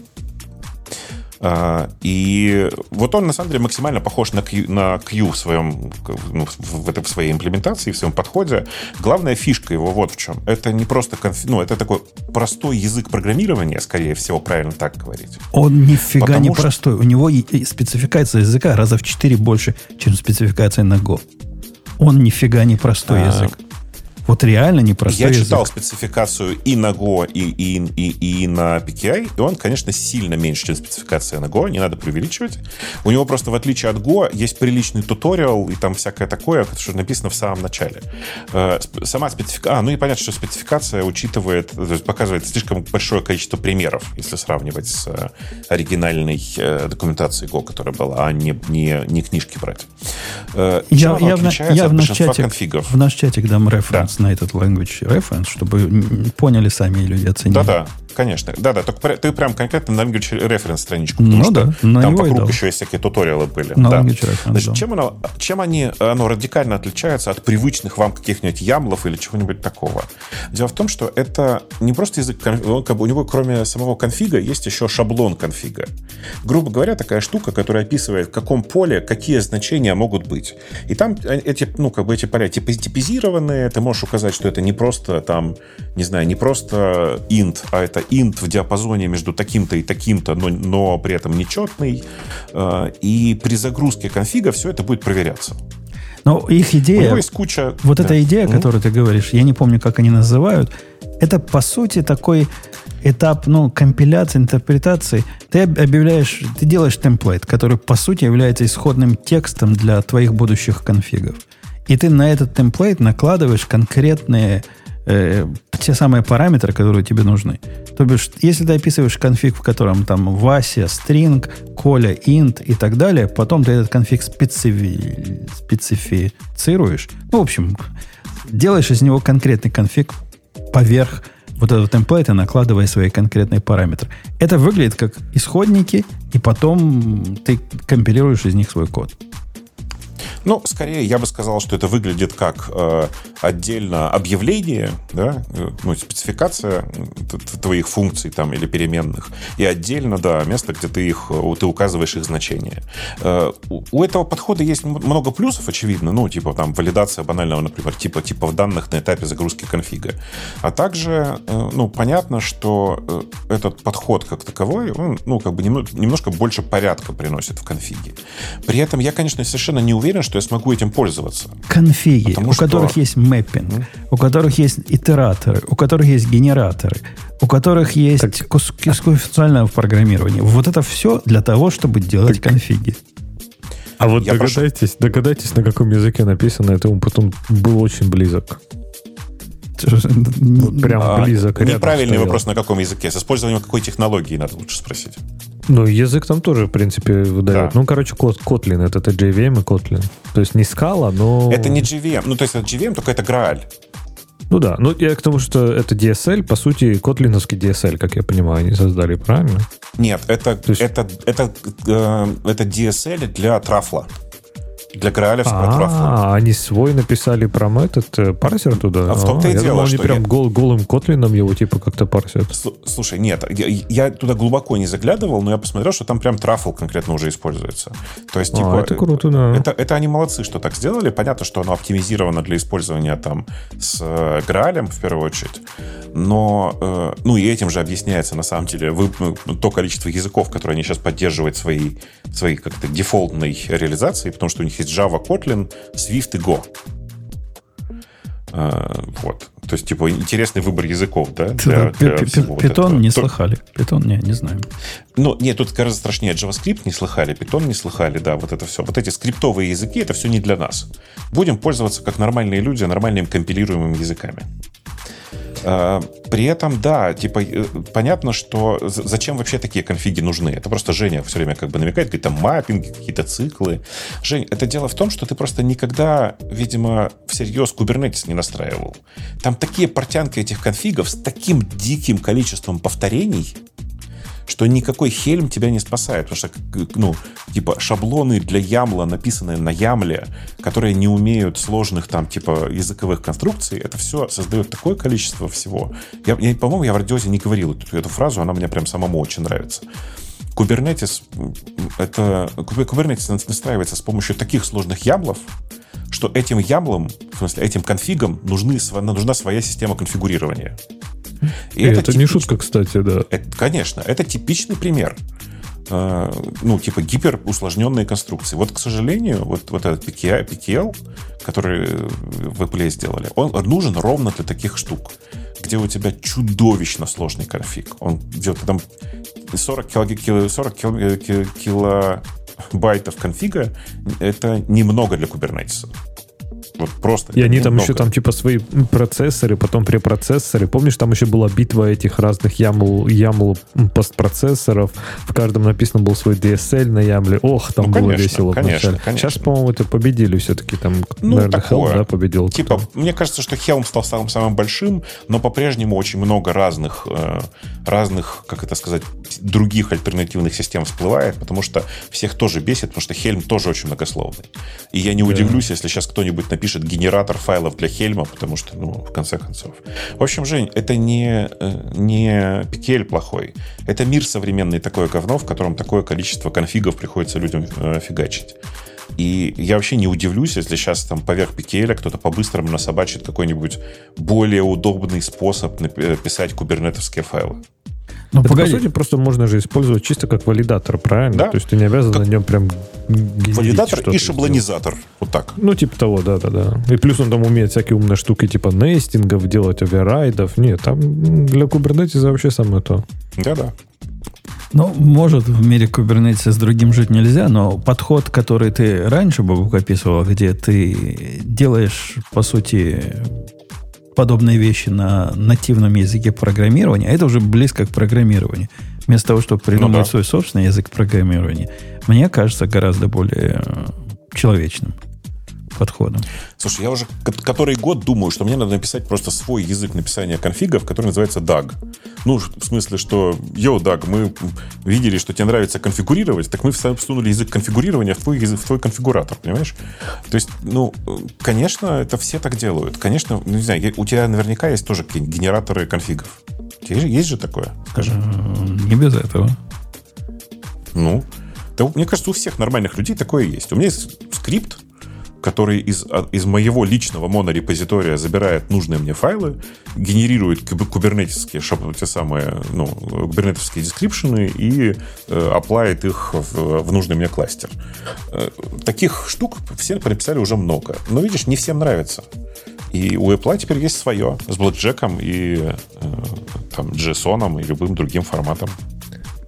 И вот он, на самом деле, максимально похож на Q, на Q в, своем, ну, в, это, в своей имплементации, в своем подходе. Главная фишка его вот в чем. Это не просто... Конфи... Ну, это такой простой язык программирования, скорее всего, правильно так говорить. Он нифига Потому не что... простой. У него спецификация языка раза в четыре больше, чем спецификация на Go. Он нифига не простой а... язык. Вот реально непростой язык. Я читал спецификацию и на Go, и, и, и, и на пи кей ай, и он, конечно, сильно меньше, чем спецификация на Go, не надо преувеличивать. У него просто, в отличие от Go, есть приличный туториал и там всякое такое, что написано в самом начале. Сама спецификация... А, ну и понятно, что спецификация учитывает, то есть показывает слишком большое количество примеров, если сравнивать с оригинальной документацией Go, которая была, а не, не, не книжки брать. Чем я, она я отличается я от в большинства чатик, конфигов? В наш чатик дам референс. Да. На этот language reference, чтобы поняли сами люди, оценили. Да-да, конечно. Да-да, только ты прям конкретно на language reference страничку, потому ну, что да, там вокруг еще есть всякие туториалы были. На да. language reference, Значит, да. чем, оно, чем они, оно радикально отличается от привычных вам каких-нибудь ямлов или чего-нибудь такого? Дело в том, что это не просто язык, он, как бы, у него кроме самого конфига есть еще шаблон конфига. Грубо говоря, такая штука, которая описывает, в каком поле какие значения могут быть. И там эти, ну, как бы эти поля типизированные, ты можешь указать, что это не просто там, не знаю, не просто int, а это int в диапазоне между таким-то и таким-то, но, но при этом нечетный. И при загрузке конфига все это будет проверяться. Но их идея, куча... вот да. эта идея, о которой mm-hmm. ты говоришь, я не помню, как они называют, это, по сути, такой этап, ну, компиляции, интерпретации. Ты объявляешь, ты делаешь темплейт, который, по сути, является исходным текстом для твоих будущих конфигов. И ты на этот темплейт накладываешь конкретные э, те самые параметры, которые тебе нужны. То бишь, если ты описываешь конфиг, в котором там Вася, string, Коля, int и так далее, потом ты этот конфиг специфи... специфицируешь. Ну, в общем, делаешь из него конкретный конфиг поверх вот этого темплейта, накладывая свои конкретные параметры. Это выглядит как исходники, и потом ты компилируешь из них свой код. Ну, скорее, я бы сказал, что это выглядит как э, отдельно объявление, да, ну, спецификация твоих функций там, или переменных, и отдельно, да, место, где ты, их, ты указываешь их значение. Э, у этого подхода есть много плюсов, очевидно, ну, типа там валидация банального, например, типа типов данных на этапе загрузки конфига. А также, э, ну, понятно, что этот подход как таковой, он, ну, как бы немного, немножко больше порядка приносит в конфиге. При этом я, конечно, совершенно не уверен, что что я смогу этим пользоваться. Конфиги, у что... которых есть мэппинг, mm-hmm. у которых есть итераторы, у которых есть генераторы, у которых есть так... куски функционального программирования. Вот это все для того, чтобы делать так... конфиги. А вот я догадайтесь, прошу... догадайтесь, на каком языке написано, это он потом был очень близок. Вот прям близок. А, неправильный стоял. Вопрос, на каком языке. С использованием какой технологии, надо лучше спросить. Ну, язык там тоже, в принципе, выдает. Да. Ну, короче, Kotlin. Это, это джей ви эм и Kotlin. То есть не Scala, но... Это не джей ви эм. Ну, то есть это джей ви эм, только это Graal. Ну да. Ну, я к тому, что это ди эс эл. По сути, котлиновский ди эс эл, как я понимаю, они создали, правильно? Нет, это, есть... это, это, э, это ди эс эл для трафла. Для Граалевского трафла. А, они свой написали прям этот парсер туда? А в том-то и дело, что... Они прям голым котлином его типа как-то парсят. Слушай, нет, я туда глубоко не заглядывал, но я посмотрел, что там прям трафл конкретно уже используется. То есть, типа... это круто, да. Это они молодцы, что так сделали. Понятно, что оно оптимизировано для использования там с Граалем, в первую очередь. Но... Ну, и этим же объясняется, на самом деле, то количество языков, которые они сейчас поддерживают свои как-то дефолтной реализации, потому что у них Java, Kotlin, Swift и Go. Вот. То есть, типа, интересный выбор языков, да? Питон не слыхали. Питон, не, не знаю. Ну, нет, тут гораздо страшнее. JavaScript не слыхали, Питон не слыхали, да, вот это все. Вот эти скриптовые языки, это все не для нас. Будем пользоваться, как нормальные люди, нормальными компилируемыми языками. При этом, да, типа, понятно, что зачем вообще такие конфиги нужны? Это просто Женя все время как бы намекает, говорит, там маппинги, какие-то циклы. Жень, это дело в том, что ты просто никогда, видимо, всерьез Kubernetes не настраивал. Там такие портянки этих конфигов с таким диким количеством повторений, что никакой хельм тебя не спасает. Потому что, ну, типа, шаблоны для ямла, написанные на ямле, которые не умеют сложных там, типа, языковых конструкций, это все создает такое количество всего. Я, я по-моему, я в радиозе не говорил эту, эту фразу, она мне прям самому очень нравится. Kubernetes, это, Kubernetes настраивается с помощью таких сложных ямлов, что этим ямлам, в смысле, этим конфигам нужны, нужна своя система конфигурирования. И, И это, это типич... не шутка, кстати, да. Это, конечно, это типичный пример. Э, ну, типа гиперусложненные конструкции. Вот, к сожалению, вот, вот этот пи кей эл, который в Apple сделали, он нужен ровно для таких штук, где у тебя чудовищно сложный конфиг. Он где-то там сорок килобайтов конфига, это немного для Kubernetes. Вот просто. И они там много. Еще там типа свои процессоры, потом препроцессоры. Помнишь, там еще была битва этих разных ямл, ямл постпроцессоров. В каждом написано был свой ди эс эл на ямле. Ох, там ну, было конечно, весело вначале. Сейчас, по-моему, это победили все-таки. Там, ну, наверное, Helm, да, победил. Типа, кто-то. Мне кажется, что Helm стал самым, самым большим, но по-прежнему очень много разных, разных, как это сказать, других альтернативных систем всплывает, потому что всех тоже бесит, потому что Helm тоже очень многословный. И я не да. удивлюсь, если сейчас кто-нибудь напишет пишет генератор файлов для Хельма, потому что, ну, в конце концов. В общем, Жень, это не, не пи кей эл плохой. Это мир современный, такое говно, в котором такое количество конфигов приходится людям фигачить. И я вообще не удивлюсь, если сейчас там поверх пи кей эл кто-то по-быстрому насобачит какой-нибудь более удобный способ писать кубернетовские файлы. Но это, по сути, просто можно же использовать чисто как валидатор, правильно? Да? То есть ты не обязан как на нем прям генерить. Валидатор и шаблонизатор. Сделать. Вот так. Ну, типа того, да-да-да. И плюс он там умеет всякие умные штуки, типа нестингов делать, оверрайдов. Нет, там для Kubernetes вообще самое то. Да-да. Ну, может, в мире Kubernetes с другим жить нельзя, но подход, который ты раньше, Бабук, описывал, где ты делаешь, по сути, подобные вещи на нативном языке программирования, а это уже близко к программированию. Вместо того, чтобы придумать ну, да. свой собственный язык программирования, мне кажется гораздо более человечным подходом. Слушай, я уже который год думаю, что мне надо написать просто свой язык написания конфигов, который называется даг. Ну, в смысле, что, йоу, даг, мы видели, что тебе нравится конфигурировать, так мы всунули язык конфигурирования в твой, язык, в твой конфигуратор, понимаешь? То есть, ну, конечно, это все так делают. Конечно, ну, не знаю, у тебя наверняка есть тоже какие-нибудь генераторы конфигов. Есть, есть же такое? Скажи. Не без этого. Ну, да, мне кажется, у всех нормальных людей такое есть. У меня есть скрипт, который из, из моего личного монорепозитория забирает нужные мне файлы, генерирует кубернетические, те самые, ну, кубернетовские дескрипшены и аплает э, их в, в нужный мне кластер. Э, таких штук все написали уже много. Но, видишь, не всем нравится. И у Apple теперь есть свое с Blackjack'ом и э, там, JSON'ом и любым другим форматом.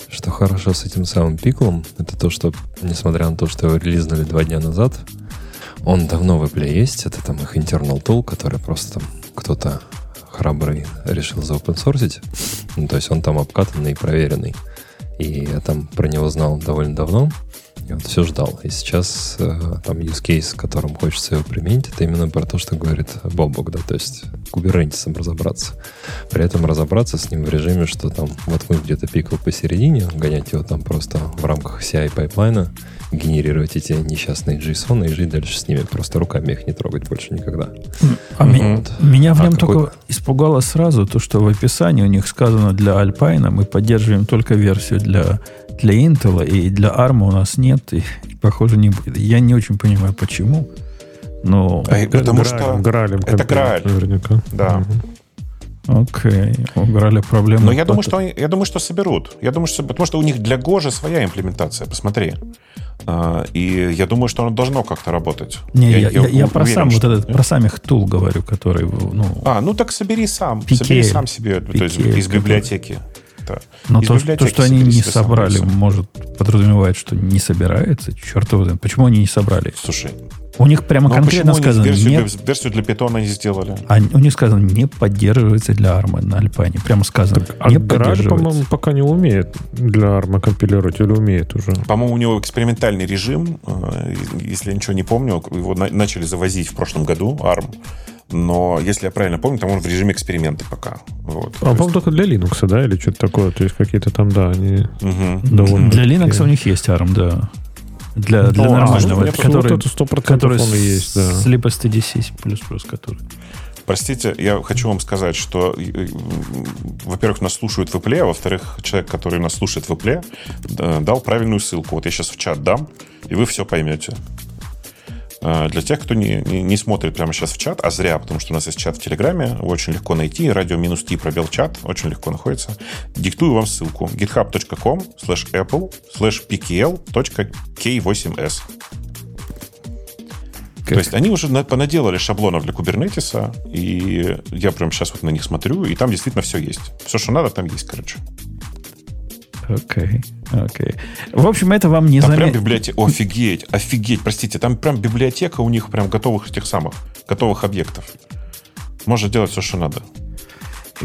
Что хорошо с этим самым пиклом, это то, что, несмотря на то, что его релизнули два дня назад, он давно в Apple есть, это там их internal tool, который просто там кто-то храбрый решил заопенсорсить. Ну, то есть он там обкатанный и проверенный. И я там про него знал довольно давно, и вот все ждал. И сейчас э, там use case, которым хочется его применить, это именно про то, что говорит Бобок, да, то есть Kubernetes разобраться. При этом разобраться с ним в режиме, что там вот мы где-то пикал посередине, гонять его там просто в рамках си ай-пайплайна, генерировать эти несчастные JSON и жить дальше с ними. Просто руками их не трогать больше никогда. А вот. Меня, меня в нем а только какой... испугало сразу то, что в описании у них сказано для Alpine мы поддерживаем только версию для, для Intel, и для ARM у нас нет, и, похоже, не будет. Я не очень понимаю, почему, но... А потому Грааль, что Грааль, это Грааль. Наверняка. Да. Угу. Окей, убрали проблему. Но я думаю, что, я думаю, что соберут. Я думаю, что, потому что у них для Гожи своя имплементация, посмотри. И я думаю, что оно должно как-то работать. Не, я я, я, я про, уверен, сам, что... вот этот, про самих тул говорю, которые... Ну, а, ну так собери сам. Пике, собери сам себе пике, то есть, из библиотеки. Да. Но из то, библиотеки то, что они не собрали, сам. Может, подразумевает, что не собирается. Чертова, почему они не собрали? Слушай, у них прямо ну, конкретно сказано... Версию, не... версию для питона не сделали. Они, у них сказано, не поддерживается для арма на Альпайне. Прямо сказано, так, не а поддерживается. Грааль, по-моему, пока не умеет для арма компилировать. Или умеет уже? По-моему, у него экспериментальный режим. Если я ничего не помню, его на- начали завозить в прошлом году, арм. Но, если я правильно помню, там он в режиме эксперимента пока. Вот, а, по-моему, только для Linux, да? Или что-то такое? То есть, какие-то там, да, они угу. довольно... Для Linux у них есть арм, да. Для, для ну, нормального, а, который, который, который он есть, да. С libstdc++, который... Простите, я хочу вам сказать, что, во-первых, нас слушают в Apple, а во-вторых, человек, который нас слушает в Apple, дал правильную ссылку. Вот я сейчас в чат дам, и вы все поймете. Для тех, кто не, не, не смотрит прямо сейчас в чат, а зря, потому что у нас есть чат в Телеграме, очень легко найти, радио-ти пробел чат, очень легко находится. Диктую вам ссылку github.com slash apple slash pkl.k8s. То есть они уже понаделали шаблонов для кубернетиса, и я прямо сейчас вот на них смотрю, и там действительно все есть. Все, что надо, там есть, короче. Окей, okay, окей. Okay. В общем, это вам не заметно. Там прям библиотека. Офигеть, офигеть, простите. Там прям библиотека у них прям готовых этих самых, готовых объектов. Можно делать все, что надо.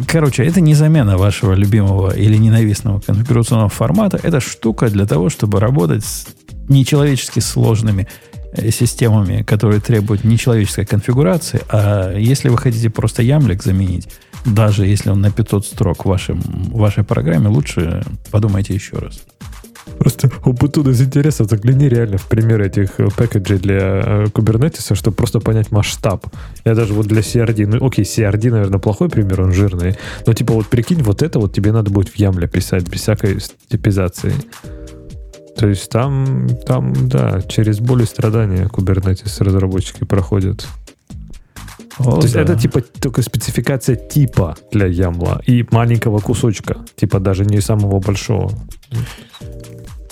Короче, это не замена вашего любимого или ненавистного конфигурационного формата. Это штука для того, чтобы работать с нечеловечески сложными системами, которые требуют нечеловеческой конфигурации. А если вы хотите просто ямлик заменить, даже если он на пятьсот строк в, вашем, в вашей программе, лучше подумайте еще раз. Просто у Путуна из интереса загляни реально в пример этих пэкэджей для Kubernetes, чтобы просто понять масштаб. Я даже вот для си ар ди, ну окей, си ар ди, наверное, плохой пример, он жирный, но типа вот прикинь, вот это вот тебе надо будет в ямле писать без всякой типизации. То есть там, там, да, через боль и страдания Kubernetes разработчики проходят. О, то есть да. Это типа только спецификация типа для ямла и маленького кусочка, типа даже не самого большого.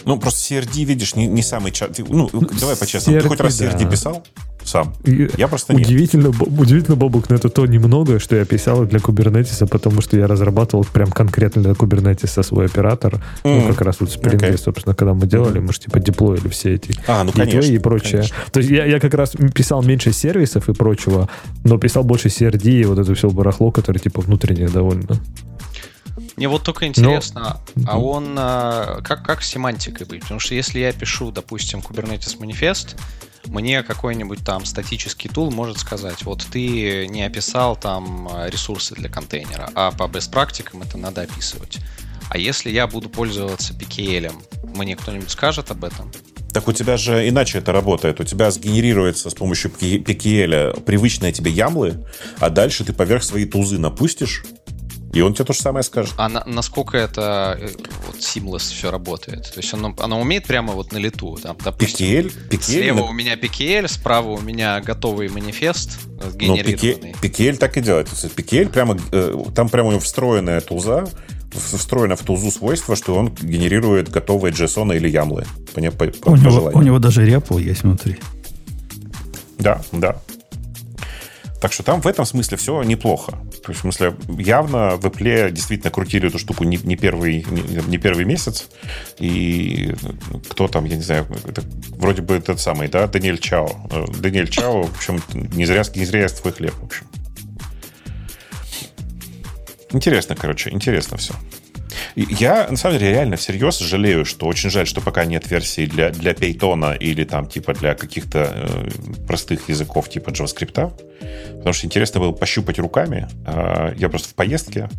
Ну, просто си ар ди, видишь, не, не самый частый. Ну, ну, давай по-честному. Ты хоть раз си ар ди да. писал? Сам. Я просто не... Удивительно, удивительно, Бобук, но это то немногое, что я писал для Kubernetes, потому что я разрабатывал прям конкретно для Kubernetes свой оператор. Mm. Ну, как раз вот в спринге, okay. собственно, когда мы делали, мы же типа деплоили все эти а, ну, конечно, и прочее. Конечно. То есть я, я как раз писал меньше сервисов и прочего, но писал больше си ар ди и вот это все барахло, которое типа внутреннее довольно. Мне вот только интересно, но... а он а, как, как с семантикой быть? Потому что если я пишу, допустим, Kubernetes манифест, мне какой-нибудь там статический тул может сказать, вот ты не описал там ресурсы для контейнера, а по бест-практикам это надо описывать. А если я буду пользоваться пи кей эл, мне кто-нибудь скажет об этом? Так у тебя же иначе это работает. У тебя сгенерируется с помощью пи кей эл привычные тебе ямлы, а дальше ты поверх свои тулзы напустишь, и он тебе то же самое скажет. А на, насколько это вот, seamless все работает? То есть оно, оно умеет прямо вот на лету? Там, допустим, пи кей эл, пи кей эл, слева у меня пи кей эл, справа у меня готовый манифест сгенерированный. Ну, пи кей эл так и делает. пи кей эл прямо, там прямо у него встроенная тулза, встроено в тулзу свойство, что он генерирует готовые JSON или ямлы. По, по, по, у, него, у него даже REPL есть внутри. Да, да. Так что там в этом смысле все неплохо. То есть, в смысле, явно в Apple действительно крутили эту штуку не, не, первый, не, не первый месяц. И кто там, я не знаю, это, вроде бы этот самый, да, Даниэль Чао. Даниэль Чао, в общем, не зря, не зря ест твой хлеб, в общем. Интересно, короче, интересно все. Я, на самом деле, реально всерьез жалею, что очень жаль, что пока нет версии для, для Python или там типа для каких-то э, простых языков типа JavaScript, потому что интересно было пощупать руками. Э, я просто в поездке,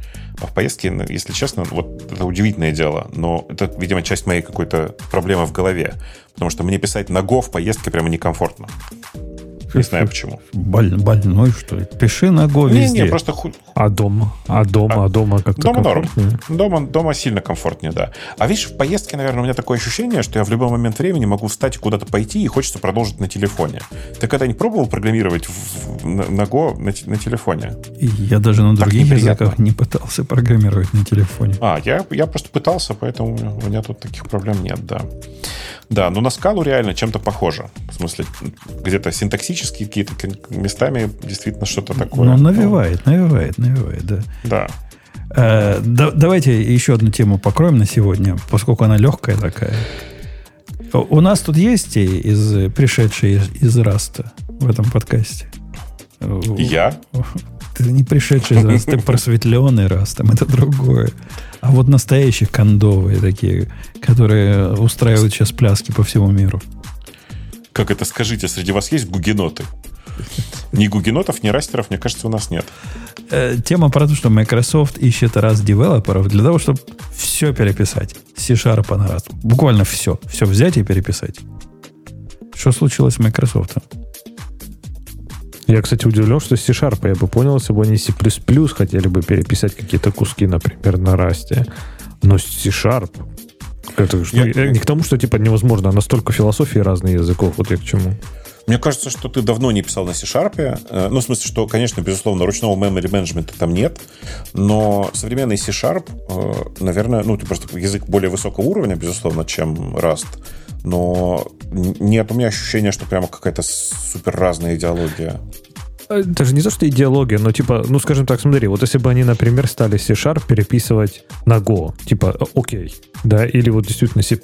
а в поездке, если честно, вот это удивительное дело, но это, видимо, часть моей какой-то проблемы в голове, потому что мне писать на Go в поездке прямо некомфортно. Не знаю почему. Боль, больной, что ли? Пиши на Go не, везде. Не, просто ху... А дома? А дома? А, а дома как-то дома комфортнее? Дома, дома сильно комфортнее, да. А видишь, в поездке, наверное, у меня такое ощущение, что я в любой момент времени могу встать и куда-то пойти, и хочется продолжить на телефоне. Ты когда-нибудь пробовал программировать в, в, на Go на, на телефоне? Я даже на так других неприятно. Языках не пытался программировать на телефоне. А, я, я просто пытался, поэтому у меня тут таких проблем нет, да. Да, но на скалу реально чем-то похоже. В смысле, где-то синтаксически какие-то местами действительно что-то такое. Ну, навевает, но... навевает, навевает, да. Да. А, да. Давайте еще одну тему покроем на сегодня, поскольку она легкая такая. У нас тут есть из, пришедшие из, из Раста в этом подкасте? Я? Ты не пришедший из Раста, ты просветленный Растом, это другое. А вот настоящие кондовые такие, которые устраивают сейчас пляски по всему миру. Как это, скажите, среди вас есть гугеноты? Ни гугенотов, ни растеров, мне кажется, у нас нет. Тема про то, что Microsoft ищет раз девелоперов для того, чтобы все переписать. C-Sharp на раз. Буквально все. Все взять и переписать. Что случилось с Microsoft? Я, кстати, удивлен, что C-Sharp, я бы понял, если бы они C++ хотели бы переписать какие-то куски, например, на расте. Но C-Sharp... Это, что, я... Не к тому, что типа невозможно, а настолько философии разных языков. Вот я к чему. Мне кажется, что ты давно не писал на C-Sharp. Ну, в смысле, что, конечно, безусловно, ручного memory management там нет, но современный C-Sharp, наверное, ну, ты просто язык более высокого уровня, безусловно, чем Rust, но нет у меня ощущения, что прямо какая-то супер разная идеология. Даже не то, что идеология, но типа, ну, скажем так, смотри, вот если бы они, например, стали C-Sharp переписывать на Go, типа, окей, да, или вот действительно C++,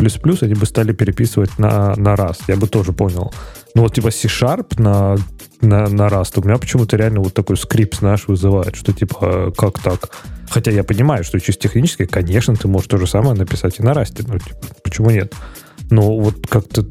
они бы стали переписывать на, на Rust, я бы тоже понял. Но вот типа C-Sharp на, на, на Rust у меня почему-то реально вот такой скрипт, знаешь, вызывает, что типа, как так? Хотя я понимаю, что чисто технически, конечно, ты можешь то же самое написать и на Rust, ну, типа, почему нет? Но вот как-то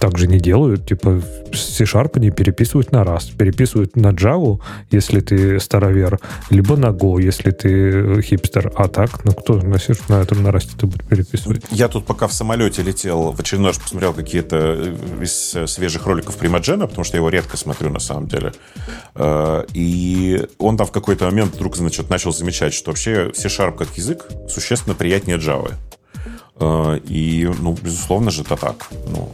так же не делают. Типа C-Sharp они переписывают на Rust, переписывают на Java, если ты старовер, либо на Go, если ты хипстер. А так, ну кто на, на этом на Rust-то будет переписывать? Я тут пока в самолете летел, в очередной раз посмотрел какие-то из свежих роликов Primogen, потому что я его редко смотрю на самом деле. И он там в какой-то момент вдруг, значит, начал замечать, что вообще C-Sharp как язык существенно приятнее Java. И, ну, безусловно же, это так. Ну,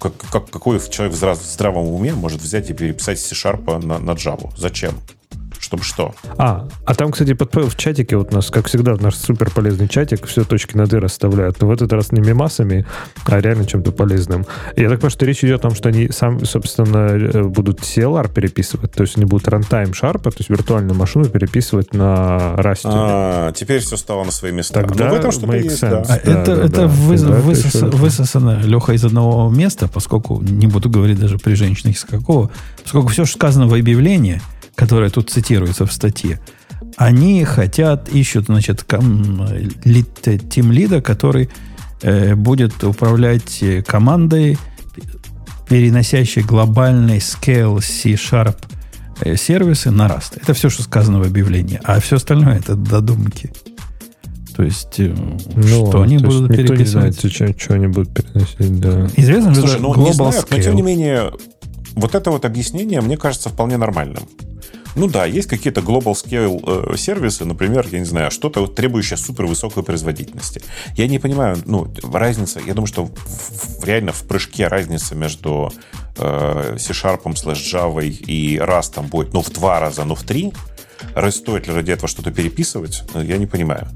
Как, как, какой человек в здравом уме может взять и переписать C-Sharp на, на Java? Зачем? Чтобы что? А, а там, кстати, под, в чатике вот у нас, как всегда, наш суперполезный чатик, все точки над «и» расставляют. Но в этот раз не мемасами, а реально чем-то полезным. Я так понимаю, что речь идет о том, что они, сам, собственно, будут си эл ар переписывать. То есть они будут runtime Sharp, то есть виртуальную машину переписывать на Rust. А, теперь все стало на свои места. Тогда в этом что-то есть, да. А, да, это да, это да, выс, да, высос, высосано, Леха, из одного места, поскольку, не буду говорить даже при женщинах из какого, поскольку все, что сказано в объявлении, которые тут цитируются в статье, они хотят, ищут, значит, тимлида, который э, будет управлять командой, переносящей глобальный scale C-Sharp сервисы на Rust. Это все, что сказано в объявлении. А все остальное — это додумки. То есть, ну, что они то будут есть переписывать. Никто не знает, что они будут переносить. Да. Известно, слушай, что это global знаю, scale. Но, тем не менее, вот это вот объяснение, мне кажется, вполне нормальным. Ну да, есть какие-то global scale э, сервисы, например, я не знаю, что-то требующее супервысокой производительности. Я не понимаю, ну, разница, я думаю, что в, в, реально в прыжке разница между э, C-Sharp slash Java и Rust будет, ну, в два раза, ну, в три. Стоит ли ради этого что-то переписывать? Я не понимаю.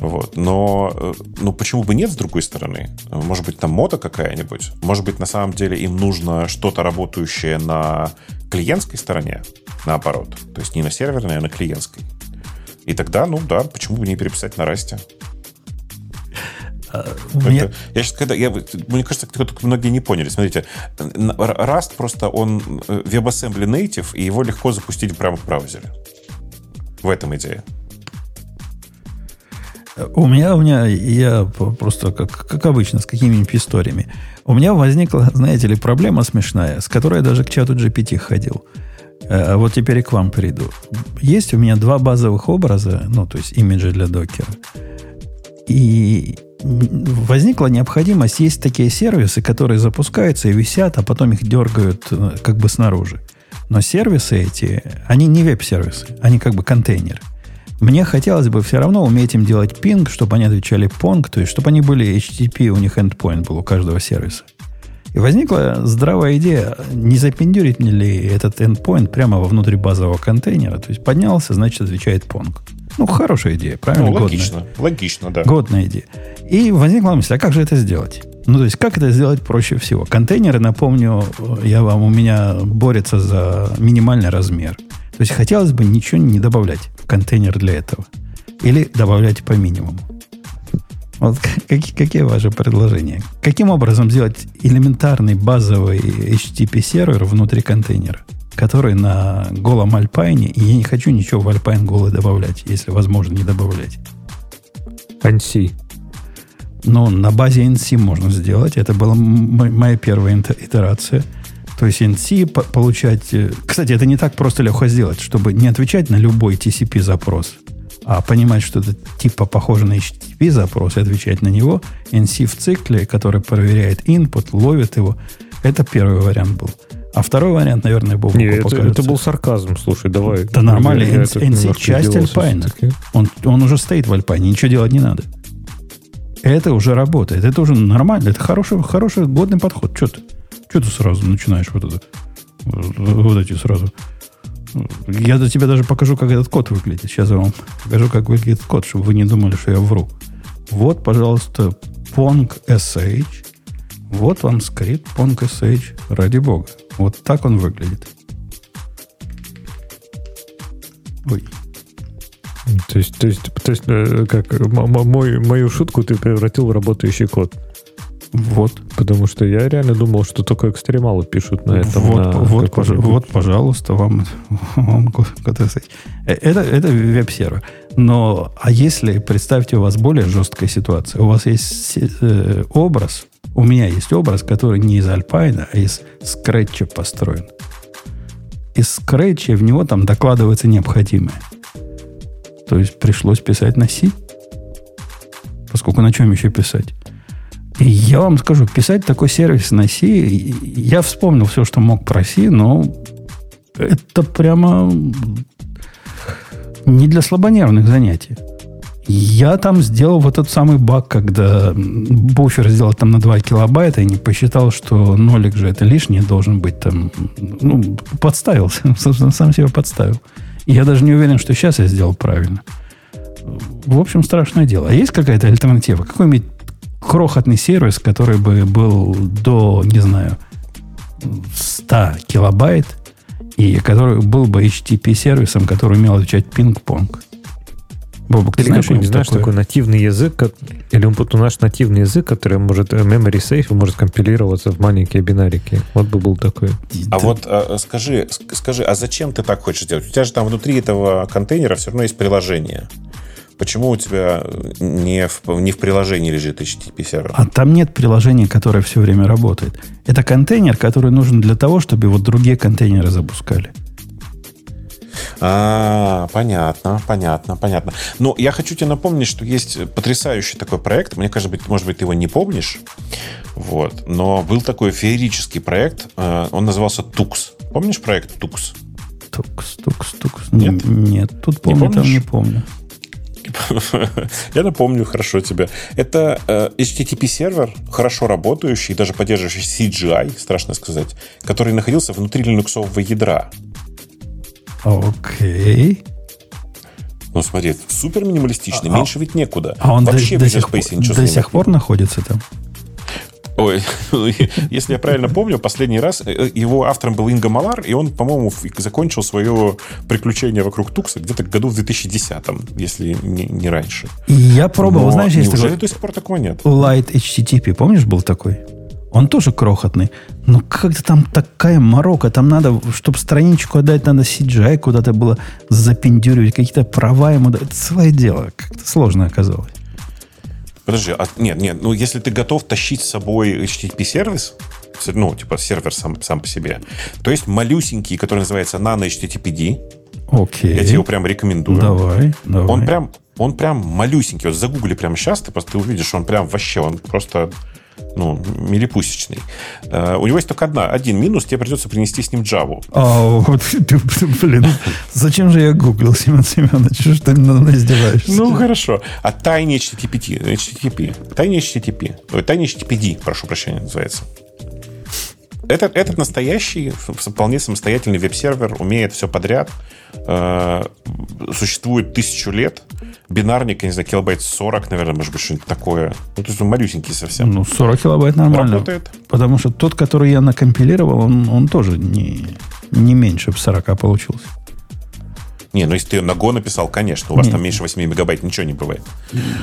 Вот. Но ну, почему бы нет, с другой стороны? Может быть, там мода какая-нибудь? Может быть, на самом деле им нужно что-то работающее на клиентской стороне, наоборот. То есть не на серверной, а на клиентской. И тогда, ну да, почему бы не переписать на Расте? Мне... Я сейчас, когда, я, мне кажется, многие не поняли. Смотрите, Rust просто он WebAssembly native, и его легко запустить прямо в браузере. В этом идея. У меня, у меня, я просто, как, как обычно, с какими-нибудь историями. У меня возникла, знаете ли, проблема смешная, с которой я даже к чату джи пи ти ходил. А вот теперь и к вам приду. Есть у меня два базовых образа, ну, то есть имиджи для докера. И возникла необходимость, есть такие сервисы, которые запускаются и висят, а потом их дергают как бы снаружи. Но сервисы эти, они не веб-сервисы, они как бы контейнеры. Мне хотелось бы все равно уметь им делать пинг, чтобы они отвечали понг, то есть чтобы они были эйч ти ти пи, у них endpoint был у каждого сервиса. И возникла здравая идея, не запендюрить ли этот endpoint прямо во внутри базового контейнера. То есть поднялся, значит, отвечает понг. Ну, хорошая идея, правильно? Ну, логично, годная. Логично, да. Годная идея. И возникла мысль, а как же это сделать? Ну, то есть, как это сделать проще всего? Контейнеры, напомню, я вам, у меня борются за минимальный размер. То есть, хотелось бы ничего не добавлять в контейнер для этого. Или добавлять по минимуму. Вот какие, какие ваши предложения? Каким образом сделать элементарный базовый эйч ти ти пи-сервер внутри контейнера, который на голом Alpine, и я не хочу ничего в Alpine голый добавлять, если возможно не добавлять. эн си. Но на базе эн си можно сделать. Это была м- моя первая итерация. То есть эн си по- получать... Кстати, это не так просто, Леха, сделать, чтобы не отвечать на любой ти си пи-запрос, а понимать, что это типа похоже на эйч ти ти пи-запрос и отвечать на него. эн си в цикле, который проверяет input, ловит его. Это первый вариант был. А второй вариант, наверное, был... Не, это, это был сарказм, слушай, давай... Да нормально, эн си часть Alpine. Он, он уже стоит в Alpine, ничего делать не надо. Это уже работает, это уже нормально, это хороший, хороший годный подход. Че ты? Че ты сразу начинаешь вот это? Вот эти сразу. Я до тебя даже покажу, как этот код выглядит. Сейчас я вам покажу, как выглядит код, чтобы вы не думали, что я вру. Вот, пожалуйста, pong.sh. Вот вам скрипт pong.sh, ради бога. Вот так он выглядит. Ой. То есть, то есть, то есть как, м- мой, мою шутку ты превратил в работающий код. Вот. Потому что я реально думал, что только экстремалы пишут на этом. Вот, на вот, пож- вот пожалуйста, вам, вам это, это веб-сервер. Но, а если, представьте, у вас более жесткая ситуация, у вас есть э, образ, у меня есть образ, который не из Alpine, а из Scratch построен. Из Scratch в него там докладывается необходимое. То есть пришлось писать на C, поскольку на чем еще писать? И я вам скажу, писать такой сервис на C, я вспомнил все, что мог про C, но это прямо не для слабонервных занятий. Я там сделал вот тот самый баг, когда буфер сделал там на два килобайта и не посчитал, что нолик же это лишний должен быть там. Ну, подставился, собственно, сам себя подставил. Я даже не уверен, что сейчас я сделал правильно. В общем, страшное дело. А есть какая-то альтернатива? Какой-нибудь крохотный сервис, который бы был до, не знаю, сто килобайт, и который был бы эйч ти ти пи-сервисом, который умел отвечать пинг-понг? Бобок, ты или знаешь, какой, знаешь такой нативный язык, как, или он потом наш нативный язык, который может memory safe может компилироваться в маленькие бинарики. Вот бы был такой. А да. Вот а, скажи, скажи, а зачем ты так хочешь делать? У тебя же там внутри этого контейнера все равно есть приложение. Почему у тебя не в, не в приложении лежит эйч ти ти пи-сервер? А там нет приложения, которое все время работает. Это контейнер, который нужен для того, чтобы вот другие контейнеры запускали. А, понятно, понятно, понятно. Но я хочу тебе напомнить, что есть потрясающий такой проект. Мне кажется, может быть, ты его не помнишь. Вот. Но был такой феерический проект. Он назывался Тукс. Помнишь проект Тукс? Тукс, Тукс, Тукс. Нет? Нет, тут помню, не там не помню. Я напомню, хорошо тебе. Это эйч ти ти пи-сервер, хорошо работающий, даже поддерживающий си джи ай, страшно сказать, который находился внутри линуксового ядра. Окей. Okay. Ну, смотри, супер минималистичный, а, меньше ведь некуда. А он вообще до, до, сих, пор, до сих пор находится там? Ой, если я правильно помню, последний раз его автором был Инга Малар, и он, по-моему, закончил свое приключение вокруг Тукса где-то году в две тысячи десятом, если не, не раньше. Я пробовал, но знаешь, есть такой... до сих пор такого нет? Light эйч ти ти пи, помнишь, был такой? Он тоже крохотный, но как-то там такая морока. Там надо, чтобы страничку отдать, надо си джи ай куда-то было запендюривать, какие-то права ему дать. Это свое дело. Как-то сложно оказалось. Подожди, а, нет, нет. Ну, если ты готов тащить с собой эйч ти ти пи-сервис, ну, типа сервер сам, сам по себе, то есть малюсенький, который называется NanoHTTPD. Окей. Я тебе его прям рекомендую. Давай, давай. Он прям, он прям малюсенький. Вот загугли прямо сейчас, ты просто увидишь, он прям вообще, он просто... Ну, милипусечный. Uh, у него есть только одна, один минус, тебе придется принести с ним Java. А, вот, блин, зачем же я гуглил, Семен Семенович, что ты надо мной издеваешься? Ну, хорошо. А Tiny эйч ти ти пи, эйч ти ти пи, Tiny эйч ти ти пи, Tiny эйч ти ти пи ди, прошу прощения, называется. Этот, этот настоящий, вполне самостоятельный веб-сервер, умеет все подряд. Э, существует тысячу лет. Бинарник, я не знаю, килобайт сорок, наверное, может быть, что-нибудь такое. Ну, то есть он малюсенький совсем. Ну, сорок килобайт нормально. Работает. Потому что тот, который я накомпилировал, он, он тоже не, не меньше сорока получился. Не, ну если ты ее на Go написал, конечно, у вас Нет. там меньше восьми мегабайт ничего не бывает.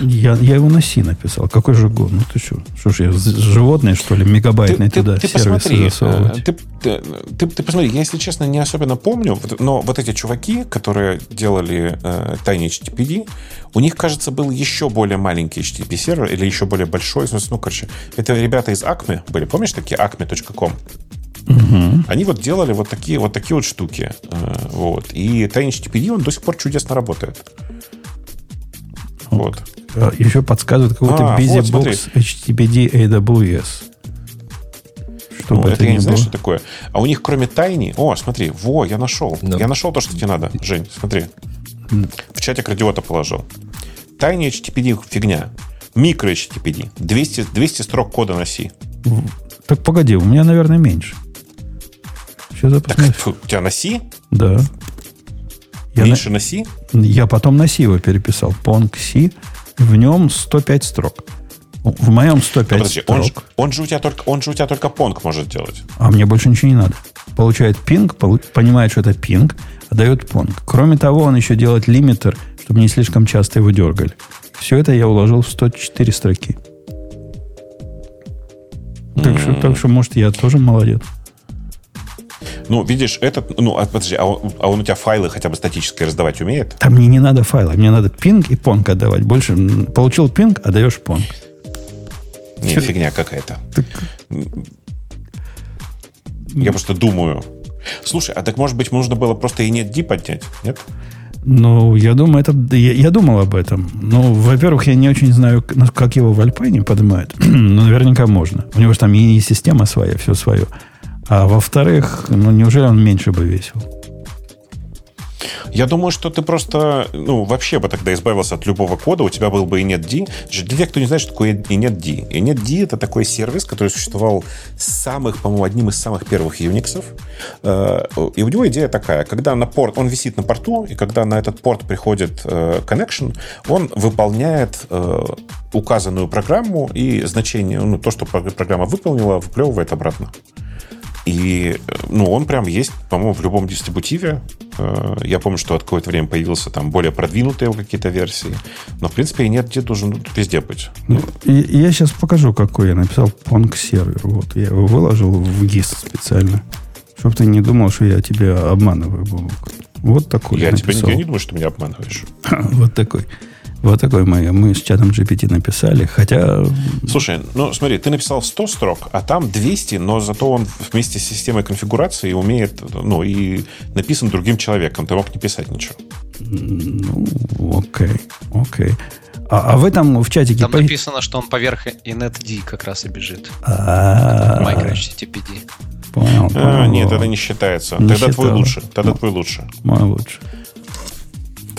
Я, я его на C написал. Какой же Go? Ну ты что? Что ж, я животное, что ли, мегабайтное ты, туда ты, ты сервисы посмотри, засовывать? Ты, ты, ты, ты посмотри, я, если честно, не особенно помню, но вот эти чуваки, которые делали э, тайный эйч ти ти пи, у них, кажется, был еще более маленький эйч ти ти пи-сервер или еще более большой. Ну, короче, это ребята из Acme были. Помнишь такие? Acme точка ком. Угу. Они вот делали вот такие вот, такие вот штуки. Вот. И TinyHTPD, он до сих пор чудесно работает. Вот. Еще подсказывает какой-то а, BusyBox вот, эйч ти ти пи ди эй дабл ю эс. Что ну, бы это я не знаю, было. Что такое. А у них кроме Tiny... О, смотри, во, я нашел. No. Я нашел то, что тебе надо, Жень, смотри. Mm. В чатик радиота положил. TinyHTPD фигня. MicroHTPD. двести, двести строк кода на C. Mm. Так погоди, у меня, наверное, меньше. Так, у тебя на C? Да. Я меньше на... на C? Я потом на C его переписал. Pong C. В нем сто пять строк. В моем сто пять ну, подожди, строк. Он же, он, же у тебя только, он же у тебя только Pong может делать. А мне больше ничего не надо. Получает пинг, полу... понимает, что это пинг, а дает Pong. Кроме того, он еще делает лимитер, чтобы не слишком часто его дергали. Все это я уложил в сто четыре строки. Так, mm. что, так что, может, я тоже молодец. Ну, видишь, этот... Ну, подожди, а он, а он у тебя файлы хотя бы статические раздавать умеет? Да мне не надо файлы. Мне надо пинг и понг отдавать. Больше получил пинг, а даешь понг. Не, Че? Фигня какая-то. Так... Я просто думаю. Слушай, а так, может быть, нужно было просто и нет ди поднять? Нет? Ну, я думаю, это... Я, я думал об этом. Ну, во-первых, я не очень знаю, как его в Альпайне поднимают. Но наверняка можно. У него же там и система своя, все свое. А во-вторых, ну, неужели он меньше бы весил? Я думаю, что ты просто, ну, вообще бы тогда избавился от любого кода, у тебя был бы инетди. Для тех, кто не знает, что такое инетди. инетди — это такой сервис, который существовал с самых, по-моему, одним из самых первых Unix'ов. И у него идея такая. Когда на порт, он висит на порту, и когда на этот порт приходит connection, он выполняет указанную программу и значение, ну, то, что программа выполнила, выплевывает обратно. И, ну, он прям есть, по-моему, в любом дистрибутиве. Я помню, что от какое-то время появился там более продвинутые какие-то версии. Но, в принципе, и нет, где должен везде быть. Я сейчас покажу, какой я написал понг-сервер. Вот, я его выложил в ГИС специально. Чтоб ты не думал, что я тебя обманываю, Бобок. Вот такой я написал. Я тебя не думаю, что ты меня обманываешь. Вот такой. Вот такой мы, мы с чатом джи пи ти написали, хотя... Слушай, ну смотри, ты написал сто строк, а там двести, но зато он вместе с системой конфигурации умеет, ну и написан другим человеком, ты мог не писать ничего. Ну, окей, окей. А, а вы там в чатике... Там по... написано, что он поверх инетди как раз и бежит. MicroHTTPD. Понял, понял. А, нет, это не считается. Не Тогда считал. твой лучше. Тогда М- твой лучше. Мой лучше.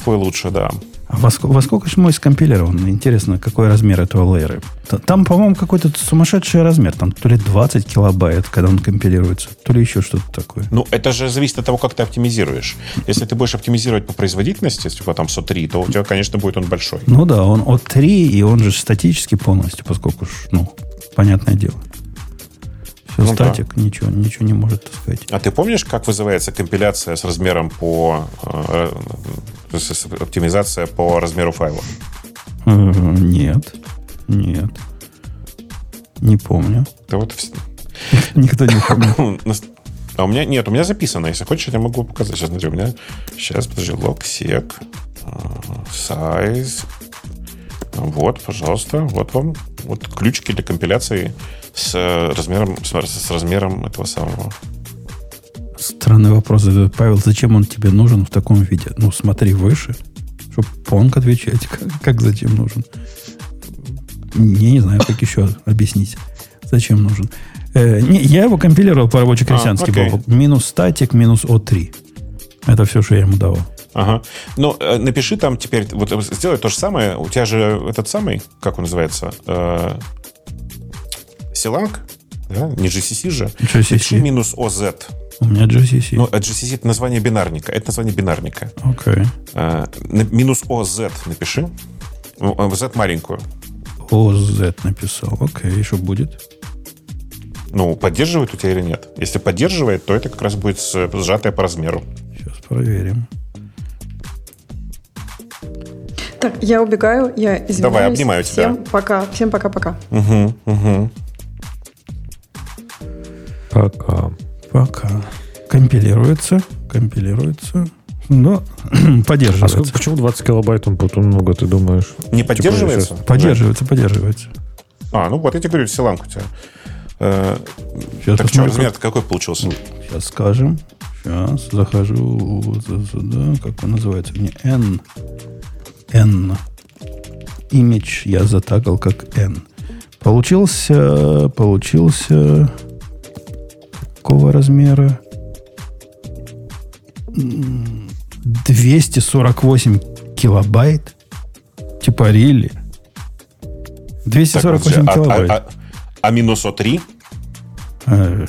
Твой лучше, да. А во сколько, во сколько же мой скомпилирован? Интересно, какой размер этого лейера? Там, по-моему, какой-то сумасшедший размер. Там то ли двадцать килобайт, когда он компилируется, то ли еще что-то такое. Ну, это же зависит от того, как ты оптимизируешь. Если ты будешь оптимизировать по производительности, если у тебя там сто три, то у тебя, конечно, будет он большой. Ну да, он от три, и он же статически полностью, поскольку, ну, понятное дело. Все, ну, статик, да. ничего, ничего не может, так сказать. А ты помнишь, как вызывается компиляция с размером по... То есть оптимизация по размеру файла? Нет. Нет. Не помню. Да вот никто не помнит. А у меня нет, у меня записано. Если хочешь, я могу показать. Сейчас, смотри, у меня... Сейчас, подожди, локсек. Size. Вот, пожалуйста. Вот вам. Вот ключики для компиляции с размером, с размером этого самого... Странный вопрос задает Павел. Зачем он тебе нужен в таком виде? Ну, смотри выше, чтобы понг отвечать. Как, как зачем нужен? Я не знаю, как еще объяснить. Зачем нужен? Э, не, я его компилировал по рабоче-крестьянски. А, минус статик, минус о три. Это все, что я ему давал. Ага. Ну, напиши там теперь... Вот сделай то же самое. У тебя же этот самый, как он называется? Э, Силанг? Да? Не джи си си же. джи си си. Минус оз. У меня джи си си. Ну, а джи си си это название бинарника. Это название бинарника. Окей. Okay. Минус оз напиши. Z маленькую. оз написал. Окей, okay. Еще будет. Ну, поддерживает у тебя или нет? Если поддерживает, то это как раз будет сжатое по размеру. Сейчас проверим. Так, я убегаю, я извиняюсь. Давай, обнимаю всем тебя. Пока. Всем пока-пока. Угу, угу. Пока. Пока. Компилируется, компилируется, но поддерживается. А сколько, почему двадцать килобайт он много, ты думаешь? Не поддерживается? Типа, поддерживается, да. поддерживается. А, ну вот я тебе говорю, силанку тебе. Сейчас так что, размер как... какой получился? Сейчас скажем. Сейчас захожу сюда. Как он называется? Не N. N. Image я затагал как N. Получился... Получился... Какого размера? двести сорок восемь килобайт? Типа рили? двести сорок восемь так, килобайт. А, а, а... А минус о три? А,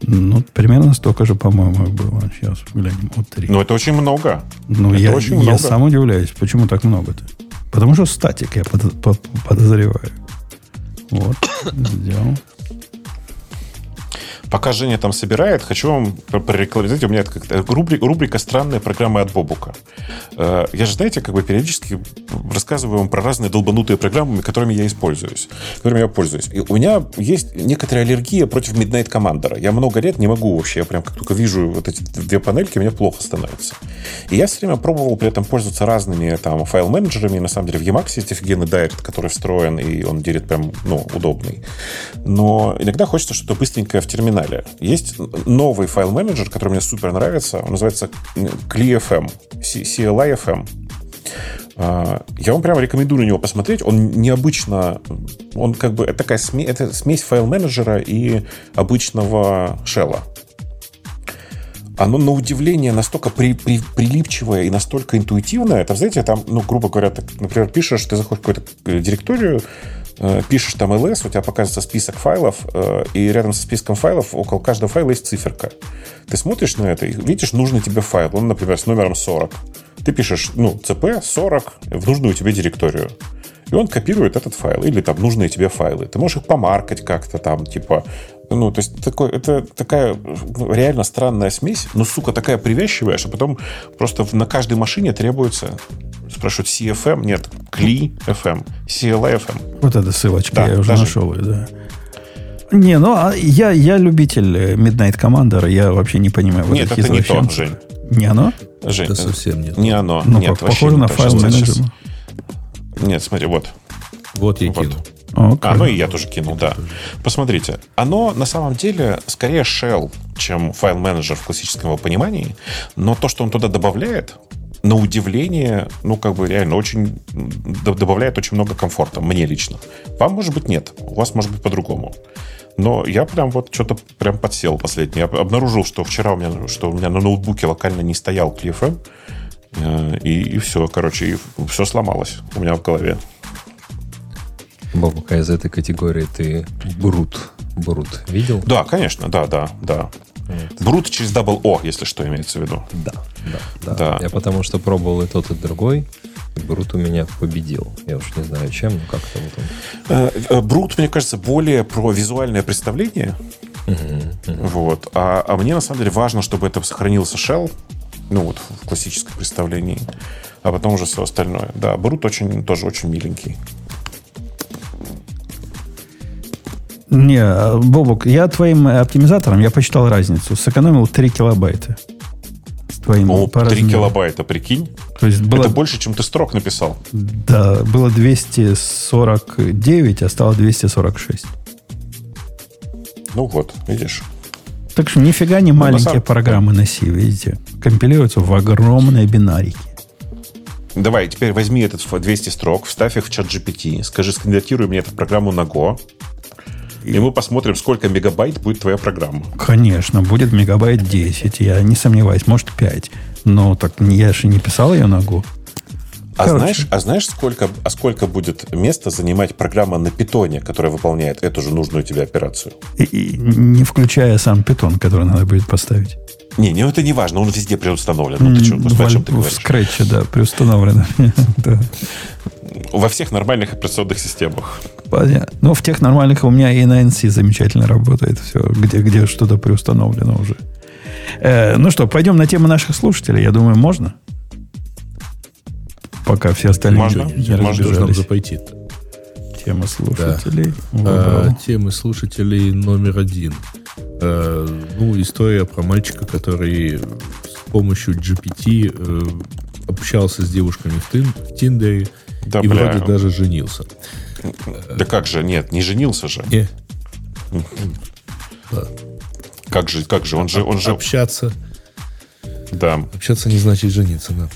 ну, примерно столько же, по-моему, было. Сейчас глянем. о три. Ну, это очень много. Ну, это я, очень я много. Сам удивляюсь, почему так много-то. Потому что статик я под, под, подозреваю. Вот. Сделал. Пока Женя там собирает, хочу вам прорекламировать. Знаете, у меня это рубрика, рубрика «Странная программа от Бобука». Я же, знаете, как бы периодически рассказываю вам про разные долбанутые программы, которыми я используюсь. Которыми я пользуюсь. И у меня есть некоторая аллергия против Midnight Commander. Я много лет не могу вообще. Я прям как только вижу вот эти две панельки, мне плохо становится. И я все время пробовал при этом пользоваться разными там файл-менеджерами. На самом деле в Emacs есть офигенный Direct, который встроен, и он Direct прям, ну, удобный. Но иногда хочется что-то быстренькое в терминале. Есть новый файл-менеджер, который мне супер нравится. Он называется CliFM. си эл ай эф эм. Я вам прямо рекомендую на него посмотреть. Он необычно... Он как бы... Это такая сме, это смесь файл-менеджера и обычного шелла. Оно, на удивление, настолько при, при, прилипчивое и настолько интуитивное. Это, знаете, там, ну, грубо говоря, ты, например, пишешь, ты заходишь в какую-то директорию, пишешь там ls, у тебя показывается список файлов, и рядом со списком файлов около каждого файла есть циферка. Ты смотришь на это и видишь нужный тебе файл. Он, например, с номером сорок. Ты пишешь, ну, си пи сорок в нужную тебе директорию. И он копирует этот файл. Или там нужные тебе файлы. Ты можешь их помаркать как-то там, типа... Ну, то есть, такой, это такая реально странная смесь, но, сука, такая привязчивая, что потом просто на каждой машине требуется, спрашивают, си эф эм, нет, CliFM, си эл ай эф эм. Вот это ссылочка, да, я даже... уже нашел ее, да. Не, ну, а я, я любитель Midnight Commander, я вообще не понимаю. Нет, это не то, Жень. Не оно? Жень, это совсем не то. Не оно, ну, нет, по- похоже не на файл-менеджер. Нет, смотри, вот. Вот я вот. Кинул. Okay. А, ну и я тоже кинул, да. Посмотрите, оно на самом деле скорее shell, чем файл-менеджер в классическом его понимании, но то, что он туда добавляет, на удивление, ну, как бы реально очень добавляет очень много комфорта, мне лично. Вам, может быть, нет, у вас, может быть, по-другому. Но я прям вот что-то прям подсел последний. Я обнаружил, что вчера у меня, что у меня на ноутбуке локально не стоял CliFM, и, и все, короче, и все сломалось у меня в голове. Бобука, из этой категории ты брут. Брут видел? Да, конечно, да, да, да. Вот. Брут через дабл О, если что, имеется в виду. Да, да, да, да. Я потому что пробовал и тот, и другой. И Брут у меня победил. Я уж не знаю, чем, но как-то вот он. Брут, мне кажется, более про визуальное представление. Угу, угу. Вот. А, а мне на самом деле важно, чтобы это сохранился shell. Ну вот, в классическом представлении. А потом уже все остальное. Да, Брут очень, тоже очень миленький. Не, Бобок, я твоим оптимизатором, я посчитал разницу. Сэкономил три килобайта. С твоим О, три килобайта, прикинь. То есть было... Это больше, чем ты строк написал. Да, было двести сорок девять, а стало двести сорок шесть. Ну вот, видишь. Так что нифига не ну, маленькие на самом... программы на C, видите. Компилируются в огромные бинарики. Давай, теперь возьми этот двести строк, вставь их в чат джи пи ти, скажи, сконвертируй мне эту программу на Go. И мы посмотрим, сколько мегабайт будет твоя программа. Конечно, будет мегабайт десять. Я не сомневаюсь, может пять. Но так я же не писал ее на Go. А знаешь, а знаешь, сколько, а сколько будет места занимать программа на питоне, которая выполняет эту же нужную тебе операцию? И, и не включая сам питон, который надо будет поставить. Не, ну это не важно, он везде предустановлен. Ну, ты что, господи, Валь, о чем ты говоришь? В Scratch, да, предустановлено. Во всех нормальных операционных системах. Понятно. Ну, в тех нормальных у меня и на эн си замечательно работает все, где, где что-то приустановлено уже. Э, ну что, пойдем на тему наших слушателей. Я думаю, можно? Пока все остальные можно? Люди не можно разбежались. Пойти. Тема слушателей. Да. А, темы слушателей номер один. А, ну, история про мальчика, который с помощью джи пи ти а, общался с девушками в, тин, в Тиндере. Да, и бля. Вроде даже женился. Да как же? Нет, не женился же. Не. Да. Как же? Как же? Он же, он же... Общаться. Да. Общаться не значит жениться, да.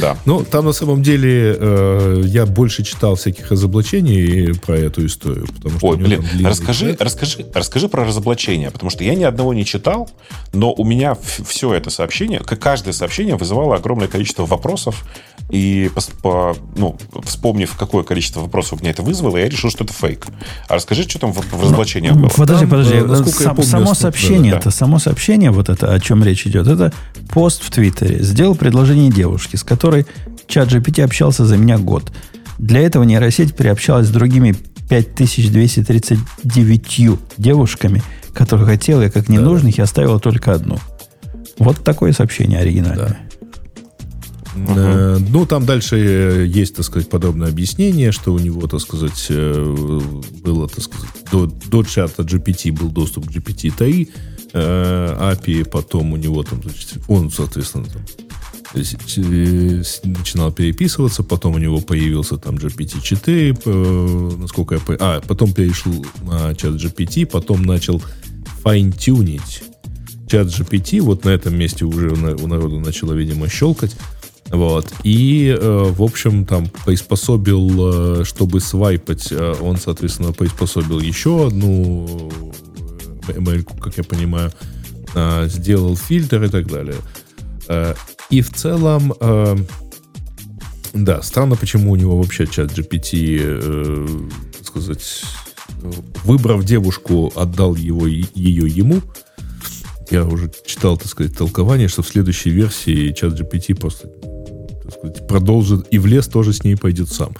Да. Ну, там на самом деле э, я больше читал всяких разоблачений про эту историю. Потому что Ой, блин, расскажи, расскажи, расскажи про разоблачения, потому что я ни одного не читал, но у меня все это сообщение, каждое сообщение вызывало огромное количество вопросов, и по, ну, вспомнив, какое количество вопросов у меня это вызвало, я решил, что это фейк. А расскажи, что там в, в разоблачениях было. Подожди, подожди. Там, сам, помню, само, сообщение да, это, да. само сообщение, вот это, о чем речь идет, это пост в Твиттере. Сделал предложение девушке, девушки, с которой чат джи пи ти общался за меня год. Для этого нейросеть переобщалась с другими пять тысяч двести тридцать девять девушками, которых хотела я как ненужных, и оставила только одну. Вот такое сообщение оригинальное. Да. Угу. Ну, там дальше есть, так сказать, подробное объяснение, что у него, так сказать, было, так сказать, до, до чата джи пи ти был доступ к джи пи ти три, эй пи ай, потом у него там, он, соответственно, там начинал переписываться, потом у него появился там джи пи ти четыре, насколько я понял. А, потом перешел на чат джи пи ти, потом начал файн-тюнить чат джи пи ти. Вот на этом месте уже у народа начало, видимо, щелкать. Вот. И, в общем, там приспособил, чтобы свайпать, он, соответственно, приспособил еще одну эм эл-ку, как я понимаю, сделал фильтр и так далее. И в целом, э, да, странно, почему у него вообще чат джи пи ти, э, так сказать, выбрав девушку, отдал его, ее ему. Я уже читал, так сказать, толкование, что в следующей версии чат джи пи ти просто, так сказать, продолжит и в лес тоже с ней пойдет сам,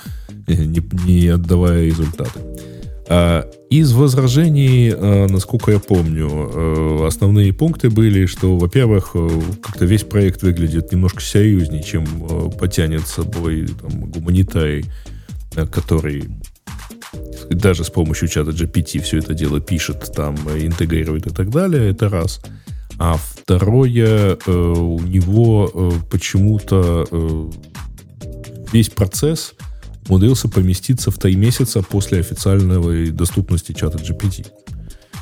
не, не отдавая результаты. Из возражений, насколько я помню, основные пункты были, что, во-первых, как-то весь проект выглядит немножко серьезнее, чем потянет с собой там, гуманитарий, который даже с помощью чата джи пи ти все это дело пишет, там, интегрирует и так далее. Это раз. А второе, у него почему-то весь процесс умудрился поместиться в три месяца после официальной доступности чата джи пи ти,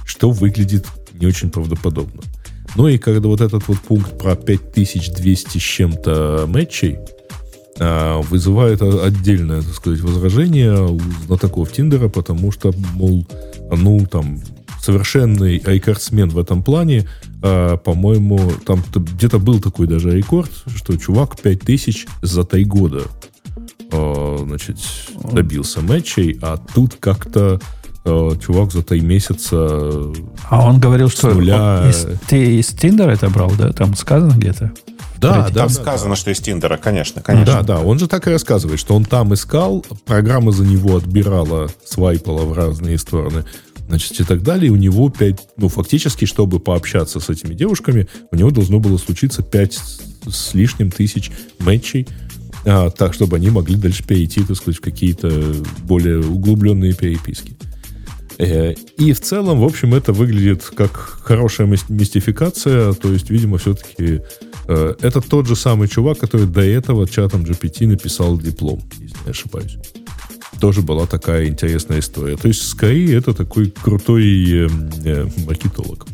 что выглядит не очень правдоподобно. Ну и когда вот этот вот пункт про пять тысяч двести с чем-то мэтчей а, вызывает отдельное, так сказать, возражение у знатоков Тиндера, потому что, мол, ну там совершенный рекордсмен в этом плане, а, по-моему, там где-то был такой даже рекорд, что чувак пять тысяч за три года значит, добился мэтчей, а тут как-то э, чувак за три месяца. А он говорил, что нуля... он из, ты из Тиндера это брал, да? Там сказано где-то? Да, да. Там да, сказано, да. Что из Тиндера, конечно, конечно. Да, да, он же так и рассказывает, что он там искал, программа за него отбирала, свайпала в разные стороны, значит, и так далее. И у него пять, ну, фактически, чтобы пообщаться с этими девушками, у него должно было случиться пять с лишним тысяч мэтчей. А, так, чтобы они могли дальше перейти, так сказать, в какие-то более углубленные переписки. И в целом, в общем, это выглядит как хорошая мистификация. То есть, видимо, все-таки э, это тот же самый чувак, который до этого чатом джи пи ти написал диплом, если не ошибаюсь. Тоже была такая интересная история. То есть, скорее, это такой крутой э, э, маркетолог.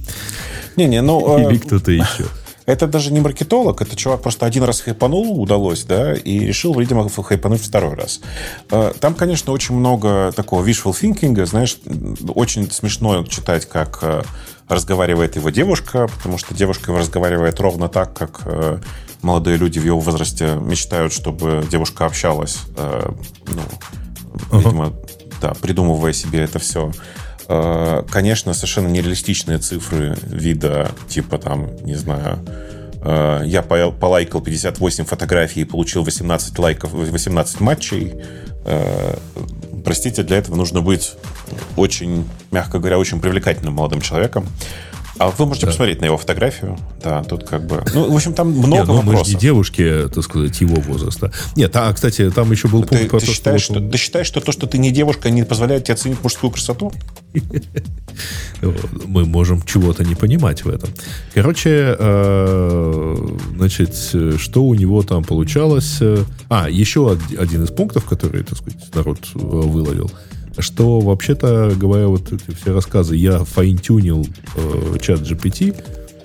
Не-не, ну... Или кто-то еще. Это даже не маркетолог, это чувак просто один раз хайпанул, удалось, да, и решил, видимо, хайпануть второй раз. Там, конечно, очень много такого wishful thinking, знаешь, очень смешно читать, как разговаривает его девушка, потому что девушка разговаривает ровно так, как молодые люди в его возрасте мечтают, чтобы девушка общалась, э, ну, видимо, да, придумывая себе это все. Э, конечно, совершенно нереалистичные цифры вида, типа там, не знаю, э, я полайкал пятьдесят восемь фотографий и получил восемнадцать лайков, восемнадцать матчей. Э, простите, для этого нужно быть очень, мягко говоря, очень привлекательным молодым человеком. А вы можете да. посмотреть на его фотографию. Да, тут как бы... Ну, в общем, там много не, ну, вопросов. Мы же не девушки, так сказать, его возраста. Нет, а, кстати, там еще был пункт... Ты, про ты, то, считаешь, что... Что, ты считаешь, что то, что ты не девушка, не позволяет тебе оценить мужскую красоту? Мы можем чего-то не понимать в этом. Короче, значит, что у него там получалось... А, еще один из пунктов, который, так сказать, народ выловил, что, вообще-то говоря, вот эти все рассказы, я файн-тюнил э, чат джи пи ти,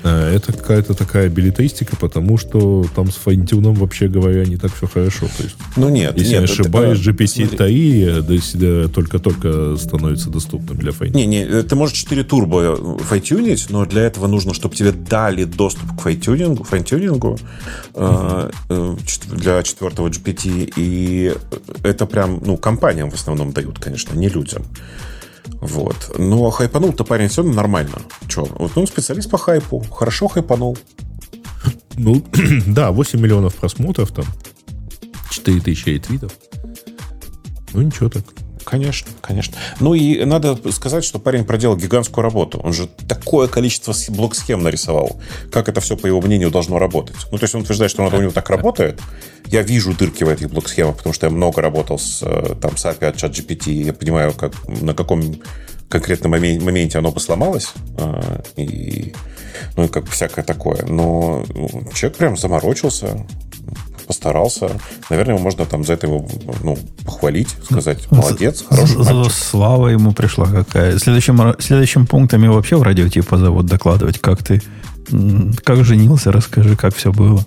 э, это какая-то такая билетаристика, потому что там с файн-тюном, вообще говоря, не так все хорошо. То есть, ну нет, если нет, я ошибаюсь, джи пи ти три только-только становится доступным для файн-тюна. Не, не, ты можешь четыре турбо файн-тюнить, но для этого нужно, чтобы тебе дали доступ к файн-тюнингу, файн-тюнингу mm-hmm. э, для четвертого джи пи ти, и это прям, ну, компаниям в основном дают, конечно, не людям. Вот. Но хайпанул-то парень все нормально. Че? Вот, ну, специалист по хайпу. Хорошо хайпанул. Ну, да, восемь миллионов просмотров, там, четыре тысячи ретвитов. Ну, ничего так. Конечно, конечно. Ну, и надо сказать, что парень проделал гигантскую работу. Он же такое количество блок-схем нарисовал. Как это все, по его мнению, должно работать. Ну, то есть он утверждает, что оно у него так работает. Я вижу дырки в этих блок-схемах, потому что я много работал с, там, с эй пи ай от ChatGPT. Я понимаю, как, на каком конкретном моменте оно бы сломалось. И, ну, и как всякое такое. Но человек прям заморочился, постарался. Наверное, его можно там за это его, ну, похвалить, сказать, молодец, хороший мальчик. Слава ему пришла какая. Следующим, следующим пунктом его вообще в радио позовут докладывать, как ты, как женился, расскажи, как все было.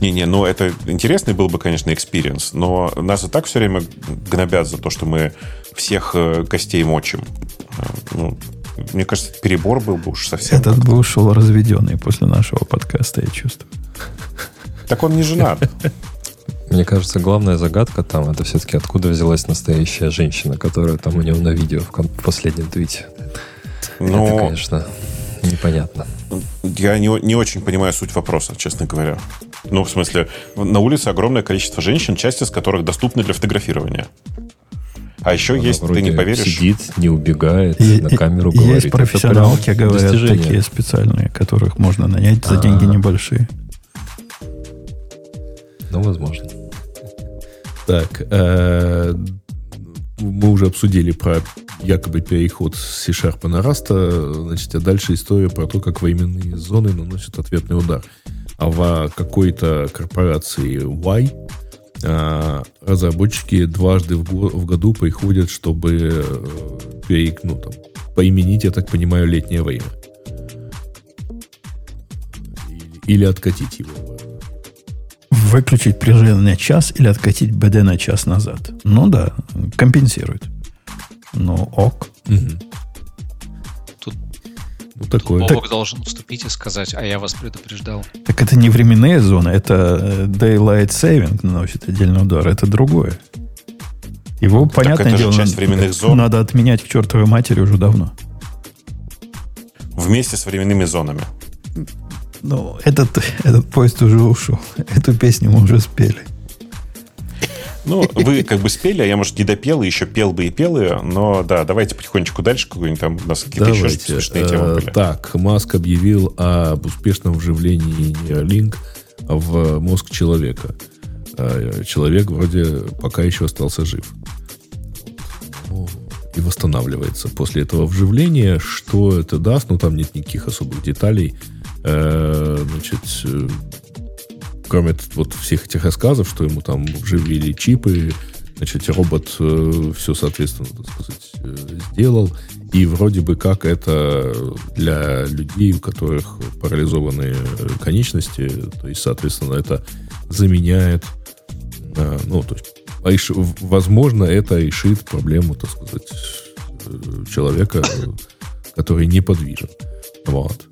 Не-не, ну это интересный был бы, конечно, экспириенс, но нас и так все время гнобят за то, что мы всех костей мочим. Ну, мне кажется, перебор был бы уж совсем. Этот как-то. Был шел разведенный после нашего подкаста, я чувствую. Так он не женат. Мне кажется, главная загадка там, это все-таки откуда взялась настоящая женщина, которая там у него на видео в последнем твите. Но... Это, конечно, непонятно. Я не, не очень понимаю суть вопроса, честно говоря. Ну, в смысле, на улице огромное количество женщин, часть из которых доступны для фотографирования. А еще она есть, ты не поверишь... сидит, не убегает, и, на камеру и говорит. Есть профессионалки, говорят, достижение. Такие специальные, которых можно нанять за А-а-а. деньги небольшие. Ну, возможно. Так, мы уже обсудили про якобы переход с C-Sharp на Rust, значит, а дальше история про то, как временные зоны наносят ответный удар. А в какой-то корпорации Y разработчики дважды в году приходят, чтобы перек, ну, там, поименить, я так понимаю, летнее время. Или откатить его. Выключить прижим на час или откатить БД на час назад. Ну да, компенсирует. Ну ок. Угу. Тут, ну, тут такое. Бобок так... должен вступить и сказать, а я вас предупреждал. Так это не временные зоны, это Daylight Saving наносит отдельный удар, это другое. Его, так понятное дело, надо, зон. надо отменять к чертовой матери уже давно. Вместе с временными зонами. Ну, этот, этот поезд уже ушел. Эту песню мы уже спели. Ну, вы как бы спели, а я, может, не допел, и еще пел бы и пел ее. Но да, давайте потихонечку дальше. Какую-нибудь там у нас какие-то еще смешные темы были. Так, Маск объявил об успешном вживлении Neuralink в мозг человека. Человек вроде пока еще остался жив и восстанавливается после этого вживления. Что это даст? Ну, там нет никаких особых деталей. Значит, кроме вот всех этих рассказов, что ему там вживили чипы, значит, робот все, соответственно, так сказать, сделал. И вроде бы как это для людей, у которых парализованы конечности, то есть, соответственно, это заменяет, ну, то есть, возможно, это решит проблему, так сказать, человека, который неподвижен. Вот.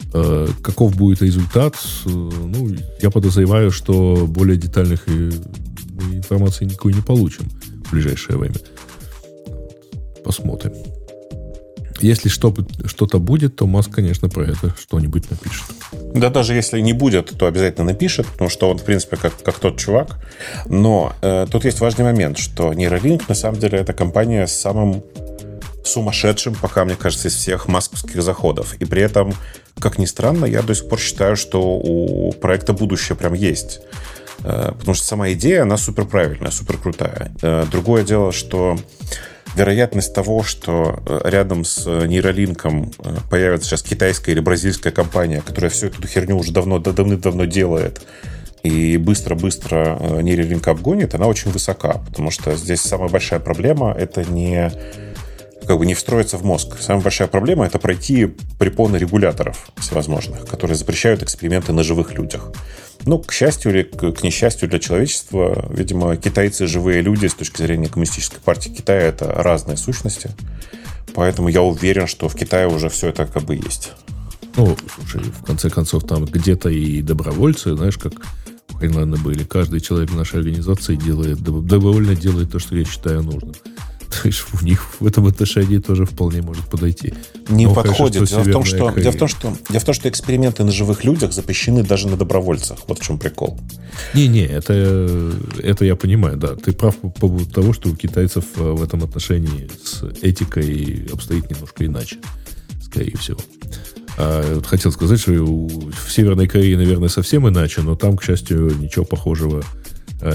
Каков будет результат? Ну, я подозреваю, что более детальных информации никакой не получим в ближайшее время. Посмотрим. Если что, что-то будет, то Маск, конечно, про это что-нибудь напишет. Да, даже если не будет, то обязательно напишет, потому что он, в принципе, как, как тот чувак. Но э, тут есть важный момент, что Neuralink, на самом деле, это компания с самым сумасшедшим, пока, мне кажется, из всех масковских заходов. И при этом, как ни странно, я до сих пор считаю, что у проекта будущее прям есть. Э, потому что сама идея, она суперправильная, суперкрутая. Э, другое дело, что... вероятность того, что рядом с нейролинком появится сейчас китайская или бразильская компания, которая всю эту херню уже давно, давным-давно делает и быстро-быстро нейролинк обгонит, она очень высока, потому что здесь самая большая проблема – это не, как бы не встроиться в мозг. Самая большая проблема – это пройти препоны регуляторов всевозможных, которые запрещают эксперименты на живых людях. Ну, к счастью или к несчастью для человечества, видимо, китайцы, живые люди, с точки зрения Коммунистической партии Китая, это разные сущности. Поэтому я уверен, что в Китае уже все это как бы есть. Ну, слушай, в конце концов, там где-то и добровольцы, знаешь, как в Хайнлане были. Каждый человек в нашей организации делает, добровольно делает то, что я считаю нужным. То есть у них в этом отношении тоже вполне может подойти. Не но подходит. Дело в том, что, дело, в том, что, дело в том, что эксперименты на живых людях запрещены даже на добровольцах. Вот в чем прикол. Не-не, это, это я понимаю, да. Ты прав по поводу того, что у китайцев в этом отношении с этикой обстоит немножко иначе, скорее всего. А вот хотел сказать, что в Северной Корее, наверное, совсем иначе, но там, к счастью, ничего похожего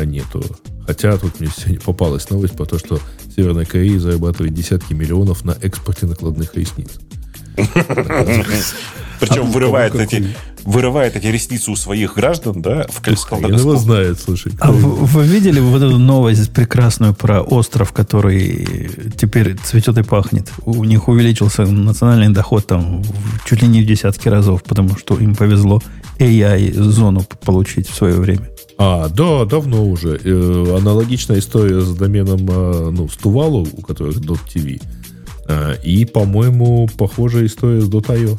нету. Хотя тут мне сегодня попалась новость про то, что Северная Корея зарабатывает десятки миллионов на экспорте накладных ресниц. Причем вырывает эти вырывает эти ресницы у своих граждан, да? Хрен его знает, слушай. А вы видели вот эту новость прекрасную про остров, который теперь цветет и пахнет? У них увеличился национальный доход там чуть ли не в десятки разов, потому что им повезло эй ай-зону получить в свое время. А, да, давно уже. Э, аналогичная история с доменом э, ну, с Тувалу, у которых .tv. Э, и, по-моему, похожая история с .io.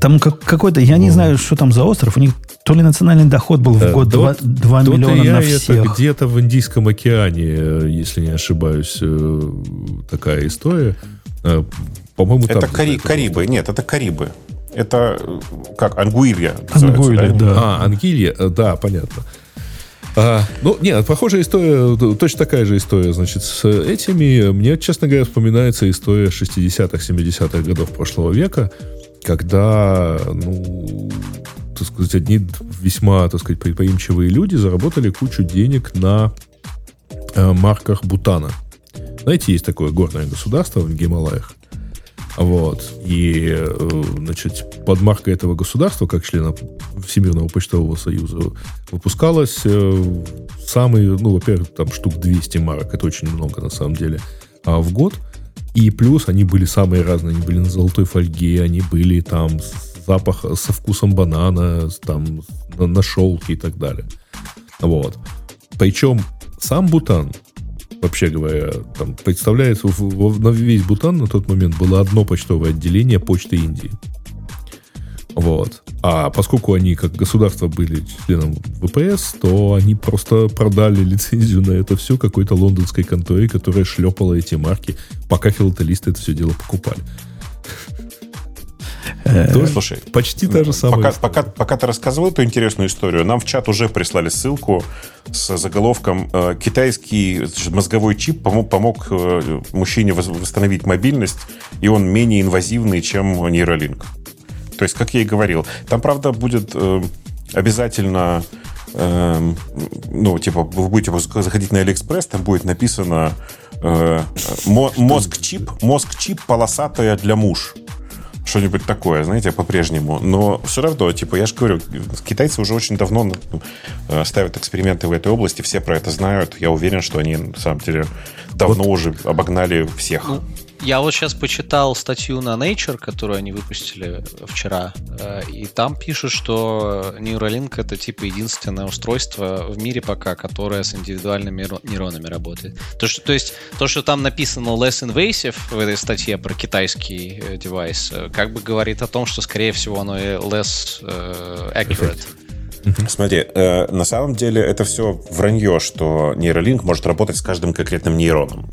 Там как, какой-то, я ну. не знаю, что там за остров. У них то ли национальный доход был в год Dot, два, два миллиона на всех. Это где-то в Индийском океане, если не ошибаюсь, такая история. По-моему, там... Это Кари- Карибы. Было. Нет, это Карибы. Это как? Ангуилья. Ангуилья, да? да. А, Ангилья, да, понятно. А, ну, нет, похожая история, точно такая же история, значит, с этими. Мне, честно говоря, вспоминается история шестидесятых, семидесятых годов прошлого века, когда, ну, так сказать, одни весьма, так сказать, предприимчивые люди заработали кучу денег на марках Бутана. Знаете, есть такое горное государство в Гималаях. Вот. И, значит, под маркой этого государства, как члена Всемирного почтового союза, выпускалось самые, ну, во-первых, там штук двести марок, это очень много на самом деле, в год. И плюс они были самые разные, они были на золотой фольге, они были там с запахом, со вкусом банана, там на шелке и так далее. Вот. Причем сам Бутан, вообще говоря, там представляет, на весь Бутан на тот момент было одно почтовое отделение Почты Индии. Вот. А поскольку они как государство были членом вэ пэ эс, то они просто продали лицензию на это все какой-то лондонской конторе, которая шлепала эти марки, пока филателисты это все дело покупали. Слушай, почти та же самая. Пока, пока, пока ты рассказывал эту интересную историю, нам в чат уже прислали ссылку с заголовком «Китайский мозговой чип помог мужчине восстановить мобильность, и он менее инвазивный, чем нейролинк». То есть, как я и говорил, там, правда, будет э, обязательно... Э, ну, типа, вы будете заходить на Алиэкспресс, там будет написано э, «Мозг-чип, мозг-чип полосатая для муж». Что-нибудь такое, знаете, по-прежнему. Но все равно, типа, я же говорю, китайцы уже очень давно ставят эксперименты в этой области, все про это знают. Я уверен, что они, на самом деле, давно вот уже обогнали всех. Я вот сейчас почитал статью на Nature, которую они выпустили вчера, и там пишут, что Neuralink — это типа единственное устройство в мире пока, которое с индивидуальными нейронами работает. То, что, то есть то, что там написано less invasive в этой статье про китайский девайс, как бы говорит о том, что, скорее всего, оно и less accurate. Смотри, э, на самом деле это все вранье, что Neuralink может работать с каждым конкретным нейроном.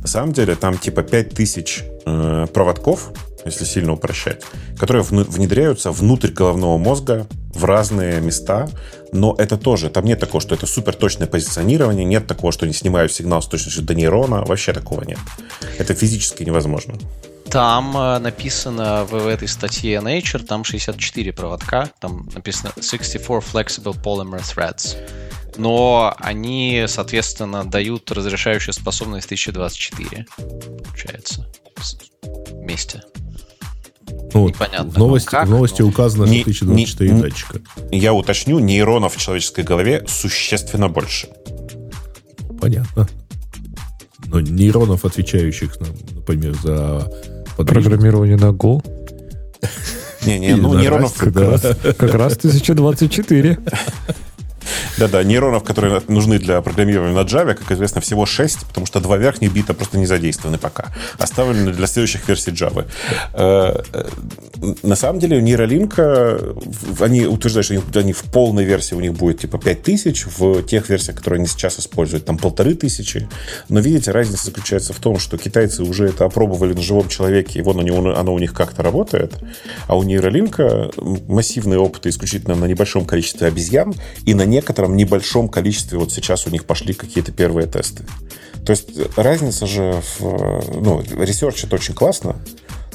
На самом деле там типа пять тысяч э, проводков, если сильно упрощать, которые внедряются внутрь головного мозга в разные места, но это тоже, там нет такого, что это суперточное позиционирование, нет такого, что не снимают сигнал с точностью до нейрона, вообще такого нет. Это физически невозможно. Там написано в этой статье Nature, там шестьдесят четыре проводка, там написано шестьдесят четыре flexible polymer threads. Но они, соответственно, дают разрешающую способность тысяча двадцать четыре, получается, вместе. Ну, непонятно. В новости, как, в новости но... указано, что тысяча двадцать четыре не, датчика. Я уточню, нейронов в человеческой голове существенно больше. Понятно. Но нейронов, отвечающих, например, за... Программирование на Go? Не-не, ну нейронов... Как раз тысяча двадцать четыре. Да-да, нейронов, которые нужны для программирования на Java, как известно, всего шесть, потому что два верхних бита просто не задействованы пока. Оставлены для следующих версий Java. На самом деле у Neuralink, они утверждают, что они в полной версии у них будет типа пять тысяч, в тех версиях, которые они сейчас используют, там полторы тысячи. Но, видите, разница заключается в том, что китайцы уже это опробовали на живом человеке, и вон оно у них как-то работает, а у Neuralink массивные опыты исключительно на небольшом количестве обезьян и на некоторых в небольшом количестве вот сейчас у них пошли какие-то первые тесты. То есть разница же в... Ну, ресерч — это очень классно,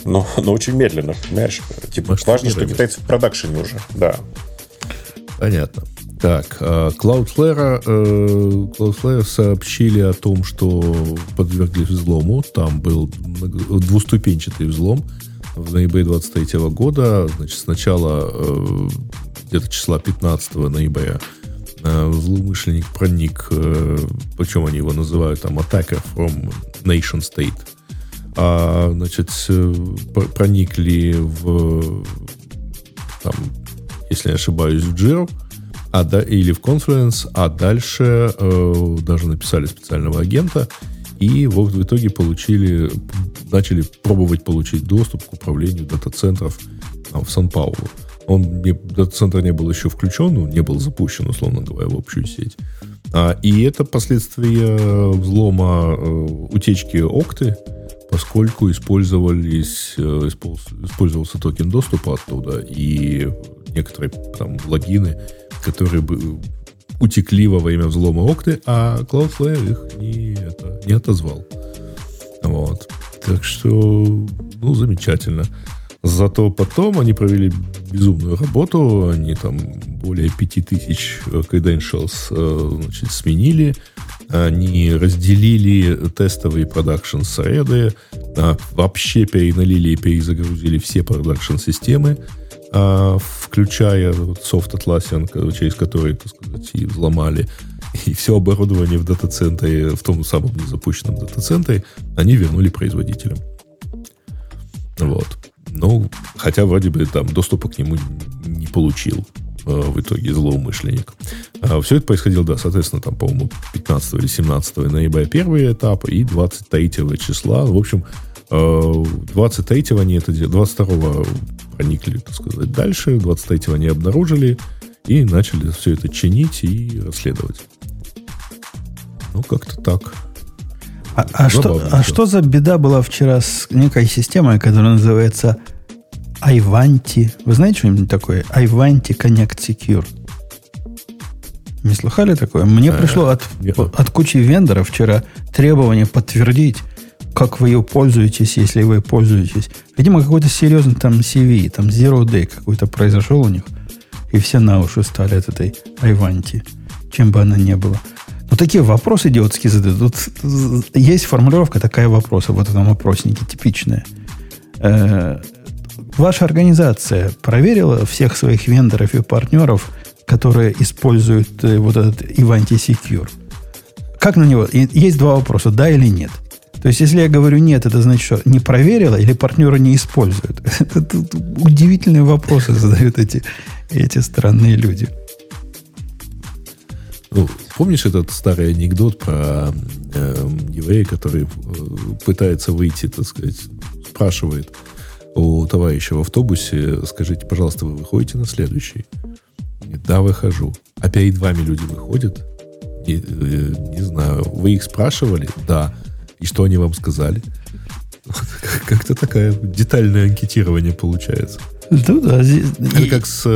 но, но очень медленно, понимаешь? Типа, может, важно, что китайцы в продакшене уже, да. Понятно. Так, Cloudflare, Cloudflare сообщили о том, что подвергли взлому. Там был двуступенчатый взлом в ноябре двадцать третьего года. Значит, сначала где-то числа пятнадцатого ноября злоумышленник проник, причем они его называют там attacker from nation state, а, значит, проникли в, там, если не ошибаюсь, в Jira, а, да, или в Confluence, а дальше э, даже написали специального агента и вот в итоге получили, начали пробовать получить доступ к управлению дата-центров там, в Сан-Паулу. Он, дата-центр не был еще включен, он не был запущен, условно говоря, в общую сеть. А, и это последствия взлома э, утечки Okta, поскольку использовались, э, использовался токен доступа оттуда и некоторые там, логины, которые бы утекли во время взлома Okta, а Cloudflare их не, это, не отозвал. Вот. Так что, ну, замечательно. Зато потом они провели безумную работу. Они там более пяти тысяч credentials, значит, сменили. Они разделили тестовые продакшн-среды. Вообще переналили и перезагрузили все продакшн-системы, включая Soft Atlassian, через который, так сказать, и взломали. И все оборудование в дата-центре, в том самом незапущенном дата-центре, они вернули производителям. Вот. Ну, хотя вроде бы там доступа к нему не получил э, в итоге злоумышленник. Э, все это происходило, да, соответственно, там, по-моему, пятнадцатого или семнадцатого ноября первый этап и двадцать третьего числа. В общем, э, двадцать третьего они это делали, двадцать второго проникли, так сказать, дальше, двадцать третьего они обнаружили и начали все это чинить и расследовать. Ну, как-то так. А, а, что, а что за беда была вчера с некой системой, которая называется Ivanti? Вы знаете что-нибудь такое? Ivanti Connect Secure. Не слыхали такое? Мне а, пришло от, от кучи вендоров вчера требование подтвердить, как вы ее пользуетесь, если вы пользуетесь. Видимо, какой-то серьезный там си ви, там Zero Day какой-то произошел у них. И все на уши стали от этой Ivanti, чем бы она ни была. Ну, такие вопросы идиотские задают. Тут есть формулировка такая вопроса вот в этом опроснике, типичная. Э-э- ваша организация проверила всех своих вендоров и партнеров, которые используют э- вот этот Ivanti Secure? Как на него? И- есть два вопроса, да или нет. То есть, если я говорю нет, это значит, что не проверила или партнеры не используют. Это удивительные вопросы задают эти, эти странные люди. Ну, помнишь этот старый анекдот про э, еврея, который э, пытается выйти, так сказать, спрашивает у товарища в автобусе: скажите, пожалуйста, вы выходите на следующий? И, да, выхожу. А перед вами люди выходят? И, э, не знаю. Вы их спрашивали? Да. И что они вам сказали? Как-то такое детальное анкетирование получается. Ну, да, здесь... Это как с, э,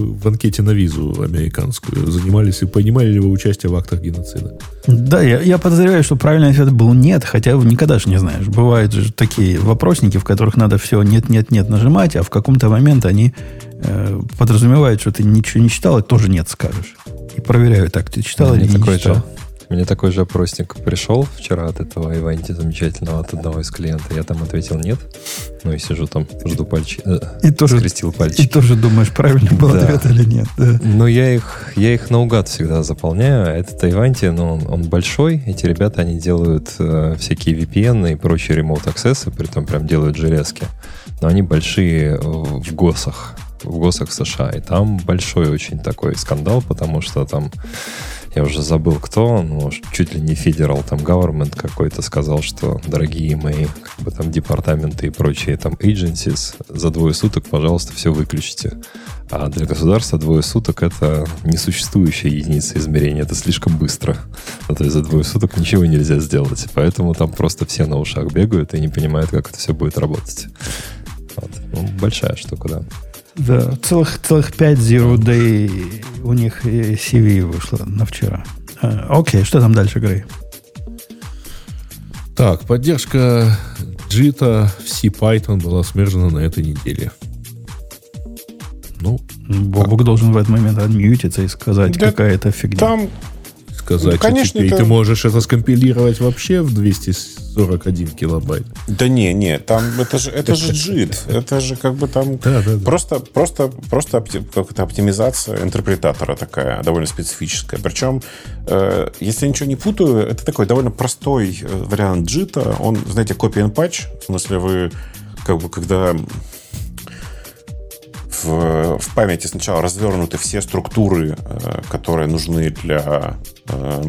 в анкете на визу американскую. Занимались и понимали ли вы участие в актах геноцида? Да, я, я подозреваю, что правильный ответ был нет, хотя никогда же не знаешь. Бывают же такие вопросники, в которых надо все нет-нет-нет нажимать, а в каком-то момент они э, подразумевают, что ты ничего не читал, и тоже нет скажешь. И проверяю так, ты читал или не читал. Мне такой же опросник пришел вчера от этого Иванти замечательного, от одного из клиентов. Я там ответил нет. Ну и сижу там, жду пальчики. И тоже, скрестил пальчики. И тоже думаешь, правильно был да. ответ или нет. Да. Но я их, я их наугад всегда заполняю. Этот Иванти, ну, он, он большой. Эти ребята, они делают э, всякие ви пи эн и прочие ремоут-аксессы, при том прям делают железки. Но они большие в госах. В госах в США. И там большой очень такой скандал, потому что там... Я уже забыл, кто, но чуть ли не федерал там government какой-то сказал, что дорогие мои как бы, там, департаменты и прочие там agencies, за двое суток, пожалуйста, все выключите. А для государства двое суток — это несуществующая единица измерения, это слишком быстро. Ну, то есть за двое суток ничего нельзя сделать. Поэтому там просто все на ушах бегают и не понимают, как это все будет работать. Вот. Ну, большая штука, да. Да, целых, целых пять Zero Day у них си ви вышло на вчера. А, окей, что там дальше, Грей? Так, поддержка джита в си Python была смержена на этой неделе. Ну, Бобук должен в этот момент отмьютиться и сказать, да какая это фигня. Там... Сказать, ну, конечно, теперь это... ты можешь это скомпилировать вообще в двести сорок один килобайт. Да не, не, там это же это же джит, это же как бы там просто просто просто какая-то оптимизация интерпретатора такая довольно специфическая. Причем, если я ничего не путаю, это такой довольно простой вариант джита. Он, знаете, copy and patch, в смысле вы как бы когда В, в памяти сначала развернуты все структуры, э, которые нужны для, э,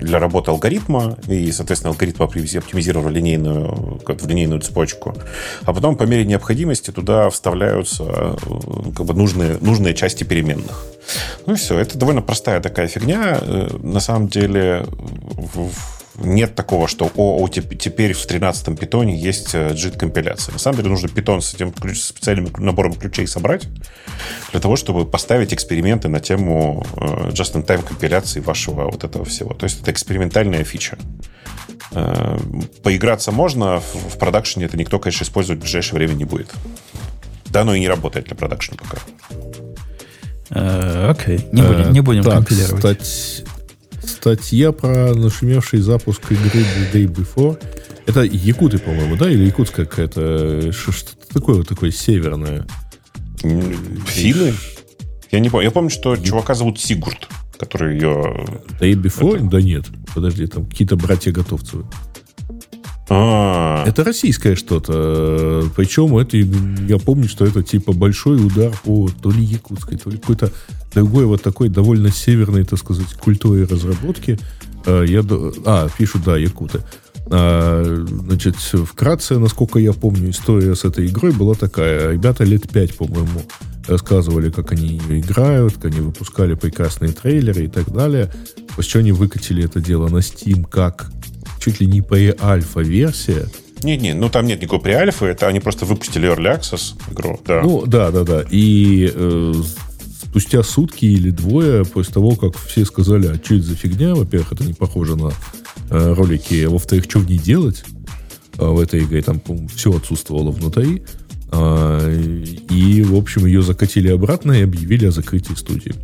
для работы алгоритма, и, соответственно, алгоритм оптимизировали линейную, в линейную цепочку. А потом, по мере необходимости, туда вставляются э, как бы нужные, нужные части переменных. Ну и все. Это довольно простая такая фигня. Э, на самом деле... В, в, Нет такого, что о, о, теперь в тринадцатом питоне есть джит-компиляция. На самом деле нужно питон с этим ключ, с специальным набором ключей собрать для того, чтобы поставить эксперименты на тему just-in-time компиляции вашего вот этого всего. То есть это экспериментальная фича. Поиграться можно, в продакшене это никто, конечно, использовать в ближайшее время не будет. Да, но и не работает для продакшена пока. Окей, okay. не, uh, не будем так, компилировать. Стать... Статья про нашумевший запуск игры The Day Before. Это якуты, по-моему, да? Или якутская какая-то... Что-то такое вот такое северное. Финны? Я не помню. Я помню, что чувака зовут Сигурд, который ее... Day Before? Это... Да нет. Подожди, там какие-то братья-готовцы. А-а-а. Это российское что-то. Причем это, я помню, что это типа большой удар по то ли якутской, то ли какой-то другой вот такой довольно северной, так сказать, культуре разработки. Я, а, пишут, да, якуты. А, значит, вкратце, насколько я помню, история с этой игрой была такая. Ребята лет пять, по-моему, рассказывали, как они ее играют, как они выпускали прекрасные трейлеры и так далее. После чего они выкатили это дело на Steam как... чуть ли не преальфа-версия. Не-не, ну там нет никакой преальфы, это они просто выпустили Early Access игру. Да. Ну, да-да-да. И э, спустя сутки или двое после того, как все сказали, а что это за фигня, во-первых, это не похоже на э, ролики, а во-вторых, что в ней делать, а в этой игре там, по-моему, все отсутствовало внутри. А, и, в общем, ее закатили обратно и объявили о закрытии студии.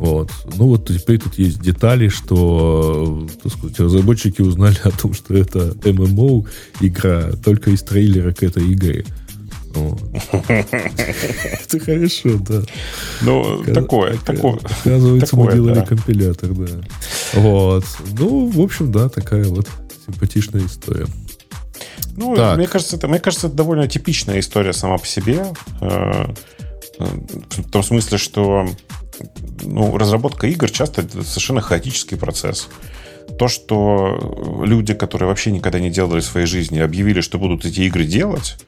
Вот. Ну вот теперь тут есть детали, что, так сказать, разработчики узнали о том, что это эм эм о игра только из трейлера к этой игре. Это хорошо, да. Ну, такое, такое. Оказывается, мы делали компилятор, да. Вот. Ну, в общем, да, такая вот симпатичная история. Ну, так. мне кажется, это, мне кажется, это довольно типичная история сама по себе. В том смысле, что ну, разработка игр часто совершенно хаотический процесс. То, что люди, которые вообще никогда не делали в своей жизни, объявили, что будут эти игры делать,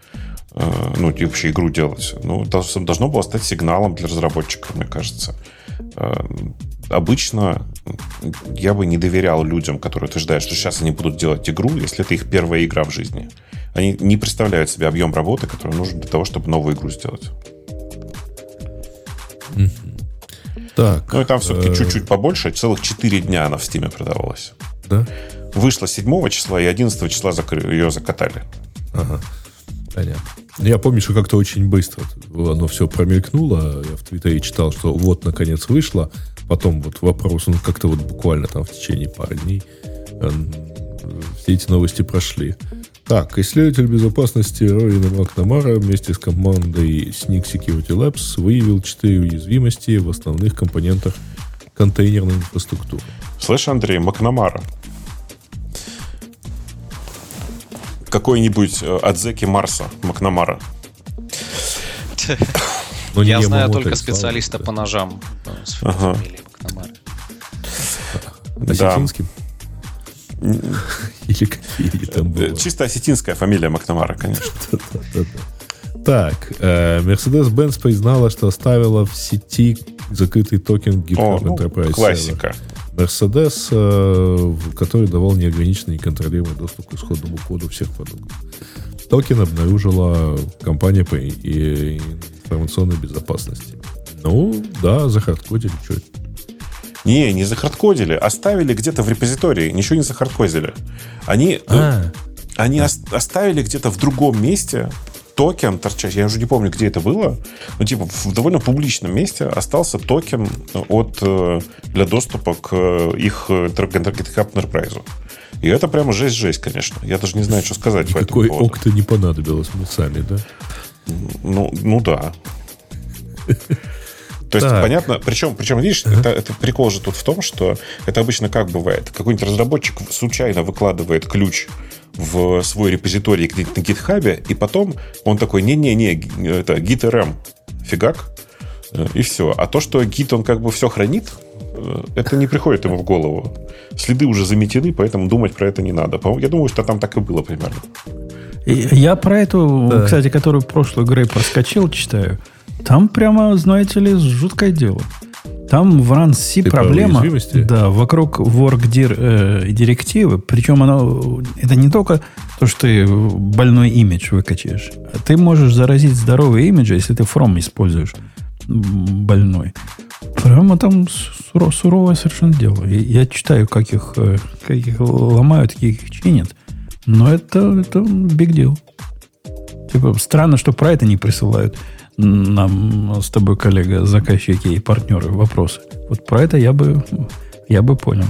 ну, и вообще игру делать, ну, должно было стать сигналом для разработчиков, мне кажется. Обычно я бы не доверял людям, которые утверждают, что сейчас они будут делать игру, если это их первая игра в жизни. Они не представляют себе объем работы, который нужен для того, чтобы новую игру сделать. Так, ну и там все-таки э... чуть-чуть побольше. Целых четыре дня она в Steam продавалась. Да? Вышла седьмого числа, и одиннадцатого числа закры... ее закатали. Ага, понятно. Я помню, что как-то очень быстро оно все промелькнуло. Я в Твиттере читал, что вот, наконец, вышло. Потом вот вопрос, ну, как-то вот буквально там в течение пары дней все эти новости прошли. Так, исследователь безопасности Рорин Макнамара вместе с командой Snyk Security Labs выявил четыре уязвимости в основных компонентах контейнерной инфраструктуры. Слышь, Андрей, Макнамара. Какой-нибудь от Зеки Марса Макнамара. Я знаю только специалиста по ножам с фамилией Макнамара. Осетинским? Или какие там были. Чисто осетинская фамилия Макнамара, конечно. Так, Mercedes-Benz признала, что оставила в сети закрытый токен GitHub Enterprise. Классика. Mercedes, который давал неограниченный и контролируемый доступ к исходному коду всех продуктов. Токен обнаружила компания по информационной безопасности. Ну, да, захардкодили что-то. Не, не захардкодили. Оставили где-то в репозитории. Ничего не захардкодили. Они, а, они да. оставили где-то в другом месте токен торчащий. Я уже не помню, где это было. Но типа в довольно публичном месте остался токен от, для доступа к их GitHub Enterprise. И это прямо жесть-жесть, конечно. Я даже не знаю, что сказать. Никакой по окта не понадобилось. Мы сами, да? Ну, ну да. То есть, так. понятно, причем, причем видишь, uh-huh. это, это прикол же тут в том, что это обычно как бывает. Какой-нибудь разработчик случайно выкладывает ключ в свой репозиторий где-то на гитхабе, и потом он такой, не-не-не, это git-rm, фигак, и все. А то, что git, он как бы все хранит, это не приходит ему в голову. Следы уже заметены, поэтому думать про это не надо. Я думаю, что там так и было примерно. Я про эту, да. кстати, которую прошлую Грей проскочил, читаю. Там прямо, знаете ли, жуткое дело. Там в ран-си проблема да, вокруг workdir э, директивы. Причем оно, это не только то, что ты больной имидж выкачаешь. Ты можешь заразить здоровый имидж, если ты from используешь больной. Прямо там суров, суровое совершенно дело. И я читаю, как их, как их ломают, как их чинят. Но это, это big deal. Типа, странно, что про это не присылают нам с тобой, коллега, заказчики и партнеры вопросы. Вот про это я бы, я бы понял.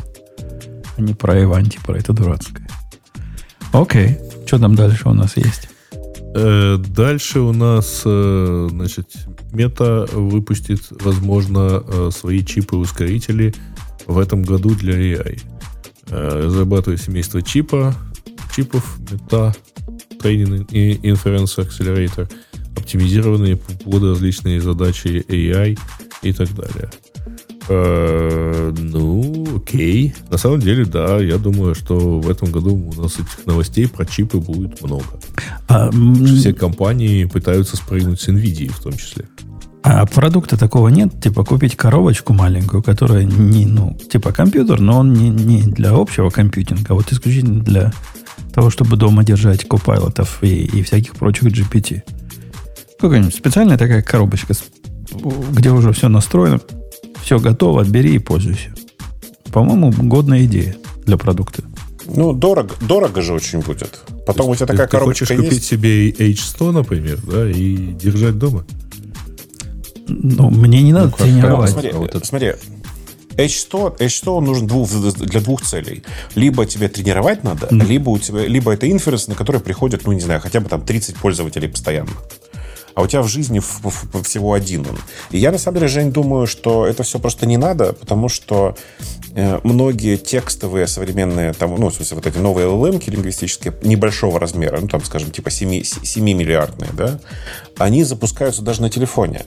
А не про Иванти, про это дурацкое. Окей. Что там дальше у нас есть? Э, дальше у нас, э, значит, Мета выпустит, возможно, э, свои чипы-ускорители в этом году для эй ай. Э, разрабатывая семейство чипа, чипов Мета, Training Inference Accelerator, оптимизированные под различные задачи эй ай и так далее. Э-э- ну, окей. На самом деле, да, я думаю, что в этом году у нас этих новостей про чипы будет много. А, Все компании пытаются спрыгнуть с Nvidia в том числе. А продукта такого нет? Типа купить коробочку маленькую, которая не, ну, типа компьютер, но он не, не для общего компьютинга, а вот исключительно для того, чтобы дома держать копайлотов и, и всяких прочих джи пи ти. Какая-нибудь специальная такая коробочка, где уже все настроено, все готово, бери и пользуйся. По-моему, годная идея для продукта. Ну, дорого, дорого же очень будет. Потом у тебя такая ты коробочка есть. Ты хочешь купить себе эйч сто, например, да, и держать дома? Ну, мне не надо ну, тренировать. Смотри, вот это. смотри. эйч сто, эйч сто нужен двух, для двух целей. Либо тебе тренировать надо, mm. либо, у тебя, либо это инференс, на который приходят, ну, не знаю, хотя бы там тридцать пользователей постоянно. а у тебя в жизни всего один он. И я, на самом деле, Жень, думаю, что это все просто не надо, потому что многие текстовые современные, там, ну, в смысле, вот эти новые эл эл эм-ки лингвистические небольшого размера, ну, там, скажем, типа семимиллиардные, да, они запускаются даже на телефоне.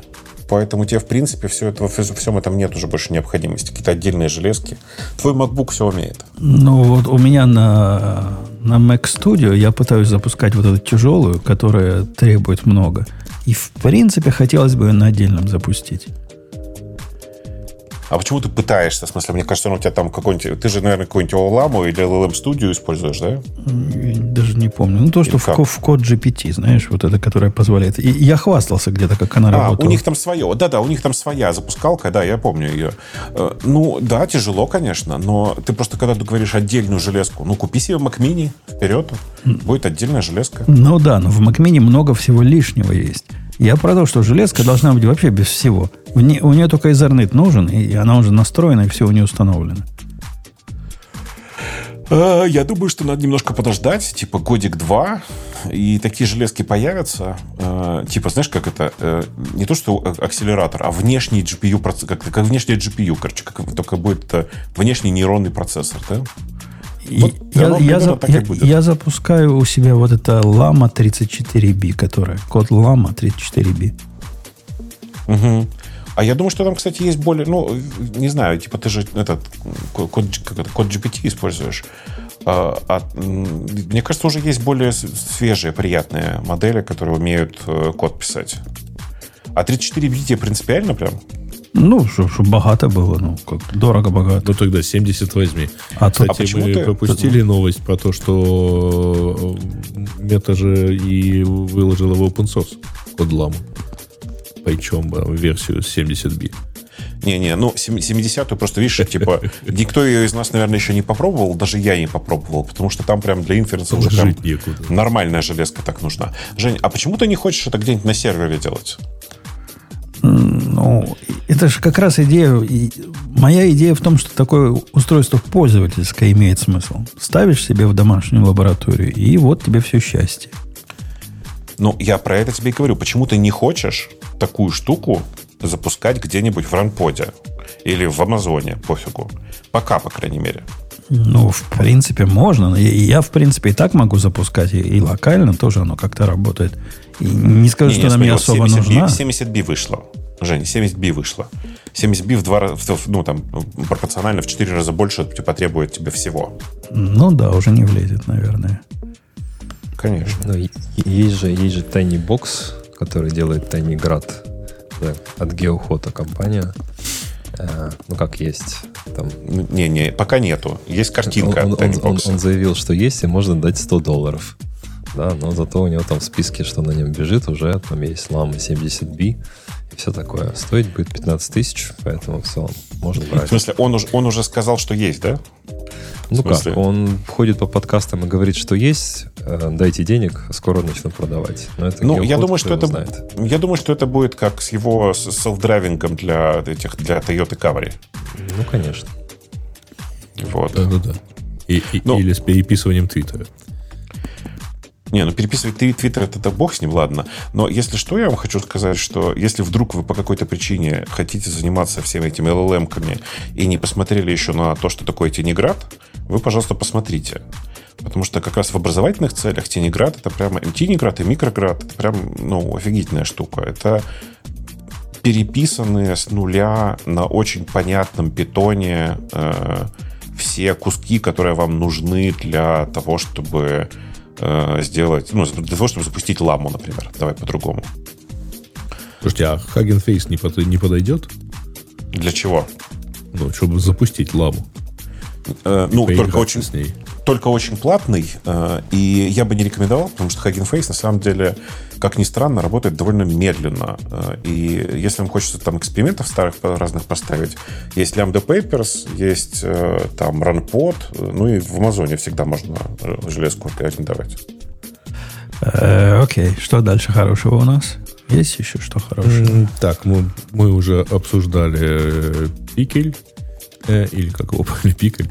Поэтому тебе, в принципе, все это, во всем этом нет уже больше необходимости. Какие-то отдельные железки. Твой MacBook все умеет. Ну, вот у меня на, на Mac Studio я пытаюсь запускать вот эту тяжелую, которая требует много. И, в принципе, хотелось бы ее на отдельном запустить. А почему ты пытаешься? В смысле, мне кажется, ну, у тебя там какой-нибудь... Ты же, наверное, какую-нибудь о эл эм или эл эл эм Studio используешь, да? Я даже не помню. Ну, то, или что в, в код джи пи ти, знаешь, вот это, которая позволяет... И я хвастался где-то, как она а, работала. У них там свое. Да-да, у них там своя запускалка, да, я помню ее. Ну, да, тяжело, конечно, но ты просто, когда ты говоришь отдельную железку, ну, купи себе Mac Mini вперед, будет отдельная железка. Ну, да, но в Mac Mini много всего лишнего есть. Я про то, что железка должна быть вообще без всего. У нее только Ethernet нужен, и она уже настроена, и все у нее установлено. Я думаю, что надо немножко подождать, типа годик-два, и такие железки появятся. Типа, знаешь, как это? Не то, что акселератор, а внешний джи пи ю, как, как внешний джи пи ю, короче, как, только будет внешний нейронный процессор, да? Вот я, я, за, я, я запускаю у себя вот это Llama тридцать четыре би, которая код Llama тридцать четыре би. Угу. А я думаю, что там, кстати, есть более... Ну, не знаю, типа ты же этот код, код джи пи ти используешь. А, а, мне кажется, уже есть более свежие, приятные модели, которые умеют код писать. А тридцать четыре би тебе принципиально прям... Ну, чтобы богато было, ну, как дорого-богато. Ну, тогда семьдесят возьми. А Кстати, а мы ты... пропустили Тут... новость про то, что Мета же и выложила в open source код Llama. Причем версию семьдесят би. Не-не, ну, семидесятую просто, видишь, типа, никто ее из нас, наверное, еще не попробовал, даже я не попробовал, потому что там прям для инференса уже прям нормальная железка так нужна. Жень, а почему ты не хочешь это где-нибудь на сервере делать? Ну, это же как раз идея... Моя идея в том, что такое устройство пользовательское имеет смысл. Ставишь себе в домашнюю лабораторию, и вот тебе все счастье. Ну, я про это тебе и говорю. Почему ты не хочешь такую штуку запускать где-нибудь в ранподе? Или в Амазоне, пофигу. Пока, по крайней мере. Ну, в принципе, можно. Я, я в принципе, и так могу запускать. И, и локально тоже оно как-то работает. И не скажу, не, что она мне особо нужна. семьдесят би вышло. Жень, семьдесят би вышло. семьдесят би в два раза, ну, там, пропорционально в четыре раза больше потребует тебе всего. Ну, да, уже не влезет, наверное. Конечно. Но есть же, есть же TinyBox, который делает TinyGrad. Да, от Geohoto компания. А, ну, как есть. Там... Не-не, пока нету. Есть картинка он, от TinyBox. Он, он, он заявил, что есть, и можно дать сто долларов. Да, но зато у него там в списке, что на нем бежит, уже там есть Llama семьдесят би и все такое. Стоить будет пятнадцать тысяч, поэтому в целом можно брать. В смысле, он уже, он уже сказал, что есть, да? Ну как, он ходит по подкастам и говорит, что есть, дайте денег, скоро начну продавать. Но это ну, я думаю, что это, я думаю, что это будет как с его селф-драйвингом для, этих, для Toyota Camry. Ну, конечно. Вот. Да-да-да. И, и, ну, или с переписыванием Твиттера. Не, ну переписывать твиттер, это бог с ним, ладно. Но если что, я вам хочу сказать, что если вдруг вы по какой-то причине хотите заниматься всеми этими эл эл эм-ками и не посмотрели еще на то, что такое TinyGrad, вы, пожалуйста, посмотрите. Потому что как раз в образовательных целях TinyGrad это прямо... TinyGrad и MicroGrad это прям, ну, офигительная штука. Это переписанные с нуля на очень понятном питоне э, все куски, которые вам нужны для того, чтобы... сделать, ну, для того, чтобы запустить Ламу, например. Давай по-другому. Слушайте, а Hugging Face не, под, не подойдет? Для чего? Ну, чтобы запустить Ламу. Э, ну, только очень, с ней. только очень платный, э, и я бы не рекомендовал, потому что Hugging Face, на самом деле, как ни странно, работает довольно медленно. Э, и если вам хочется там экспериментов старых разных поставить, есть Lambda Papers, есть э, там RunPod, ну и в Амазоне всегда можно железку рекомендовать. Э, окей, что дальше хорошего у нас? Есть еще что хорошего? Mm, так, мы, мы уже обсуждали пикель. Или как его пикаль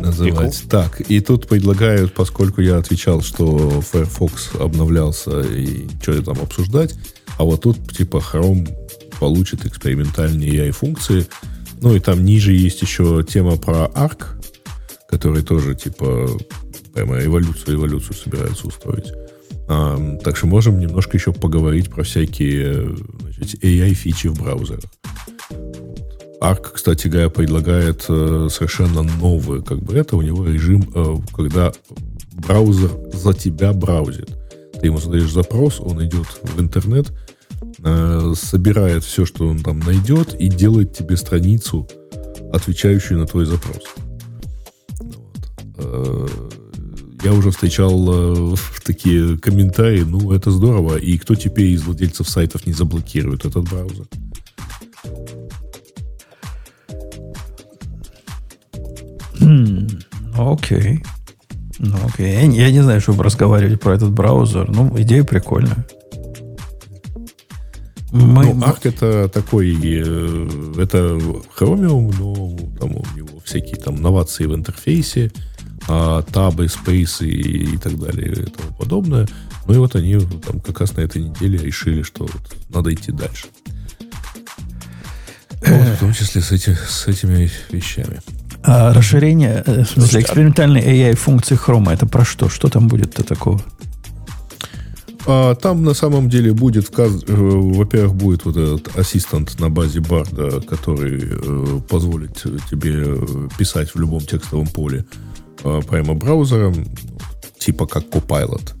называть. Пикл. Так, и тут предлагают, поскольку я отвечал, что Firefox обновлялся и что-то там обсуждать, А вот тут типа Chrome получит экспериментальные эй ай-функции. Ну и там ниже есть еще тема про Arc, который тоже типа прямо эволюцию-эволюцию собираются устроить. А, так что можем немножко еще поговорить про всякие, значит, эй ай-фичи в браузерах. Arc, кстати говоря, предлагает совершенно новое, как бы это у него режим, когда браузер за тебя браузит. Ты ему задаешь запрос, он идет в интернет, собирает все, что он там найдет, и делает тебе страницу, отвечающую на твой запрос. Вот. Я уже встречал такие комментарии, ну, это здорово, и кто теперь из владельцев сайтов не заблокирует этот браузер? Окей. Ну, окей. Я не знаю, что вы разговаривали про этот браузер. Ну, идея прикольная. Мы... Ну, Arc это такой, это Chromium, но там у него всякие там новации в интерфейсе, табы, спейсы и так далее и тому подобное. Ну и вот они там как раз на этой неделе решили, что вот надо идти дальше. Вот, в том числе с, эти, с этими вещами. А расширение, в смысле, экспериментальной эй ай-функции Chrome, это про что? Что там будет-то такого? Там на самом деле будет, во-первых, будет вот этот ассистент на базе Барда, который позволит тебе писать в любом текстовом поле прямо браузером, типа как Copilot.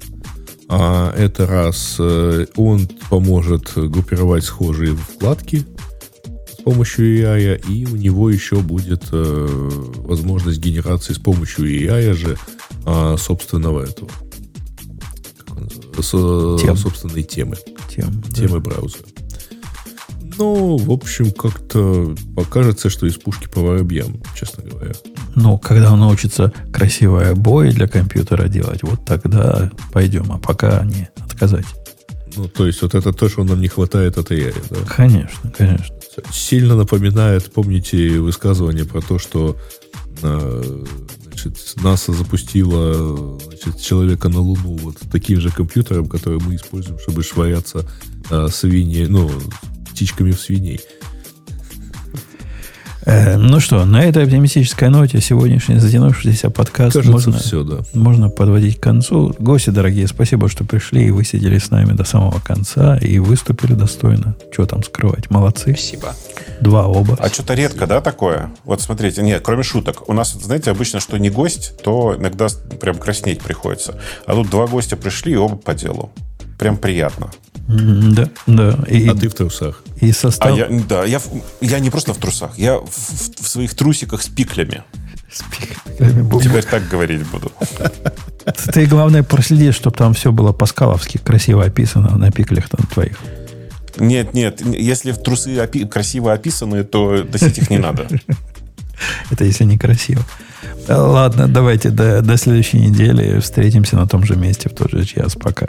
А это раз, он поможет группировать схожие вкладки с помощью эй ай, и у него еще будет возможность генерации с помощью эй ай же собственного этого. С, Тем. собственной темы. Тем, темы да. Браузера. Ну, в общем, как-то покажется, что из пушки по воробьям, честно говоря. Ну, когда он научится красивые обои для компьютера делать, вот тогда пойдем. А пока не отказать. Ну, то есть, вот это то, что нам не хватает от эй ай, да? Конечно, конечно. Сильно напоминает, помните, высказывание про то, что... Значит, НАСА запустила, значит, человека на Луну вот таким же компьютером, который мы используем, чтобы швыряться э, свиньи, ну, птичками в свиней. Э, ну что, на этой оптимистической ноте сегодняшний затянувшийся подкаст, кажется, можно, все, да. можно подводить к концу. Гости дорогие, спасибо, что пришли и вы сидели с нами до самого конца и выступили достойно. Чего там скрывать? Молодцы. Спасибо. Два оба. А что-то редко, да, такое? Вот смотрите, нет, кроме шуток. У нас, знаете, обычно, что не гость, то иногда прям краснеть приходится. А тут два гостя пришли и оба по делу. Прям приятно. Да, да. И, а ты в трусах. И состав... а я, да, я, я не просто в трусах, я в, в, в своих трусиках с пиклями. С пиклями. Теперь так говорить буду. Ты, главное, проследи, чтобы там все было по-скаловски красиво описано на пиклях там твоих. Нет, нет, если в трусы опи- красиво описаны, то носить их не надо. Это если некрасиво. Ладно, давайте до, до следующей недели. Встретимся на том же месте в тот же час. Пока.